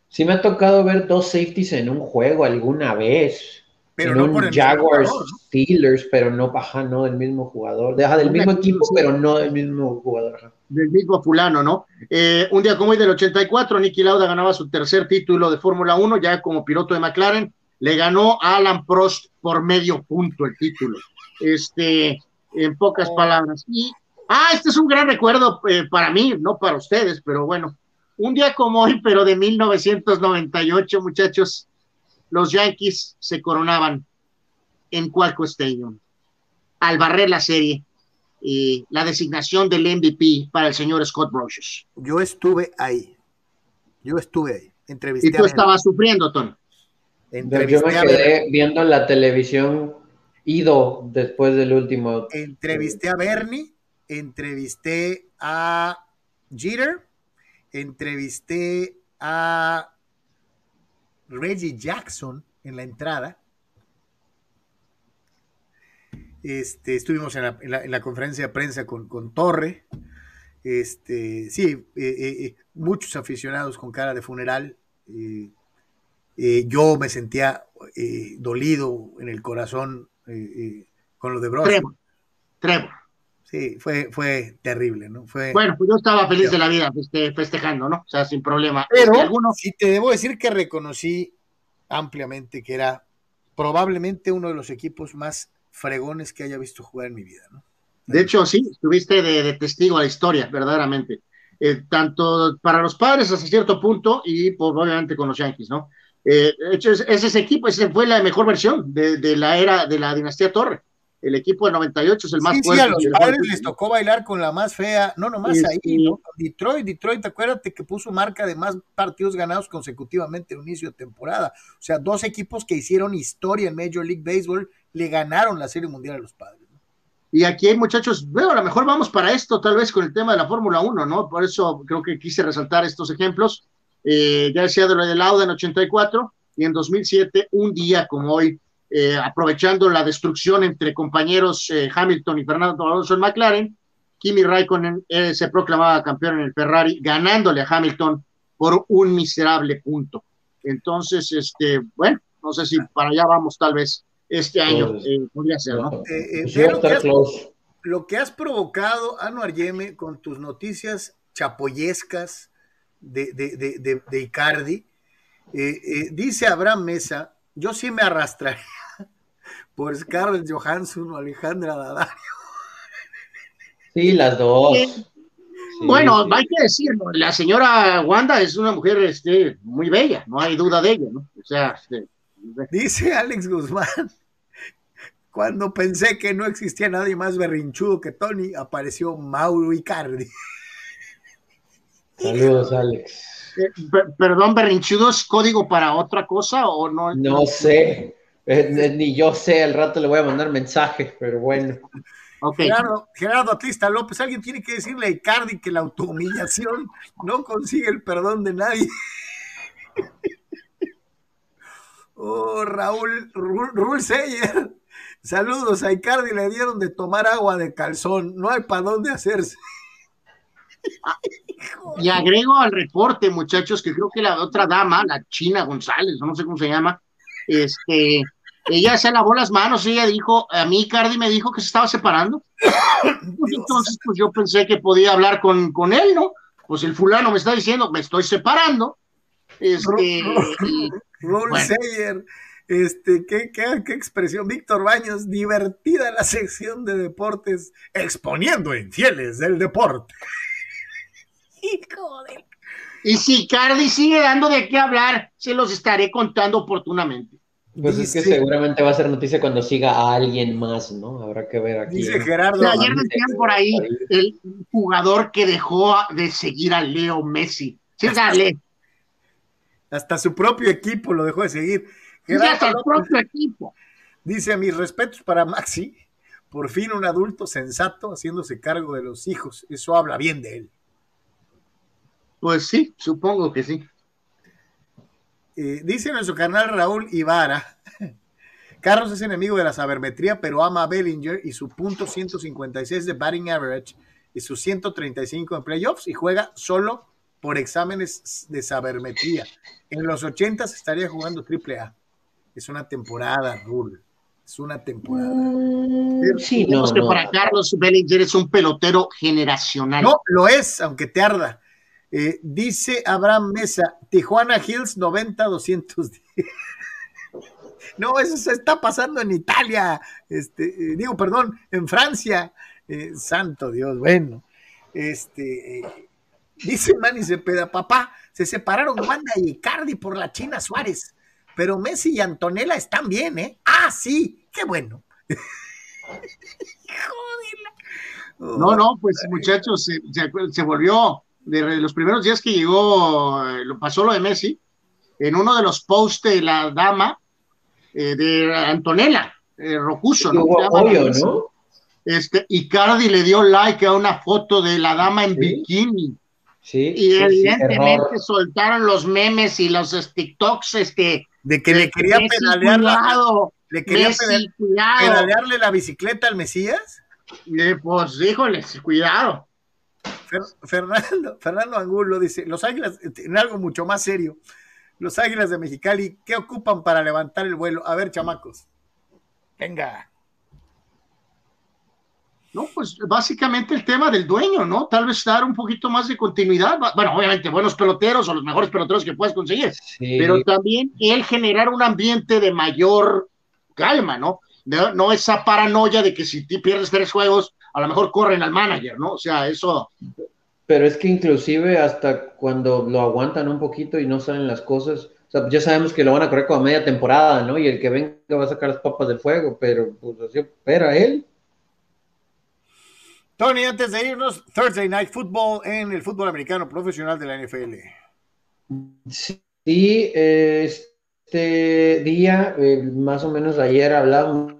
Sí, me ha tocado ver dos safeties en un juego alguna vez. Pero no por el mismo jugador. Jaguars, Steelers, pero no, ajá, no del mismo jugador. Deja del mismo equipo, pero no del mismo jugador. Del mismo fulano, ¿no? Eh, un día como hoy del ochenta y cuatro, Niki Lauda ganaba su tercer título de Fórmula uno, ya como piloto de McLaren. Le ganó a Alan Prost por medio punto el título. Este... en pocas palabras. Y, ah, este es un gran recuerdo eh, para mí, no para ustedes, pero bueno, un día como hoy, pero de mil novecientos noventa y ocho, muchachos, los Yankees se coronaban en Qualcomm Stadium, al barrer la serie, eh, la designación del M V P para el señor Scott Brosius. Yo estuve ahí, yo estuve ahí, entrevisté. Y tú estabas sufriendo, Tony. Yo me quedé viendo la televisión ido después del último. Entrevisté a Bernie, entrevisté a Jeter, entrevisté a Reggie Jackson en la entrada. Este, estuvimos en la, en la, en la conferencia de prensa con, con Torre. Este, sí, eh, eh, muchos aficionados con cara de funeral. Eh, eh, yo me sentía eh, dolido en el corazón. Eh, eh, con lo de Bros. Trevor. Trevor. Sí, fue, fue terrible, ¿no? Fue... Bueno, pues yo estaba feliz de la vida este, festejando, ¿no? O sea, sin problema. Pero este, algunos... sí te debo decir que reconocí ampliamente que era probablemente uno de los equipos más fregones que haya visto jugar en mi vida, ¿no? De hecho, sí, estuviste de, de testigo a la historia, verdaderamente. Eh, tanto para los Padres hasta cierto punto y pues, obviamente con los Yankees, ¿no? Eh, hecho, es, es ese equipo, ese fue la mejor versión de, de la era de la dinastía Torre. El equipo del noventa y ocho es el más sí, fuerte. Sí, a los Padres les tocó bailar con la más fea, no nomás sí, ahí, sí. ¿no? Detroit, Detroit, acuérdate que puso marca de más partidos ganados consecutivamente en un inicio de temporada. O sea, dos equipos que hicieron historia en Major League Baseball le ganaron la Serie Mundial a los Padres. Y aquí hay muchachos, bueno, a lo mejor vamos para esto, tal vez con el tema de la Fórmula uno, ¿no? Por eso creo que quise resaltar estos ejemplos. Eh, ya decía de lo del Lauda en ochenta y cuatro y en dos mil siete, un día como hoy, eh, aprovechando la destrucción entre compañeros eh, Hamilton y Fernando Alonso en McLaren, Kimi Raikkonen eh, se proclamaba campeón en el Ferrari, ganándole a Hamilton por un miserable punto. Entonces, este, bueno, no sé si para allá vamos tal vez. Este año eh, podría ser, ¿no? Eh, eh, lo, que has, lo que has provocado, Anuar Yeme, con tus noticias chapoyescas de, de, de, de, de Icardi, eh, eh, dice Abraham Mesa, yo sí me arrastraría por Scarlett Johansson o Alejandra Daddario. Sí, las dos. Eh, sí, bueno, sí. Hay que decirlo, la señora Wanda es una mujer este, muy bella, no hay duda de ello, ¿no? O sea, este, dice Alex Guzmán, cuando pensé que no existía nadie más berrinchudo que Tony, apareció Mauro Icardi. Saludos, Alex. Eh, perdón, ¿berrinchudo es código para otra cosa o no? No sé, eh, ni yo sé, al rato le voy a mandar mensajes, pero bueno. Okay. Gerardo, Gerardo Atlista López, alguien tiene que decirle a Icardi que la autohumillación no consigue el perdón de nadie. Oh, Raúl Rul Seyer, saludos a Icardi, le dieron de tomar agua de calzón, no hay para dónde hacerse. Y agrego al reporte, muchachos, que creo que la otra dama, la China González, no sé cómo se llama, este, ella se lavó las manos, ella dijo, a mí Icardi me dijo que se estaba separando. Pues entonces, pues yo pensé que podía hablar con, con él, ¿no? Pues el fulano me está diciendo, me estoy separando. Este, y, Rol bueno. Seyer, este, ¿qué, qué, qué expresión? Víctor Baños, divertida la sección de deportes, exponiendo infieles del deporte. Hijo de... Y si Cardi sigue dando de qué hablar, se los estaré contando oportunamente. Pues dice, es que seguramente va a ser noticia cuando siga a alguien más, ¿no? Habrá que ver aquí. Dice Gerardo. O sea, ayer decían por ahí el jugador que dejó de seguir a Leo Messi. Sí, dale. Hasta su propio equipo lo dejó de seguir. Hasta el propio equipo. Dice, mis respetos para Maxi, por fin un adulto sensato haciéndose cargo de los hijos. Eso habla bien de él. Pues sí, supongo que sí. Eh, dice en su canal Raúl Ibarra, Carlos es enemigo de la sabermetría, pero ama a Bellinger y su punto ciento cincuenta y seis de batting average y su ciento treinta y cinco en playoffs y juega solo por exámenes de sabermetría. En los ochentas estaría jugando triple A. Es una temporada, Rul. Es una temporada. Mm, sí, no, no. Para Carlos Bellinger es un pelotero generacional. No, lo es, aunque te arda. Eh, dice Abraham Mesa, Tijuana Hills noventa doscientos diez. No, eso se está pasando en Italia. Este, eh, digo, perdón, en Francia. Eh, santo Dios, bueno. Este... Eh, Dice Manny Cepeda, papá, se separaron Wanda y Icardi por la China Suárez, pero Messi y Antonella están bien, ¿eh? Ah, sí, qué bueno. Joder. No, no, pues muchachos, se, se, se volvió, de los primeros días que llegó, lo pasó lo de Messi, en uno de los posts de la dama eh, de Antonella, eh, Roccuzzo, ¿no? Obvio, ¿no? Este, Icardi le dio like a una foto de la dama en ¿sí? bikini. Sí, y sí, evidentemente sí, soltaron los memes y los TikToks este, de que le quería Messi pedalear cuidado, la, le quería Messi, pedalear, pedalearle la bicicleta al Mesías. Eh, pues híjoles, cuidado. Fer, Fernando, Fernando Angulo dice, los Águilas, en algo mucho más serio, los Águilas de Mexicali, ¿qué ocupan para levantar el vuelo? A ver, chamacos, venga. No, pues básicamente el tema del dueño, ¿no? Tal vez dar un poquito más de continuidad. Bueno, obviamente buenos peloteros o los mejores peloteros que puedas conseguir, sí. Pero también él generar un ambiente de mayor calma, ¿no? No, no esa paranoia de que si te pierdes tres juegos, a lo mejor corren al manager, ¿no? O sea, eso... Pero es que inclusive hasta cuando lo aguantan un poquito y no salen las cosas, o sea, ya sabemos que lo van a correr como a media temporada, ¿no? Y el que venga va a sacar las papas del fuego, pero pues así opera él. Tony, antes de irnos, Thursday Night Football en el fútbol americano profesional de la N F L. Sí, este día, más o menos ayer hablábamos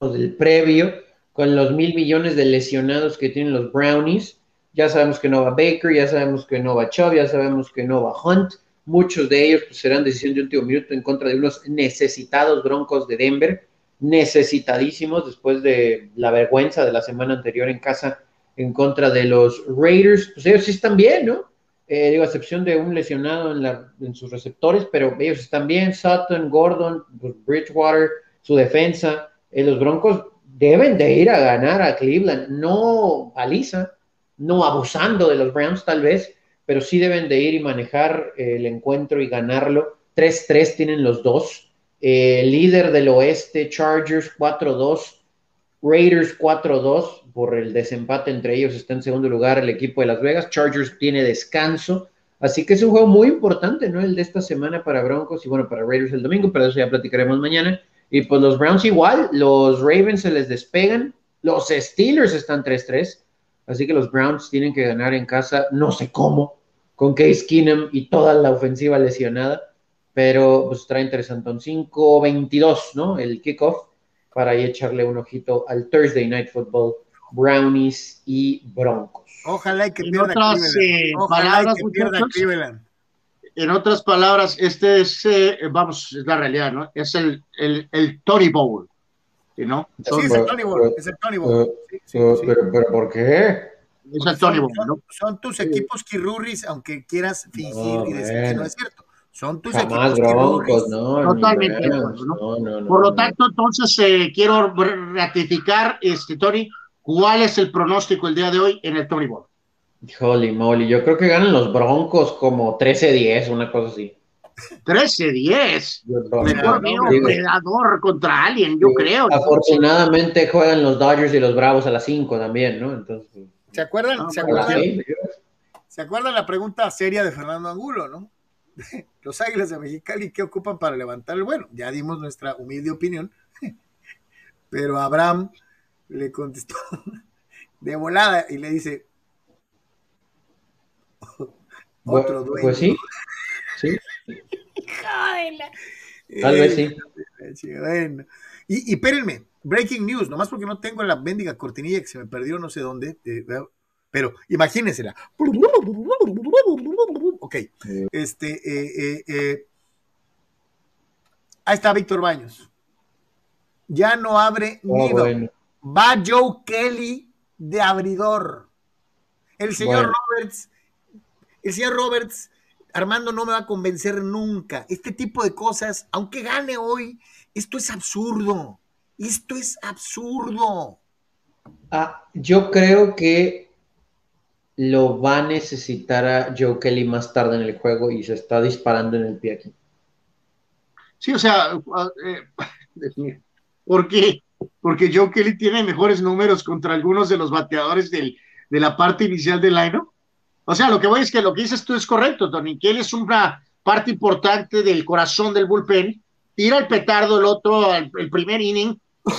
del previo, con los mil millones de lesionados que tienen los Brownies. Ya sabemos que no va Baker, ya sabemos que no va Chubb, ya sabemos que no va Hunt. Muchos de ellos pues, serán decisión de último minuto en contra de unos necesitados Broncos de Denver, necesitadísimos después de la vergüenza de la semana anterior en casa en contra de los Raiders. Pues ellos sí están bien, ¿no? Eh, digo, a excepción de un lesionado en, la, en sus receptores, pero ellos están bien. Sutton, Gordon, Bridgewater, su defensa. Eh, los Broncos deben de ir a ganar a Cleveland, no paliza, no abusando de los Browns tal vez, pero sí deben de ir y manejar eh, el encuentro y ganarlo. tres tres tienen los dos. Eh, líder del oeste, Chargers cuatro dos, Raiders cuatro dos, por el desempate entre ellos está en segundo lugar el equipo de Las Vegas. Chargers tiene descanso, así que es un juego muy importante, ¿no? El de esta semana para Broncos y bueno, para Raiders el domingo, pero eso ya platicaremos mañana. Y pues los Browns igual, los Ravens se les despegan, los Steelers están tres tres, así que los Browns tienen que ganar en casa, no sé cómo, con Case Keenum y toda la ofensiva lesionada, pero pues trae interesante un cinco veintidós, ¿no? El kickoff para ahí echarle un ojito al Thursday Night Football, Brownies y Broncos. Ojalá que pierda Cleveland. Eh, Ojalá que pierda Cleveland. En otras palabras, este es, eh, vamos, es la realidad, ¿no? Es el, el, el Tony Bowl, ¿no? Sí, es el Tony Bowl, es el Tony Bowl. Sí, sí, sí. Pero, pero ¿por qué? Es el Tony Bowl, ¿no? Son tus equipos kirurris, aunque quieras fingir no, y decir man. que no es cierto. Son tus Jamás equipos Broncos, no, totalmente. No, no, no, Por lo no, tanto, no. entonces, eh, quiero ratificar, este, Tony, ¿cuál es el pronóstico el día de hoy en el Tony Bowl? Holy moly, yo creo que ganan los Broncos como trece diez, una cosa así. trece diez. Mejor veo un predador contra alguien, yo sí, creo. Afortunadamente ¿no? juegan los Dodgers y los Bravos a las cinco también, ¿no? Entonces, ¿se acuerdan? No, ¿se, acuerdan ¿Se acuerdan la pregunta seria de Fernando Angulo, no? Los Águilas de Mexicali, ¿qué ocupan para levantar el vuelo? Ya dimos nuestra humilde opinión, pero Abraham le contestó de volada y le dice... Otro dueño. Pues sí, sí. Tal vez sí. Bueno. Y, y espérenme, breaking news, nomás porque no tengo la bendiga cortinilla que se me perdió no sé dónde, eh, pero imagínensela. Ok, este, eh, eh, eh. ahí está Víctor Baños. Ya no abre oh, nido. Bueno. Va Joe Kelly de abridor. El señor bueno. Roberts. El señor Roberts, Armando, no me va a convencer nunca. Este tipo de cosas, aunque gane hoy, esto es absurdo. Esto es absurdo. Ah, yo creo que lo va a necesitar a Joe Kelly más tarde en el juego y se está disparando en el pie aquí. Sí, o sea, eh, ¿por qué? Porque Joe Kelly tiene mejores números contra algunos de los bateadores del, de la parte inicial del lineup. O sea, lo que voy es que lo que dices tú es correcto, Tony, que él es una parte importante del corazón del bullpen, tira el petardo el otro, el, el primer inning,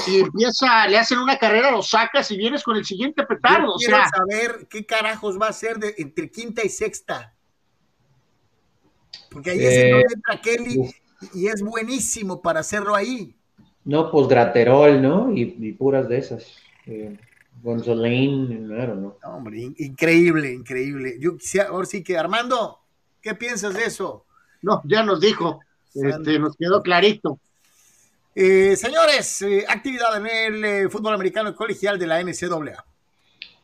si empieza, le hacen una carrera, lo sacas y vienes con el siguiente petardo. Yo o quiero sea, saber qué carajos va a hacer de, entre quinta y sexta. Porque ahí eh, es donde entra Kelly y es buenísimo para hacerlo ahí. No, pues Graterol, ¿no? Y, y puras de esas. Eh. Gonzolín, claro, ¿no? Hombre, increíble, increíble. Yo quisiera, ahora sí que, Armando, ¿qué piensas de eso? No, ya nos dijo, este, nos quedó clarito. Eh, señores, eh, actividad en el eh, fútbol americano colegial de la N C A A.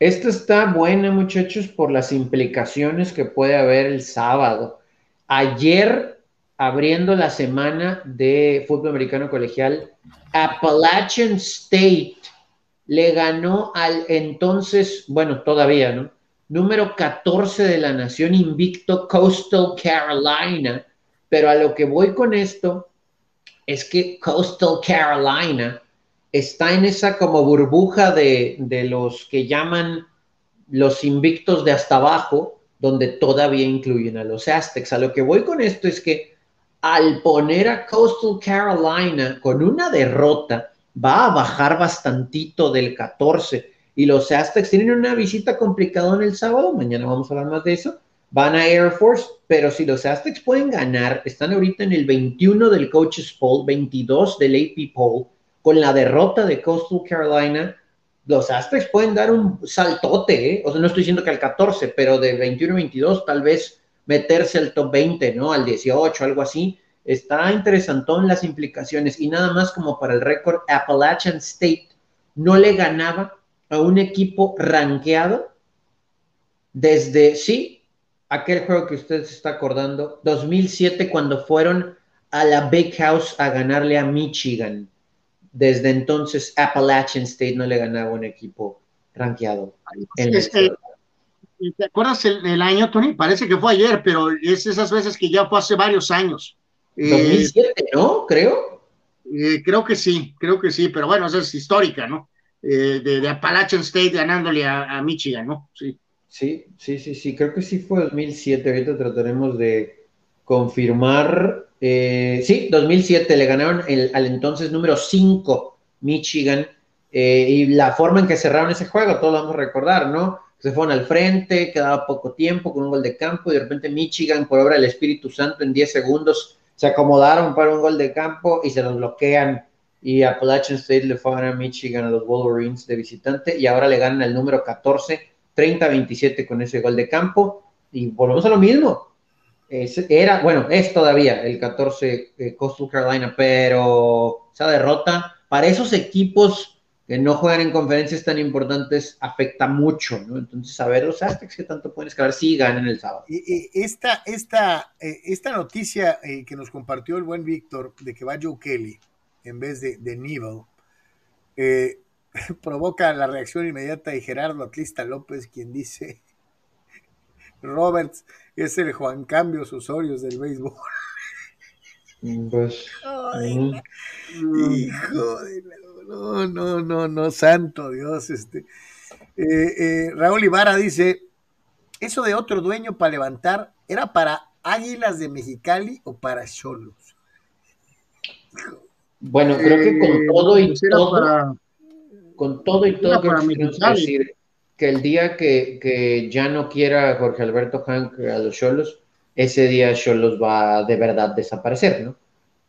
Esta está buena, muchachos, por las implicaciones que puede haber el sábado. Ayer, abriendo la semana de fútbol americano colegial, Appalachian State le ganó al entonces, bueno, todavía, ¿no? Número catorce de la nación invicto, Coastal Carolina. Pero a lo que voy con esto es que Coastal Carolina está en esa como burbuja de, de los que llaman los invictos de hasta abajo, donde todavía incluyen a los Aztecs. A lo que voy con esto es que al poner a Coastal Carolina con una derrota, va a bajar bastantito del catorce, y los Aztecs tienen una visita complicada en el sábado, mañana vamos a hablar más de eso, van a Air Force, pero si los Aztecs pueden ganar, están ahorita en el veintiuno del Coaches Poll, veintidós del A P Poll, con la derrota de Coastal Carolina, los Aztecs pueden dar un saltote, ¿eh? O sea, no estoy diciendo que al catorce, pero de veintiuno a veintidós tal vez meterse al top veinte, ¿no? Al dieciocho, algo así. Está interesantón las implicaciones. Y nada más como para el récord, Appalachian State no le ganaba a un equipo rankeado desde, sí, aquel juego que usted se está acordando, dos mil siete, cuando fueron a la Big House a ganarle a Michigan. Desde entonces, Appalachian State no le ganaba a un equipo rankeado. Este, ¿te acuerdas el, el año, Tony? Parece que fue ayer, pero es esas veces que ya fue hace varios años. dos mil siete, eh, ¿no? Creo. Eh, creo que sí, creo que sí, pero bueno, esa es histórica, ¿no? Eh, de, de Appalachian State ganándole a, a Michigan, ¿no? Sí. Sí, sí, sí, sí, creo que sí fue dos mil siete, ahorita trataremos de confirmar. Eh, sí, dos mil siete le ganaron el, al entonces número cinco Michigan, eh, y la forma en que cerraron ese juego, todos lo vamos a recordar, ¿no? Se fueron al frente, quedaba poco tiempo con un gol de campo, y de repente Michigan, por obra del Espíritu Santo, en diez segundos, se acomodaron para un gol de campo y se los bloquean, y Appalachian State le fue a ganar a Michigan, a los Wolverines de visitante, y ahora le ganan al número catorce, treinta a veintisiete con ese gol de campo, y volvemos a lo mismo. Es, era, bueno, es todavía el catorce eh, Coastal Carolina, pero esa derrota para esos equipos que no juegan en conferencias tan importantes afecta mucho, ¿no? Entonces, a ver los Aztecs que tanto pueden escalar, sí ganan el sábado. Esta, esta, esta noticia que nos compartió el buen Víctor de que va Joe Kelly en vez de, de Knebel, eh, provoca la reacción inmediata de Gerardo Atlista López, quien dice: Roberts es el Juan Cambios Osorios del béisbol. Pues, joder, no. Hijo de la, no, no, no, no, santo Dios. Este eh, eh, Raúl Ibarra dice: eso de otro dueño para levantar, ¿era para Águilas de Mexicali o para Xolos? Bueno, creo que con eh, todo y todo, para, con todo y todo, para Mexicali. Que el día que, que ya no quiera Jorge Alberto Hank a los Xolos, ese día Xolos va de verdad a desaparecer, ¿no?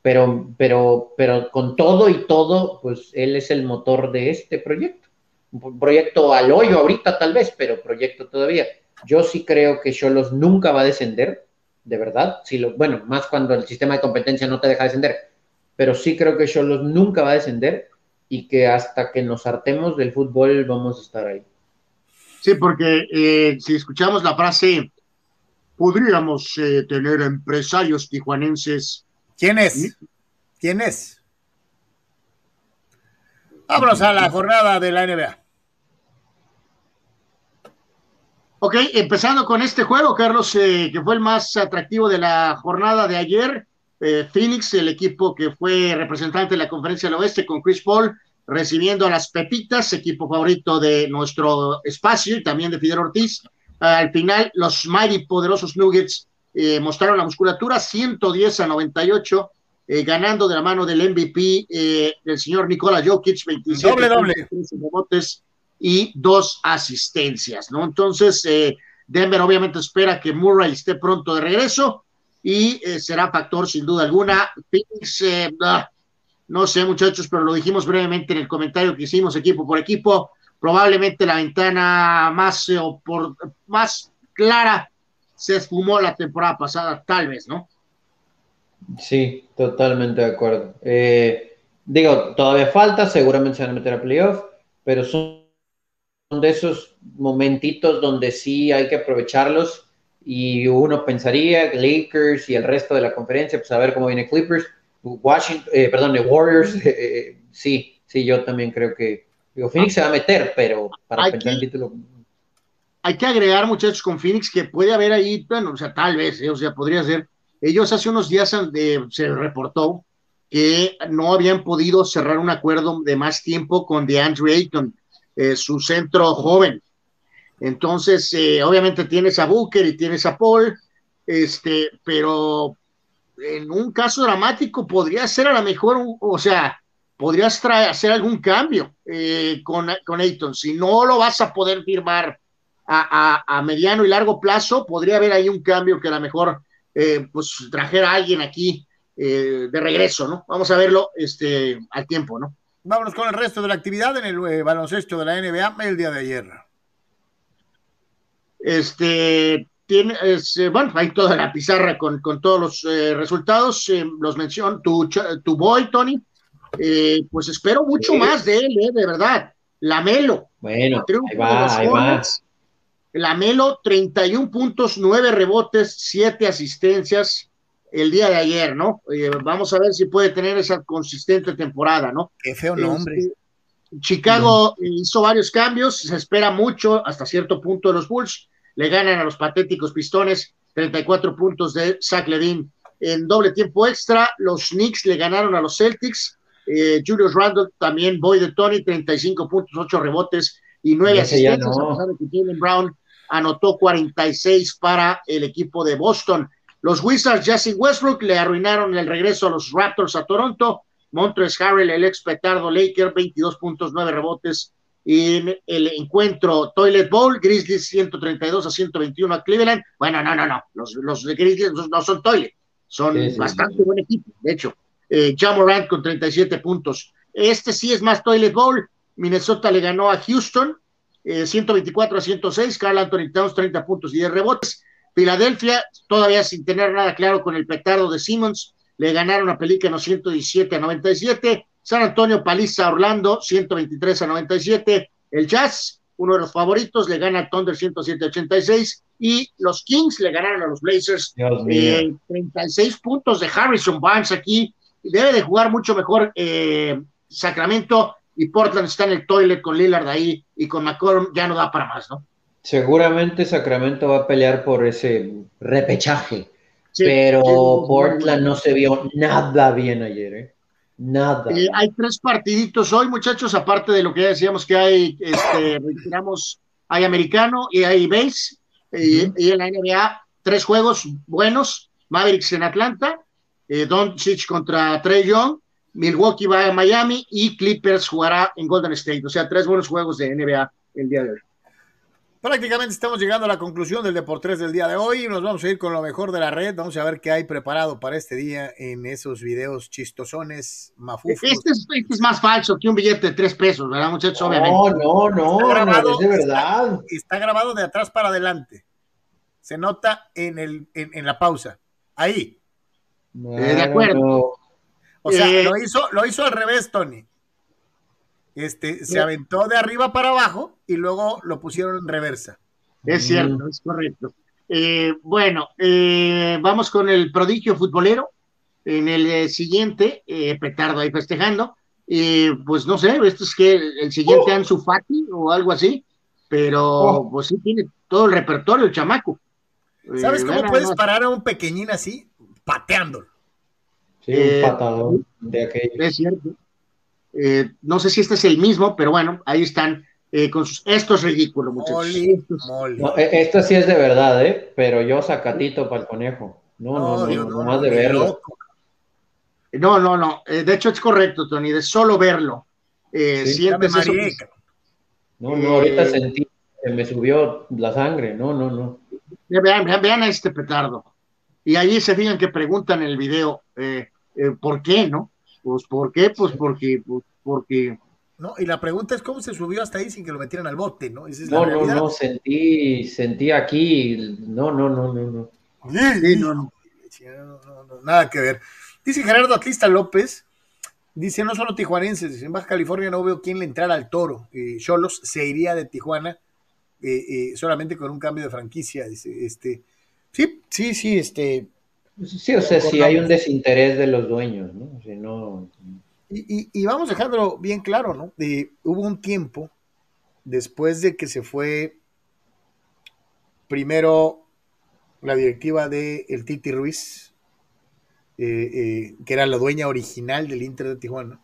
Pero, pero, pero con todo y todo, pues él es el motor de este proyecto. Un proyecto al hoyo ahorita tal vez, pero proyecto todavía. Yo sí creo que Xolos nunca va a descender, de verdad. Si lo, bueno, más cuando el sistema de competencia no te deja descender. Pero sí creo que Xolos nunca va a descender y que hasta que nos hartemos del fútbol vamos a estar ahí. Sí, porque eh, si escuchamos la frase, podríamos eh, tener empresarios tijuanenses. ¿Quién es? ¿Quién es? Vámonos a la jornada de la N B A. Ok, empezando con este juego, Carlos, eh, que fue el más atractivo de la jornada de ayer. Eh, Phoenix, el equipo que fue representante de la Conferencia del Oeste con Chris Paul, recibiendo a las Pepitas, equipo favorito de nuestro espacio y también de Fidel Ortiz. Al final, los mighty poderosos Nuggets eh, mostraron la musculatura ciento diez a noventa y ocho, eh, ganando de la mano del M V P, eh, el señor Nikola Jokic, veintisiete doble, doble. rebotes y dos asistencias, ¿no? Entonces, eh, Denver obviamente espera que Murray esté pronto de regreso y eh, será factor sin duda alguna. Phoenix, eh, ah, no sé, muchachos, pero lo dijimos brevemente en el comentario que hicimos equipo por equipo, probablemente la ventana más, eh, por, más clara se esfumó la temporada pasada, tal vez, ¿no? Sí, totalmente de acuerdo. Eh, digo, todavía falta, seguramente se van a meter a playoff, pero son de esos momentitos donde sí hay que aprovecharlos, y uno pensaría que Lakers y el resto de la conferencia, pues a ver cómo viene Clippers, Washington, eh, perdón, de Warriors, eh, sí, sí, yo también creo que digo, Phoenix se va a meter, pero para pensar el título. Hay que agregar, muchachos, con Phoenix que puede haber ahí, bueno, o sea, tal vez, eh, o sea, podría ser. Ellos hace unos días eh, se reportó que no habían podido cerrar un acuerdo de más tiempo con DeAndre Ayton, eh, su centro joven. Entonces, eh, obviamente tienes a Booker y tienes a Paul, este, pero en un caso dramático podría ser a lo mejor, o sea, podrías traer, hacer algún cambio eh, con, con Ayton. Si no lo vas a poder firmar a, a, a mediano y largo plazo, podría haber ahí un cambio que a lo mejor eh, pues trajera a alguien aquí eh, de regreso, ¿no? Vamos a verlo este, al tiempo, ¿no? Vámonos con el resto de la actividad en el eh, baloncesto de la N B A el día de ayer. Este, tiene, es, bueno, hay toda la pizarra con, con todos los eh, resultados, eh, los menciono, tu, tu boy, Tony, eh, pues espero mucho sí. más de él, eh, de verdad, Lamelo, bueno, ahí va, ahí va. Lamelo, treinta y un puntos, nueve rebotes, siete asistencias el día de ayer, ¿no? Eh, vamos a ver si puede tener esa consistente temporada, ¿no? Qué feo nombre. Eh, Chicago no. hizo varios cambios, se espera mucho hasta cierto punto de los Bulls. Le ganan a los patéticos Pistones, treinta y cuatro puntos de Zach LaVine. En doble tiempo extra, los Knicks le ganaron a los Celtics. Eh, Julius Randle, también boy de Tony, treinta y cinco puntos, ocho rebotes y nueve asistencias. No. A pesar de que Jaylen Brown anotó cuarenta y seis para el equipo de Boston. Los Wizards, ya sin Westbrook, le arruinaron el regreso a los Raptors a Toronto. Montrezl Harrell, el ex petardo Laker, veintidós puntos, nueve rebotes. Y en el encuentro Toilet Bowl, Grizzlies ciento treinta y dos a ciento veintiuno a Cleveland. Bueno, no, no, no, los, los Grizzlies no son Toilet, son sí, sí, bastante sí. buen equipo, de hecho. Eh, Ja Morant con treinta y siete puntos. Este sí es más Toilet Bowl. Minnesota le ganó a Houston eh, ciento veinticuatro a ciento seis. Karl Anthony Towns, treinta puntos y diez rebotes. Filadelfia, todavía sin tener nada claro con el petardo de Simmons, le ganaron a Pelícano ciento diecisiete a noventa y siete. San Antonio paliza a Orlando ciento veintitrés a noventa y siete. El Jazz, uno de los favoritos, le gana a Thunder ciento siete a ochenta y seis. Y los Kings le ganaron a los Blazers. Eh, treinta y seis puntos de Harrison Barnes aquí. Debe de jugar mucho mejor eh, Sacramento. Y Portland está en el toilet con Lillard ahí. Y con McCollum ya no da para más, ¿no? Seguramente Sacramento va a pelear por ese repechaje. Sí, pero sí, Portland no se vio nada bien ayer, ¿eh? Nada. Eh, hay tres partiditos hoy, muchachos, aparte de lo que ya decíamos que hay, este, retiramos, hay americano y hay base, uh-huh. y, y en la N B A, tres juegos buenos, Mavericks en Atlanta, eh, Doncic contra Trae Young, Milwaukee va a Miami y Clippers jugará en Golden State, o sea, tres buenos juegos de N B A el día de hoy. Prácticamente estamos llegando a la conclusión del Depor tres del día de hoy. Nos vamos a ir con lo mejor de la red. Vamos a ver qué hay preparado para este día en esos videos chistosones, mafufos. Este es, este es más falso que un billete de tres pesos, ¿verdad, muchachos? No, obviamente. no, no, está grabado, no, es de verdad. Está, está grabado de atrás para adelante. Se nota en, el, en, en la pausa. Ahí. No, eh, de acuerdo. No. O sea, eh, lo, hizo, lo hizo al revés, Tony. Este, se aventó de arriba para abajo y luego lo pusieron en reversa. Es cierto, es correcto. Eh, bueno, eh, vamos con el prodigio futbolero en el eh, siguiente, eh, petardo ahí festejando. Eh, pues no sé, esto es que el, el siguiente oh. Ansu Fati o algo así, pero oh. pues sí tiene todo el repertorio el chamaco. ¿Sabes eh, cómo puedes más. parar a un pequeñín así? Pateándolo. Sí, un eh, patadón de aquello. Es cierto. Eh, no sé si este es el mismo, pero bueno, ahí están eh, con sus... Esto es ridículo, muchachos. No, esto sí es de verdad, ¿eh? Pero yo sacatito para el conejo. No, no, no, no, no, no más de verlo. No, no, no. Eh, de hecho es correcto, Tony, de solo verlo. Eh, sí, sientes eso. No, no, ahorita eh, sentí que me subió la sangre. No, no, no. Vean, vean, vean a este petardo. Y allí se fijan que preguntan en el video eh, eh, ¿por qué, no? Pues, ¿por qué? Pues, porque, pues, porque... No, y la pregunta es cómo se subió hasta ahí sin que lo metieran al bote, ¿no? Esa es no, la no, no, sentí, sentí aquí, no, no, no, no, no. Sí, no, no. No, no, nada que ver. Dice Gerardo Atlista López, dice, no solo tijuanenses, en Baja California no veo quién le entrara al Toro. Eh, Xolos se iría de Tijuana eh, eh, solamente con un cambio de franquicia, dice, este, sí, sí, sí, este... Sí, o sea, si sí hay un desinterés de los dueños, ¿no? Si no... Y, y, y vamos dejándolo bien claro, ¿no? De, hubo un tiempo después de que se fue primero la directiva de el Titi Ruiz, eh, eh, que era la dueña original del Inter de Tijuana.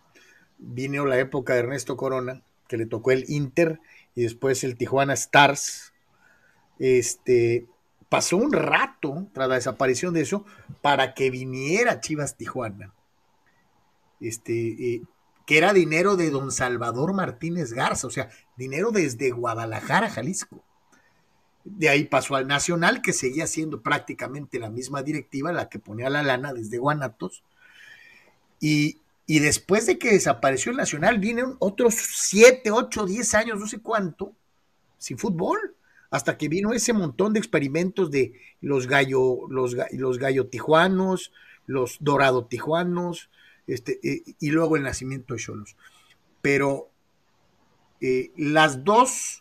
Vino la época de Ernesto Corona, que le tocó el Inter y después el Tijuana Stars. Este, pasó un rato tras la desaparición de eso para que viniera Chivas Tijuana, este, eh, que era dinero de don Salvador Martínez Garza, o sea, dinero desde Guadalajara, Jalisco. De ahí pasó al Nacional, que seguía siendo prácticamente la misma directiva, la que ponía la lana desde Guanatos. Y, y después de que desapareció el Nacional, vinieron otros siete, ocho, diez años, no sé cuánto, sin fútbol, hasta que vino ese montón de experimentos de los gallo, los, los gallo tijuanos, los dorado tijuanos, este, eh, y luego el nacimiento de Xolos. Pero eh, las dos...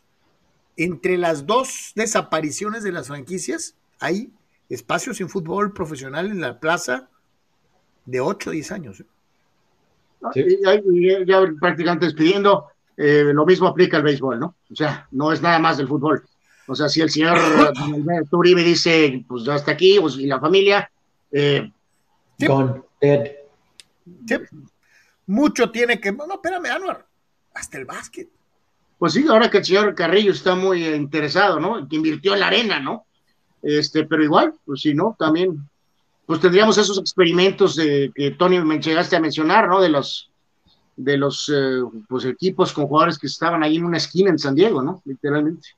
Entre las dos desapariciones de las franquicias, hay espacios sin fútbol profesional en la plaza de ocho o diez años. Sí. Ya, ya, ya prácticamente despidiendo, eh, lo mismo aplica al béisbol, ¿no? O sea, no es nada más del fútbol. O sea, si el señor Alberto Uribe dice, pues hasta aquí, pues, y la familia... Eh, sí. Gone dead. Sí. Mucho tiene que... No, espérame, Anuar. Hasta el básquet. Pues sí, ahora que el señor Carrillo está muy interesado, ¿no? Que invirtió en la arena, ¿no? Este, pero igual, pues si no, también, pues tendríamos esos experimentos de, que Tony me llegaste a mencionar, ¿no? De los, de los eh, pues, equipos con jugadores que estaban ahí en una esquina en San Diego, ¿no? Literalmente.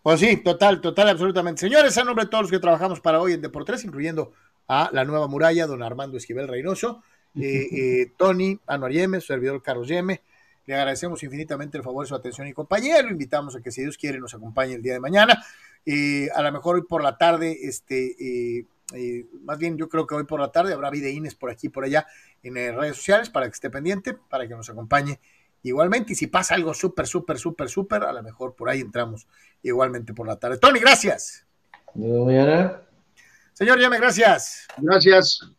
Pues sí, total, total, absolutamente. Señores, a nombre de todos los que trabajamos para hoy en Depor tres, incluyendo a La Nueva Muralla, don Armando Esquivel Reynoso, eh, eh, Tony, Anuar Yeme, servidor Carlos Yeme. Le agradecemos infinitamente el favor, su atención y compañía. Lo invitamos a que, si Dios quiere, nos acompañe el día de mañana. Eh, a lo mejor hoy por la tarde, este, eh, eh, más bien yo creo que hoy por la tarde habrá videínes por aquí y por allá en eh, redes sociales para que esté pendiente, para que nos acompañe igualmente. Y si pasa algo súper, súper, súper, súper, a lo mejor por ahí entramos igualmente por la tarde. Tony, gracias. Nos vemos. Señor Yeme, gracias. Gracias.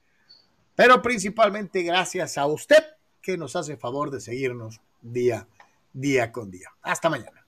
Pero principalmente gracias a usted, que nos hace favor de seguirnos día, día con día. Hasta mañana.